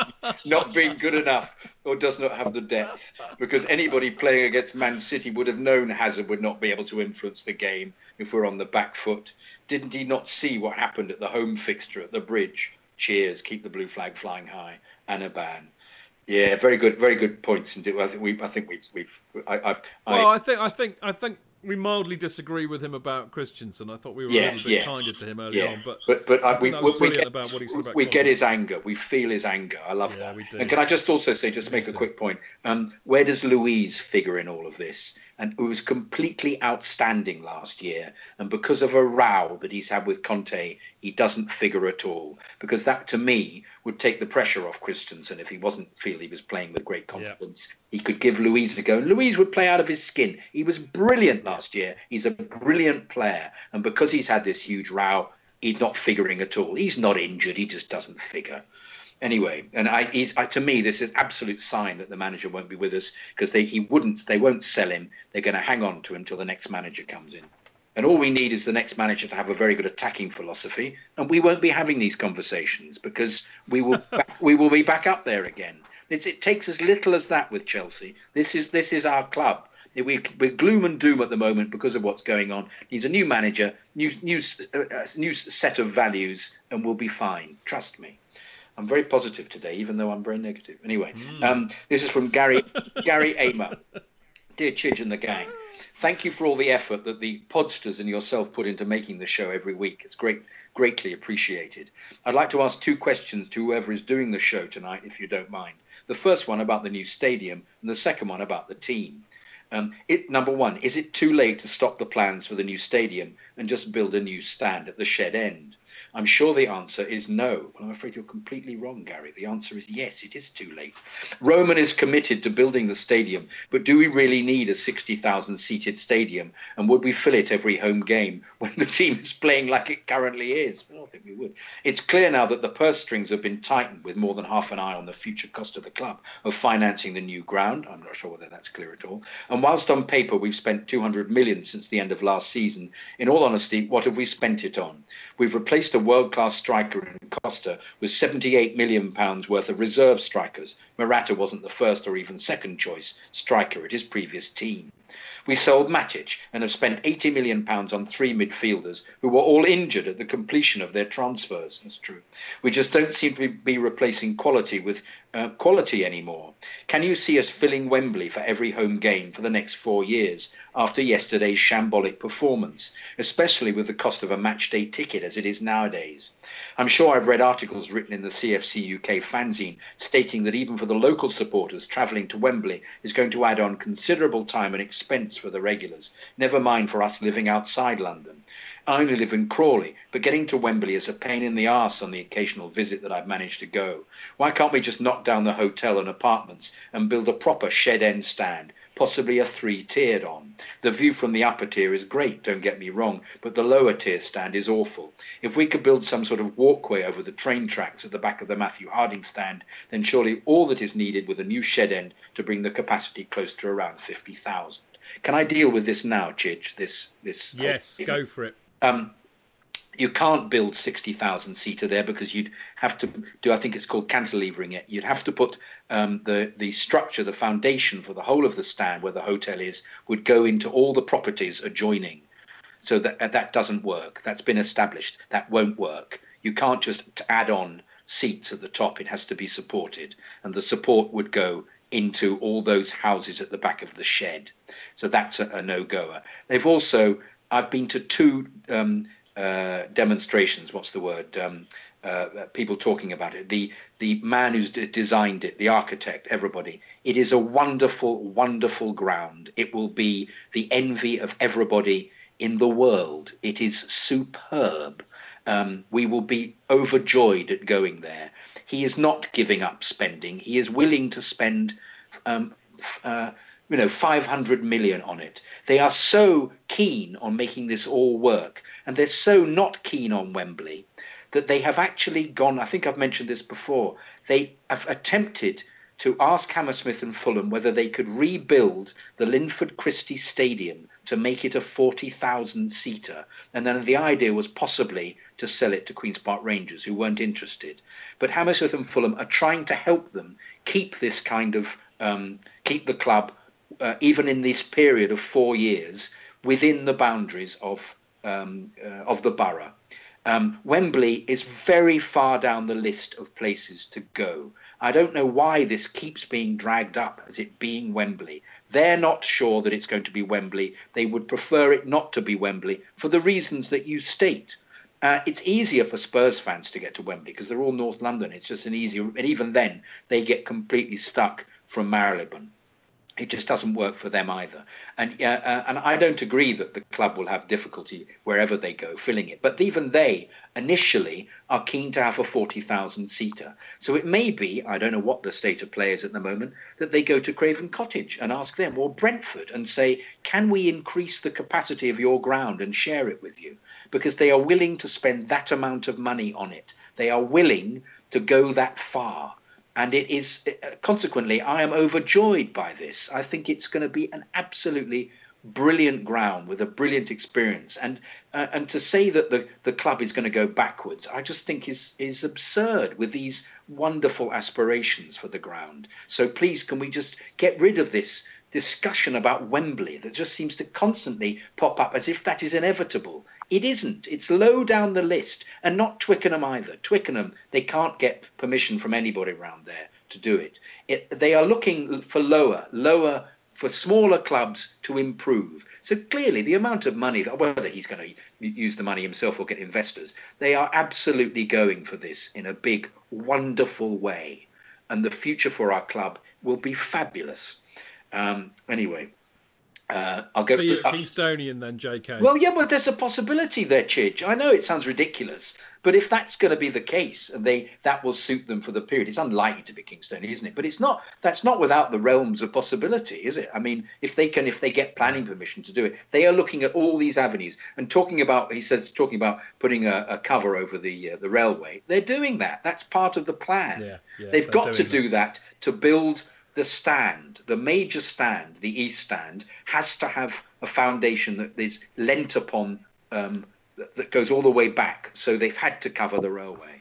not being good enough or does not have the depth? Because anybody playing against Man City would have known Hazard would not be able to influence the game if we're on the back foot. Didn't he not see what happened at the home fixture at the Bridge? Cheers, keep the blue flag flying high. Anaban. Yeah, very good, very good points. Indeed. I think we, I think we've, we've. I, I, well, I think, I think, I think. We mildly disagree with him about Christensen. I thought we were yeah, a little bit yeah. kinder to him early yeah. on, but but, but I, I we, we, get, about what he's about we get his anger. We feel his anger. I love yeah, that. We do. And can I just also say, just to make a quick point, um, where does Louise figure in all of this? And who was completely outstanding last year. And because of a row that he's had with Conte, he doesn't figure at all. Because that, to me, would take the pressure off Christensen if he wasn't feel he was playing with great confidence. Yeah. He could give Louise a go. And Louise would play out of his skin. He was brilliant last year. He's a brilliant player. And because he's had this huge row, he's not figuring at all. He's not injured. He just doesn't figure. Anyway, and I, he's, I, to me, this is an absolute sign that the manager won't be with us because they he wouldn't they won't sell him. They're going to hang on to him till the next manager comes in. And all we need is the next manager to have a very good attacking philosophy, and we won't be having these conversations because we will back, we will be back up there again. It's, it takes as little as that with Chelsea. This is this is our club. We, we're gloom and doom at the moment because of what's going on. He's a new manager, new new uh, new set of values, and we'll be fine. Trust me. I'm very positive today, even though I'm very negative. Anyway, mm. um, this is from Gary Gary Amer. Dear Chidge and the gang, thank you for all the effort that the podsters and yourself put into making the show every week. It's great, greatly appreciated. I'd like to ask two questions to whoever is doing the show tonight, if you don't mind. The first one about the new stadium and the second one about the team. Um, it, number one, is it too late to stop the plans for the new stadium and just build a new stand at the shed end? I'm sure the answer is no. Well, I'm afraid you're completely wrong, Gary. The answer is yes, it is too late. Roman is committed to building the stadium, but do we really need a sixty thousand seated stadium? And would we fill it every home game when the team is playing like it currently is? Well, I don't think we would. It's clear now that the purse strings have been tightened with more than half an eye on the future cost of the club of financing the new ground. I'm not sure whether that's clear at all. And whilst on paper we've spent two hundred million since the end of last season, in all honesty, what have we spent it on? We've replaced a world-class striker in Costa with seventy-eight million pounds worth of reserve strikers. Morata wasn't the first or even second choice striker at his previous team. We sold Matic and have spent eighty million pounds on three midfielders who were all injured at the completion of their transfers. That's true. We just don't seem to be replacing quality with uh, quality anymore. Can you see us filling Wembley for every home game for the next four years after yesterday's shambolic performance, especially with the cost of a matchday ticket as it is nowadays? I'm sure I've read articles written in the C F C U K fanzine stating that even for the local supporters, travelling to Wembley is going to add on considerable time and expense for the regulars, never mind for us living outside London. I only live in Crawley, but getting to Wembley is a pain in the arse on the occasional visit that I've managed to go. Why can't we just knock down the hotel and apartments and build a proper shed end stand? possibly a three-tiered on. The view from the upper tier is great, don't get me wrong, but the lower tier stand is awful. If we could build some sort of walkway over the train tracks at the back of the Matthew Harding stand, then surely all that is needed with a new shed end to bring the capacity close to around fifty thousand. Can I deal with this now, Chidge? This, this. Yes, idea? Go for it. Um, You can't build sixty thousand seater there because you'd have to do, I think it's called cantilevering it. You'd have to put um, the, the structure, the foundation for the whole of the stand where the hotel is would go into all the properties adjoining. So that uh, that doesn't work. That's been established. That won't work. You can't just add on seats at the top. It has to be supported. And the support would go into all those houses at the back of the shed. So that's a, a no-goer. They've also, I've been to two... Um, Uh, demonstrations, what's the word, um, uh, people talking about it, the the man who's d- designed it, the architect, everybody. It is a wonderful, wonderful ground. It will be the envy of everybody in the world. It is superb. Um, we will be overjoyed at going there. He is not giving up spending. He is willing to spend um, uh, you know, five hundred million on it. They are so keen on making this all work. And they're so not keen on Wembley that they have actually gone, I think I've mentioned this before, they have attempted to ask Hammersmith and Fulham whether they could rebuild the Linford Christie Stadium to make it a forty thousand seater. And then the idea was possibly to sell it to Queen's Park Rangers, who weren't interested. But Hammersmith and Fulham are trying to help them keep this kind of, um, keep the club, uh, even in this period of four years, within the boundaries of Um, uh, of the borough. Um, Wembley is very far down the list of places to go. I don't know why this keeps being dragged up as it being Wembley. They're not sure that it's going to be Wembley. They would prefer it not to be Wembley for the reasons that you state. Uh, it's easier for Spurs fans to get to Wembley because they're all North London. It's just an easier... And even then, they get completely stuck from Marylebone. It just doesn't work for them either. And uh, uh, and I don't agree that the club will have difficulty wherever they go filling it. But even they initially are keen to have a forty thousand seater. So it may be, I don't know what the state of play is at the moment, that they go to Craven Cottage and ask them, or Brentford, and say, can we increase the capacity of your ground and share it with you? Because they are willing to spend that amount of money on it. They are willing to go that far. And it is, consequently, I am overjoyed by this. I think it's going to be an absolutely brilliant ground with a brilliant experience. And uh, and to say that the, the club is going to go backwards, I just think is is absurd with these wonderful aspirations for the ground. So please, can we just get rid of this discussion about Wembley that just seems to constantly pop up as if that is inevitable? It isn't. It's low down the list, and not Twickenham either. Twickenham, they can't get permission from anybody around there to do it. it. They are looking for lower, lower, for smaller clubs to improve. So clearly the amount of money, that whether he's going to use the money himself or get investors, they are absolutely going for this in a big, wonderful way. And the future for our club will be fabulous. Um, anyway. Uh, I'll go so you're a Kingstonian then, J K? Well, yeah, but there's a possibility there, Chidge. I know it sounds ridiculous, but if that's going to be the case, and they that will suit them for the period, it's unlikely to be Kingstonian, isn't it? But it's not. That's not without the realms of possibility, is it? I mean, if they can, if they get planning permission to do it, they are looking at all these avenues and talking about. He says talking about putting a, a cover over the uh, the railway. They're doing that. That's part of the plan. Yeah, yeah, they've got to that. do that to build. The stand, the major stand, the East Stand, has to have a foundation that is lent upon, um, that, that goes all the way back. So they've had to cover the railway.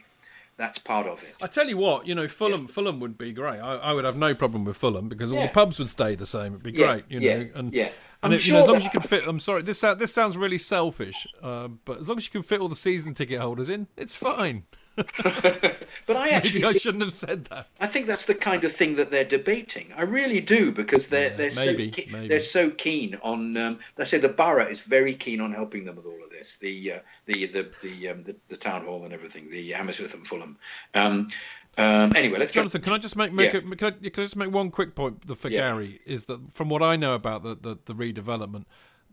That's part of it. I tell you what, you know, Fulham, yeah. Fulham would be great. I, I would have no problem with Fulham because all yeah. the pubs would stay the same. It'd be yeah. great, you yeah. know. And, yeah. and it, sure you know, as long as you can fit. I'm sorry, this this sounds really selfish, uh, but as long as you can fit all the season ticket holders in, it's fine. But I actually maybe I shouldn't have said that. I think that's the kind of thing that they're debating. I really do, because they're yeah, they're maybe, so ke- maybe. they're so keen on. Um, they say the borough is very keen on helping them with all of this. The uh, the the the, um, the the town hall and everything. The Hammersmith and Fulham. Um, um, anyway, let's. Jonathan, go. can I just make, make yeah. a, can, I, can I just make one quick point? For yeah. Gary is that from what I know about the the, the redevelopment.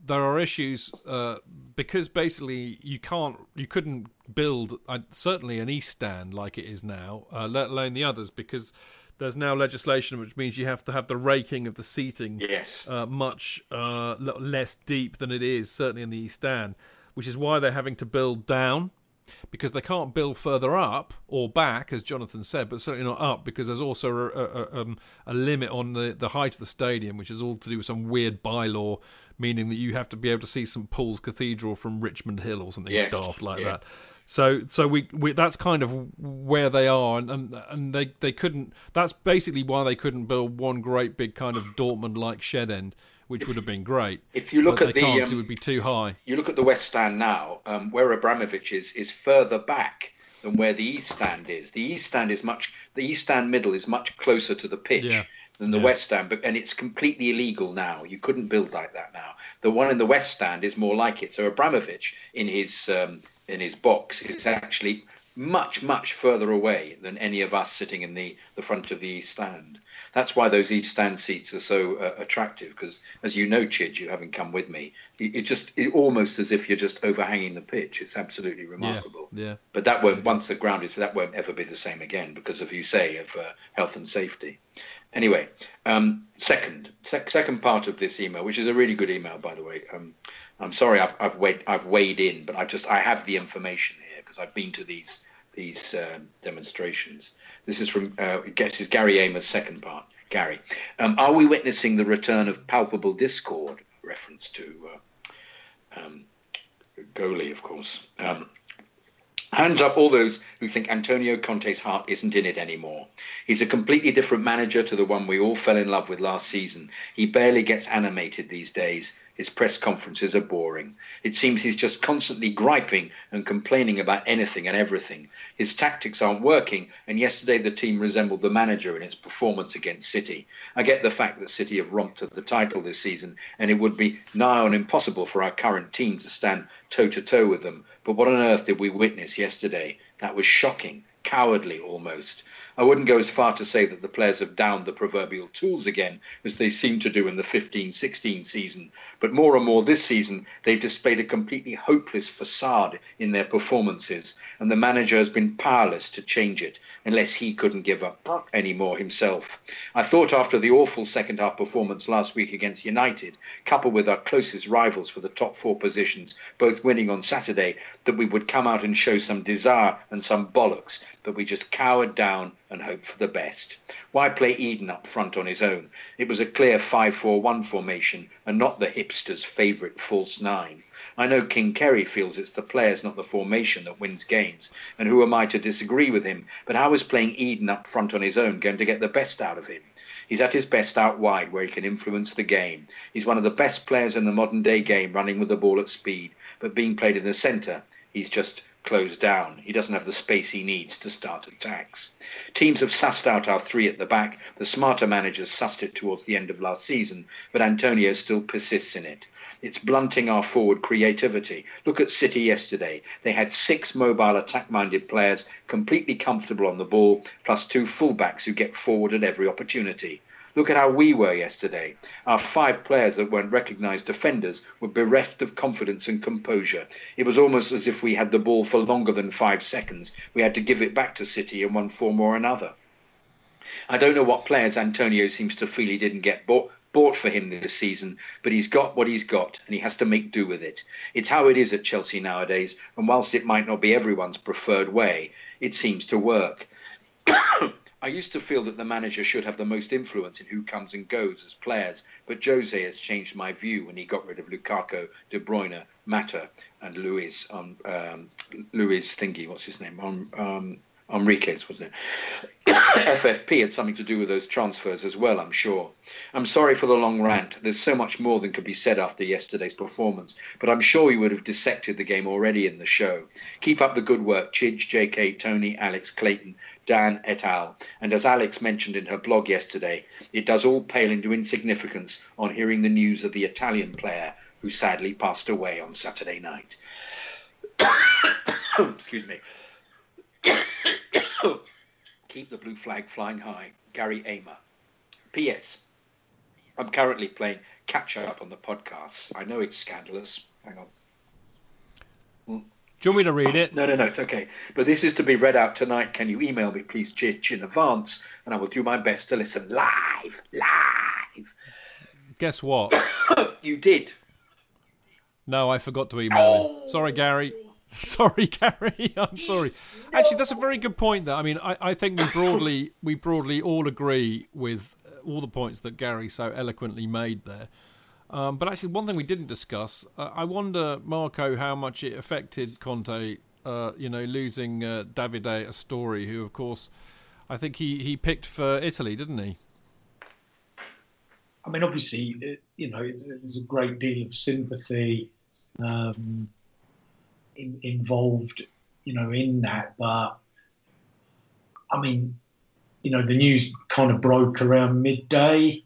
there are issues uh, because basically you can't, you couldn't build uh, certainly an East stand like it is now, uh, let alone the others, because there's now legislation which means you have to have the raking of the seating yes. uh, much uh, less deep than it is certainly in the East stand, which is why they're having to build down, because they can't build further up or back, as Jonathan said, but certainly not up, because there's also a, a, um, a limit on the, the height of the stadium, which is all to do with some weird bylaw, meaning that you have to be able to see Saint Paul's Cathedral from Richmond Hill or something yes. daft like yeah. that. So so we, we that's kind of where they are, and, and, and they, they couldn't... That's basically why they couldn't build one great big kind of Dortmund-like shed end, which if, would have been great. If you look but at the, um, it would be too high. You look at the West Stand now, um, where Abramovich is, is further back than where the East Stand is. The East Stand is much, the East Stand middle is much closer to the pitch yeah. than the yeah. West Stand, but and it's completely illegal now. You couldn't build like that now. The one in the West Stand is more like it. So Abramovich in his um, in his box is actually much much further away than any of us sitting in the, the front of the East Stand. That's why those East Stand seats are so uh, attractive, because, as you know, Chidge, you haven't come with me, it, it just it almost as if you're just overhanging the pitch. It's absolutely remarkable. Yeah. yeah. But that won't, once the ground is, that won't ever be the same again because of, you say, of uh, health and safety. Anyway, um, second sec- second part of this email, which is a really good email, by the way. Um, I'm sorry I've I've weighed I've weighed in, but I just I have the information here because I've been to these these uh, demonstrations. This is from, uh, I guess, is Gary Amer's second part. Gary, um, are we witnessing the return of palpable discord? Reference to uh, um, Goli, of course. Um, hands up all those who think Antonio Conte's heart isn't in it anymore. He's a completely different manager to the one we all fell in love with last season. He barely gets animated these days. His press conferences are boring. It seems he's just constantly griping and complaining about anything and everything. His tactics aren't working, and yesterday the team resembled the manager in its performance against City. I get the fact that City have romped to the title this season, and it would be nigh on impossible for our current team to stand toe-to-toe with them. But what on earth did we witness yesterday? That was shocking, cowardly almost. I wouldn't go as far to say that the players have downed the proverbial tools again, as they seemed to do in the fifteen sixteen season. But more and more this season, they've displayed a completely hopeless facade in their performances, and the manager has been powerless to change it, unless he couldn't give up any more himself. I thought after the awful second-half performance last week against United, coupled with our closest rivals for the top four positions, both winning on Saturday, that we would come out and show some desire and some bollocks, but we just cowered down and hoped for the best. Why play Eden up front on his own? It was a clear five four one formation and not the hipster's favourite false nine. I know King Kerry feels it's the players, not the formation, that wins games, and who am I to disagree with him? But how is playing Eden up front on his own going to get the best out of him? He's at his best out wide, where he can influence the game. He's one of the best players in the modern-day game, running with the ball at speed, but being played in the centre, he's just closed down. He doesn't have the space he needs to start attacks. Teams have sussed out our three at the back. The smarter managers sussed it towards the end of last season, but Antonio still persists in it. It's blunting our forward creativity. Look at City yesterday. They had six mobile attack-minded players completely comfortable on the ball, plus two fullbacks who get forward at every opportunity. Look at how we were yesterday. Our five players that weren't recognised defenders were bereft of confidence and composure. It was almost as if we had the ball for longer than five seconds. We had to give it back to City in one form or another. I don't know what players Antonio seems to feel he didn't get bought. bought for him this season, but he's got what he's got and he has to make do with it. It's how it is at Chelsea nowadays, and whilst it might not be everyone's preferred way, it seems to work. I used to feel that the manager should have the most influence in who comes and goes as players, but Jose has changed my view when he got rid of Lukaku, De Bruyne, Mata and Luis, um, um, Luis Thingy, what's his name? Um, um, Enriquez, wasn't it? F F P had something to do with those transfers as well, I'm sure. I'm sorry for the long rant. There's so much more than could be said after yesterday's performance, but I'm sure you would have dissected the game already in the show. Keep up the good work, Chidge, J K, Tony, Alex, Clayton, Dan et al. And as Alex mentioned in her blog yesterday, it does all pale into insignificance on hearing the news of the Italian player who sadly passed away on Saturday night. Excuse me. Keep the blue flag flying high. Gary Amer. P S. I'm currently playing catch up on the podcasts. I know it's scandalous. Hang on. Mm. Do you want me to read it? No, no, no, it's okay. But this is to be read out tonight. Can you email me, please, Chich, in advance, and I will do my best to listen live, live. Guess what? You did. No, I forgot to email oh. him. Sorry, Gary. Sorry, Gary. I'm sorry. No. Actually, that's a very good point, though. I mean, I, I think we broadly we broadly all agree with all the points that Gary so eloquently made there. Um, but actually, one thing we didn't discuss, uh, I wonder, Marco, how much it affected Conte, uh, you know, losing uh, Davide Astori, who, of course, I think he, he picked for Italy, didn't he? I mean, obviously, it, you know, there's a great deal of sympathy um, in, involved, you know, in that. But, I mean, you know, the news kind of broke around midday.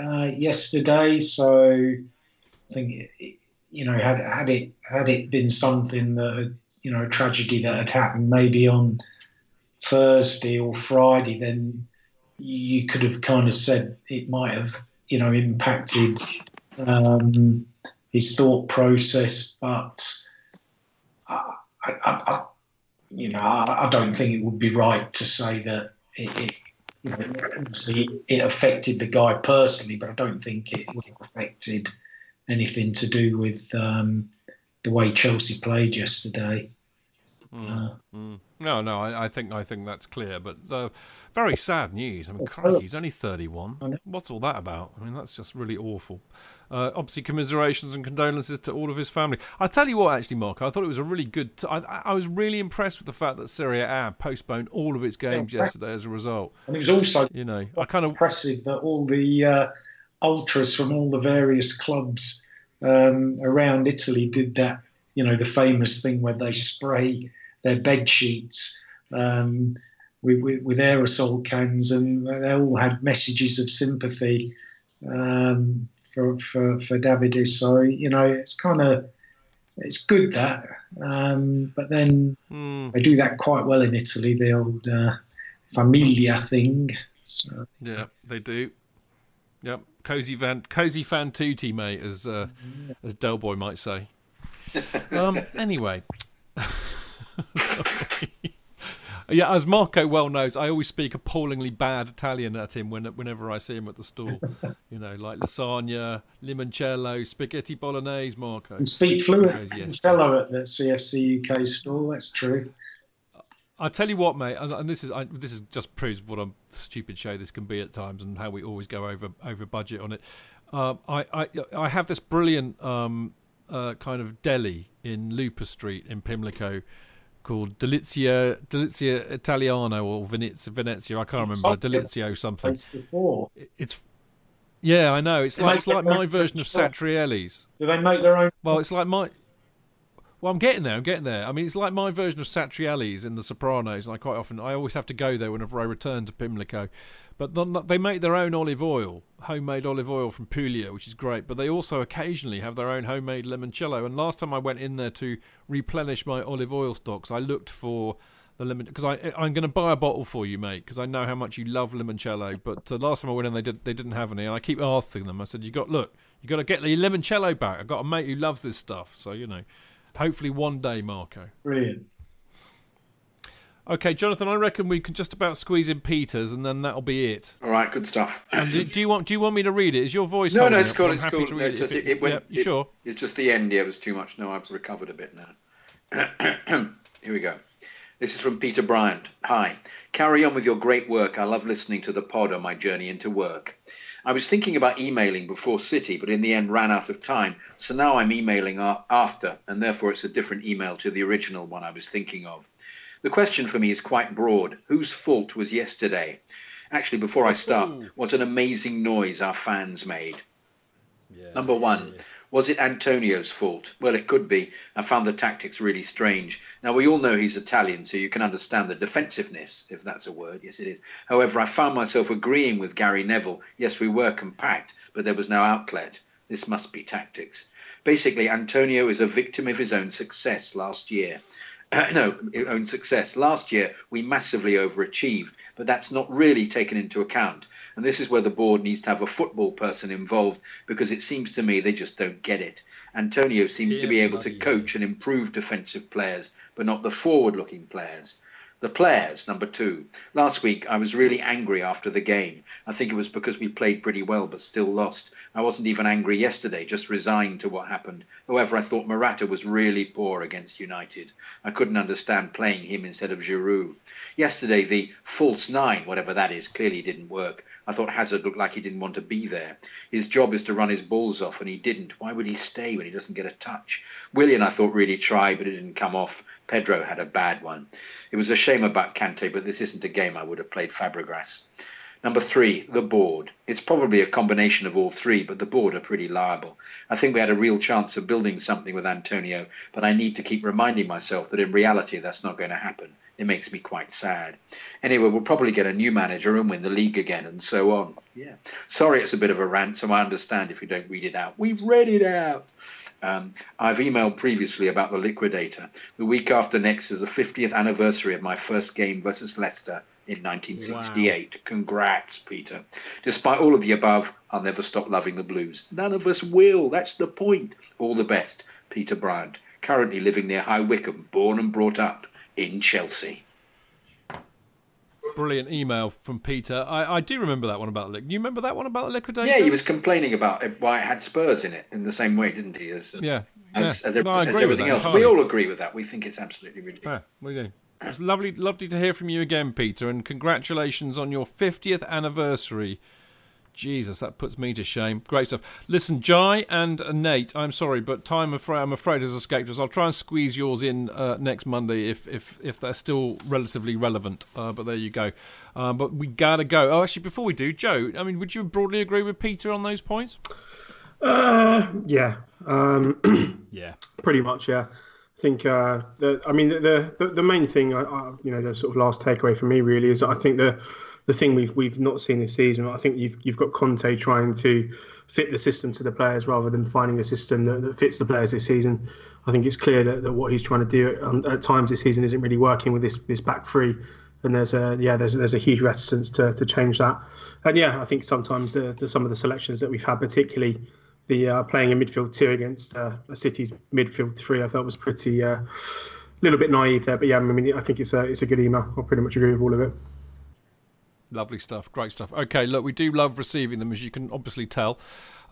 Uh, yesterday, so I think you know had had it had it been something that you know a tragedy that had happened maybe on Thursday or Friday, then you could have kind of said it might have you know impacted um, his thought process, but I, I, I, you know I, I don't think it would be right to say that it. it You know, obviously, it affected the guy personally, but I don't think it affected anything to do with um, the way Chelsea played yesterday. Mm, uh, mm. No, no, I, I think I think that's clear. But uh, very sad news. I mean, crikey, he's only thirty-one. What's all that about? I mean, that's just really awful. Uh, obviously, commiserations and condolences to all of his family. I tell you what, actually, Mark, I thought it was a really good... T- I, I was really impressed with the fact that Serie A postponed all of its games yeah, yesterday as a result. And it was also you know, I kind of impressive that all the uh, ultras from all the various clubs um, around Italy did that, you know, the famous thing where they spray their bed sheets um, with, with, with aerosol cans, and they all had messages of sympathy um For, for for Davide, so you know it's kind of it's good that, um, but then mm. they do that quite well in Italy, the old uh, familia thing. So. Yeah, they do. Yep, cozy van, cozy fan tutti, mate, as uh, yeah. as Del Boy might say. um, anyway. Yeah, as Marco well knows, I always speak appallingly bad Italian at him when, whenever I see him at the store. You know, like lasagna, limoncello, spaghetti bolognese, Marco. And speak fluent limoncello at the C F C U K store, that's true. I tell you what, mate, and, and this is I, this is just proves what a stupid show this can be at times and how we always go over, over budget on it. Um, I, I, I have this brilliant um, uh, kind of deli in Looper Street in Pimlico, called Delizia, Delizia Italiano or Venezia, Venezia I can't remember, Delizio something. It's yeah, I know. It's they like it's like my version of Satrielli's. Do they make their own? Well, it's like my. Well, I'm getting there. I'm getting there. I mean, it's like my version of Satrielli's in The Sopranos, and I quite often I always have to go there whenever I return to Pimlico. But not, they make their own olive oil, homemade olive oil from Puglia, which is great. But they also occasionally have their own homemade limoncello. And last time I went in there to replenish my olive oil stocks, I looked for the lemon because I I'm going to buy a bottle for you, mate, because I know how much you love limoncello. But uh, last time I went in, they did they didn't have any, and I keep asking them. I said, "You got look, you got to get the limoncello back. I've got a mate who loves this stuff, so you know." Hopefully one day, Marco. Brilliant. Okay, Jonathan, I reckon we can just about squeeze in Peter's and then that'll be it. All right, good stuff. And do, do you want do you want me to read it? Is your voice No, no, it's cool, it's cool. No, it, it, it went, yeah, you it, sure? It's just the end here was too much. No, I've recovered a bit now. Here we go. This is from Peter Bryant. Hi. Carry on with your great work. I love listening to the pod on my journey into work. I was thinking about emailing before City, but in the end ran out of time. So now I'm emailing after, and therefore it's a different email to the original one I was thinking of. The question for me is quite broad. Whose fault was yesterday? Actually, before I start, what an amazing noise our fans made. Yeah. Number one, was it Antonio's fault? Well, it could be. I found the tactics really strange. Now, we all know he's Italian, so you can understand the defensiveness, if that's a word. Yes, it is. However, I found myself agreeing with Gary Neville. Yes, we were compact, but there was no outlet. This must be tactics. Basically, Antonio is a victim of his own success last year. uh, no, own success. Last year, we massively overachieved, but that's not really taken into account. And this is where the board needs to have a football person involved, because it seems to me they just don't get it. Antonio seems yeah, to be able to coach and improve defensive players, but not the forward-looking players. The players, number two. Last week, I was really angry after the game. I think it was because we played pretty well, but still lost. I wasn't even angry yesterday, just resigned to what happened. However, I thought Morata was really poor against United. I couldn't understand playing him instead of Giroud. Yesterday, the false nine, whatever that is, clearly didn't work. I thought Hazard looked like he didn't want to be there. His job is to run his balls off, and he didn't. Why would he stay when he doesn't get a touch? Willian, I thought, really tried, but it didn't come off. Pedro had a bad one. It was a shame about Kante, but this isn't a game I would have played Fabregas. Number three, the board. It's probably a combination of all three, but the board are pretty liable. I think we had a real chance of building something with Antonio, but I need to keep reminding myself that in reality that's not going to happen. It makes me quite sad. Anyway, we'll probably get a new manager and win the league again and so on. Yeah. Sorry it's a bit of a rant, so I understand if you don't read it out. We've read it out. Um, I've emailed previously about the liquidator. The week after next is the fiftieth anniversary of my first game versus Leicester in nineteen sixty-eight. Wow. Congrats, Peter. Despite all of the above, I'll never stop loving the Blues. None of us will. That's the point. All the best, Peter Bryant. Currently living near High Wycombe, born and brought up in Chelsea. Brilliant email from Peter. I, I do remember that one about the... You remember that one about the liquidator? Yeah, he was complaining about it, why it had Spurs in it in the same way, didn't he? As, yeah. As, yeah. as, as, no, I as agree everything with that, else. Entirely. We all agree with that. We think it's absolutely ridiculous. Yeah, we do. It's lovely, lovely to hear from you again, Peter, and congratulations on your fiftieth anniversary. Jesus, that puts me to shame. Great stuff. Listen, Jai and Nate, I'm sorry, but time, I'm afraid, has escaped us. I'll try and squeeze yours in uh, next Monday if if if they're still relatively relevant. Uh, but there you go. Uh, but we gotta go. Oh, actually, before we do, Joe, I mean, would you broadly agree with Peter on those points? Uh, yeah. Um, yeah. Pretty much, yeah. I think, uh, the, I mean, the, the the main thing, I, I, you know, the sort of last takeaway for me really is that I think the the thing we've we've not seen this season. I think you've you've got Conte trying to fit the system to the players rather than finding a system that, that fits the players this season. I think it's clear that, that what he's trying to do at, at times this season isn't really working with this this back three, and there's a yeah there's there's a huge reticence to to change that. And yeah, I think sometimes the, the some of the selections that we've had, particularly the uh, playing in midfield two against uh, a City's midfield three, I felt was pretty a uh, little bit naive there. But yeah, I mean, I think it's a it's a good email. I pretty much agree with all of it. Lovely stuff, great stuff. Okay, look, we do love receiving them, as you can obviously tell,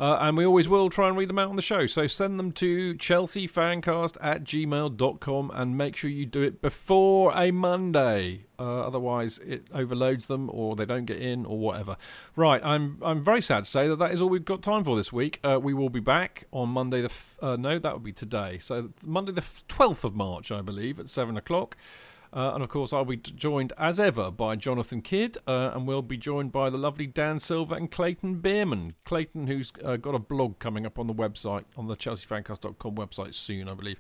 uh, and we always will try and read them out on the show. So send them to ChelseaFanCast at gmail dot com and make sure you do it before a Monday. Uh, otherwise, it overloads them, or they don't get in, or whatever. Right, I'm I'm very sad to say that that is all we've got time for this week. Uh, we will be back on Monday. The f- uh, no, that would be today. So Monday the twelfth of March, I believe, at seven o'clock. Uh, and, of course, I'll be joined, as ever, by Jonathan Kidd, uh, and we'll be joined by the lovely Dan Silver and Clayton Beerman. Clayton, who's uh, got a blog coming up on the website, on the Chelsea Fancast dot com website soon, I believe.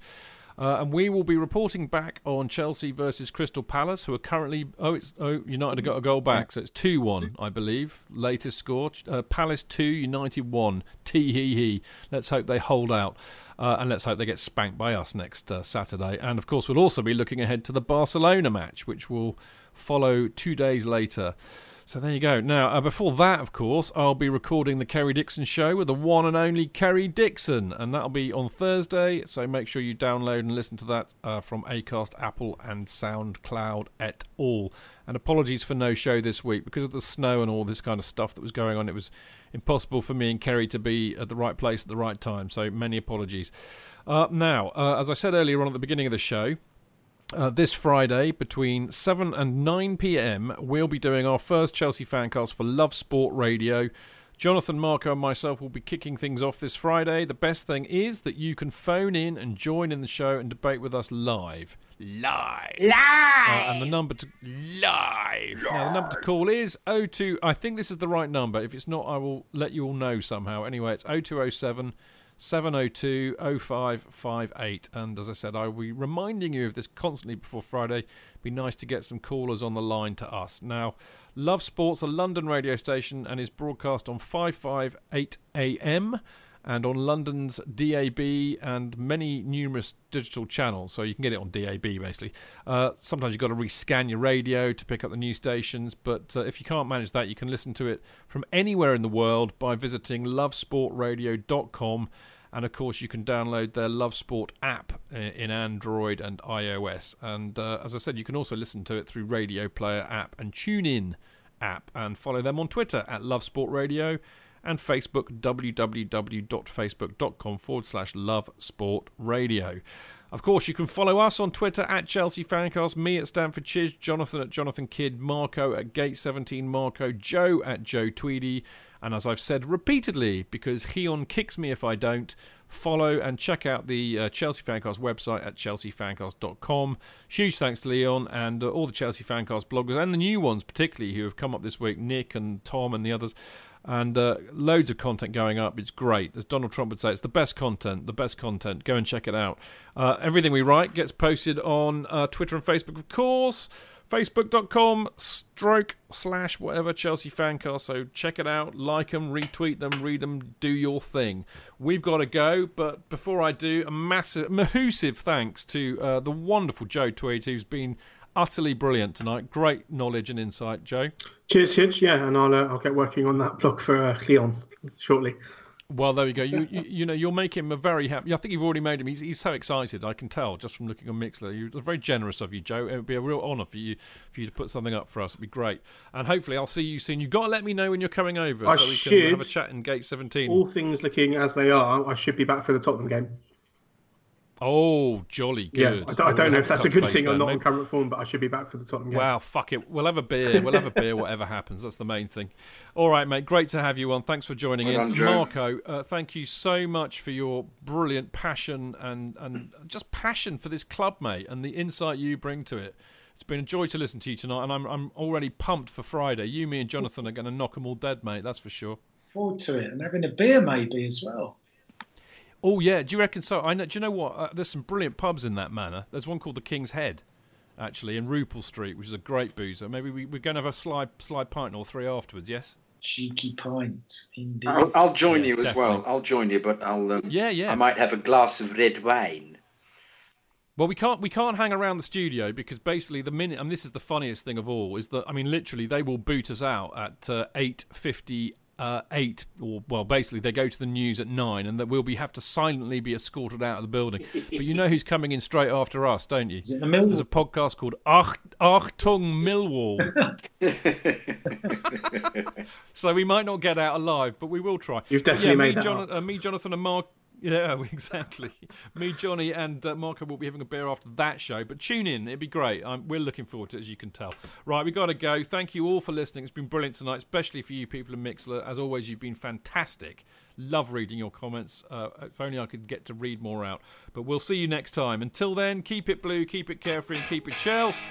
Uh, and we will be reporting back on Chelsea versus Crystal Palace, who are currently... Oh, it's oh United have got a goal back, so it's two one, I believe. Latest score. Uh, Palace two, United one. Tee-hee-hee. Let's hope they hold out. Uh, and let's hope they get spanked by us next uh, Saturday. And, of course, we'll also be looking ahead to the Barcelona match, which will follow two days later. So there you go. Now, uh, before that, of course, I'll be recording the Kerry Dixon Show with the one and only Kerry Dixon. And that'll be on Thursday. So make sure you download and listen to that uh, from Acast, Apple and SoundCloud et al. And apologies for no show this week. Because of the snow and all this kind of stuff that was going on, it was impossible for me and Kerry to be at the right place at the right time. So many apologies. Uh, now, uh, as I said earlier on at the beginning of the show, Uh, this Friday between seven and nine p.m. we'll be doing our first Chelsea Fancast for Love Sport Radio. Jonathan, Marco and myself will be kicking things off this Friday. The best thing is that you can phone in and join in the show and debate with us live. Live. Live. Uh, and the number to... Live. live. Now, the number to call is oh two... I think this is the right number. If it's not, I will let you all know somehow. Anyway, it's oh two oh seven, seven oh two, oh five five eight. And as I said, I'll be reminding you of this constantly before Friday. It'd be nice to get some callers on the line to us. Now, Love Sport's a London radio station and is broadcast on five fifty-eight a.m. and on London's D A B and many numerous digital channels. So you can get it on D A B, basically. Uh, sometimes you've got to rescan your radio to pick up the new stations, but uh, if you can't manage that, you can listen to it from anywhere in the world by visiting love sport radio dot com. And, of course, you can download their Love Sport app in Android and iOS. And, uh, as I said, you can also listen to it through Radio Player app and TuneIn app. And follow them on Twitter at Love Sport Radio and Facebook, www.facebook.com forward slash Love Sport Radio. Of course, you can follow us on Twitter at ChelseaFanCast, me at Stanford Chiz, Jonathan at Jonathan Kidd, Marco at Gate seventeen Marco, Joe at Joe Tweedy. And as I've said repeatedly, because Heon kicks me if I don't, follow and check out the uh, Chelsea Fancast website at chelsea fancast dot com. Huge thanks to Leon and uh, all the Chelsea Fancast bloggers, and the new ones particularly who have come up this week, Nick and Tom and the others. And uh, loads of content going up. It's great. As Donald Trump would say, it's the best content, the best content. Go and check it out. Uh, everything we write gets posted on uh, Twitter and Facebook, of course. Facebook.com stroke slash whatever Chelsea Fancast. So check it out, like them, retweet them, read them, do your thing. We've got to go, but before I do, a massive, mahoosive thanks to uh, the wonderful Joe Tweed, who's been utterly brilliant tonight. Great knowledge and insight, Joe. Cheers, Hitch. Yeah, and I'll uh, I'll get working on that blog for uh, Leon shortly. Well, there we go. You, you you know, you'll make him a very happy. I think you've already made him. He's he's so excited. I can tell just from looking on Mixlr. You're very generous of you, Joe. It would be a real honour for you for you to put something up for us. It'd be great. And hopefully, I'll see you soon. You've got to let me know when you're coming over, I so we should. can have a chat in Gate seventeen. All things looking as they are, I should be back for the Tottenham game. Oh, jolly good. Yeah, I, d- I don't know if that's a good thing or not on current form, but I should be back for the Tottenham game. Wow, fuck it. We'll have a beer. We'll have a beer, whatever happens. That's the main thing. All right, mate. Great to have you on. Thanks for joining in. Marco, uh, thank you so much for your brilliant passion and, and just passion for this club, mate, and the insight you bring to it. It's been a joy to listen to you tonight, and I'm, I'm already pumped for Friday. You, me and Jonathan are going to knock them all dead, mate. That's for sure. Forward to it. And having a beer maybe as well. Oh yeah, do you reckon so? I know. Do you know what? Uh, there's some brilliant pubs in that manor. There's one called the King's Head, actually, in Rupel Street, which is a great boozer. Maybe we, we're going to have a slide slide pint or three afterwards. Yes. Cheeky pint, indeed. I'll, I'll join yeah, you as definitely. well. I'll join you, but I'll. Um, yeah, yeah. I might have a glass of red wine. Well, we can't we can't hang around the studio because basically the minute, and this is the funniest thing of all, is that I mean literally they will boot us out at uh, eight fifty. Uh, eight, or well, basically they go to the news at nine, and that we'll be have to silently be escorted out of the building. But you know who's coming in straight after us, don't you? The There's a podcast called Ach- Achtung Millwall. So we might not get out alive, but we will try. You've definitely yeah, made me, that John- uh, me, Jonathan, and Mark. Yeah, exactly. Me, Johnny, and uh, Marco will be having a beer after that show. But tune in; it'd be great. I'm, we're looking forward to it, as you can tell. Right, we got to go. Thank you all for listening. It's been brilliant tonight, especially for you people in Mixlr. As always, you've been fantastic. Love reading your comments. Uh, if only I could get to read more out. But we'll see you next time. Until then, keep it blue, keep it carefree, and keep it Chelsea.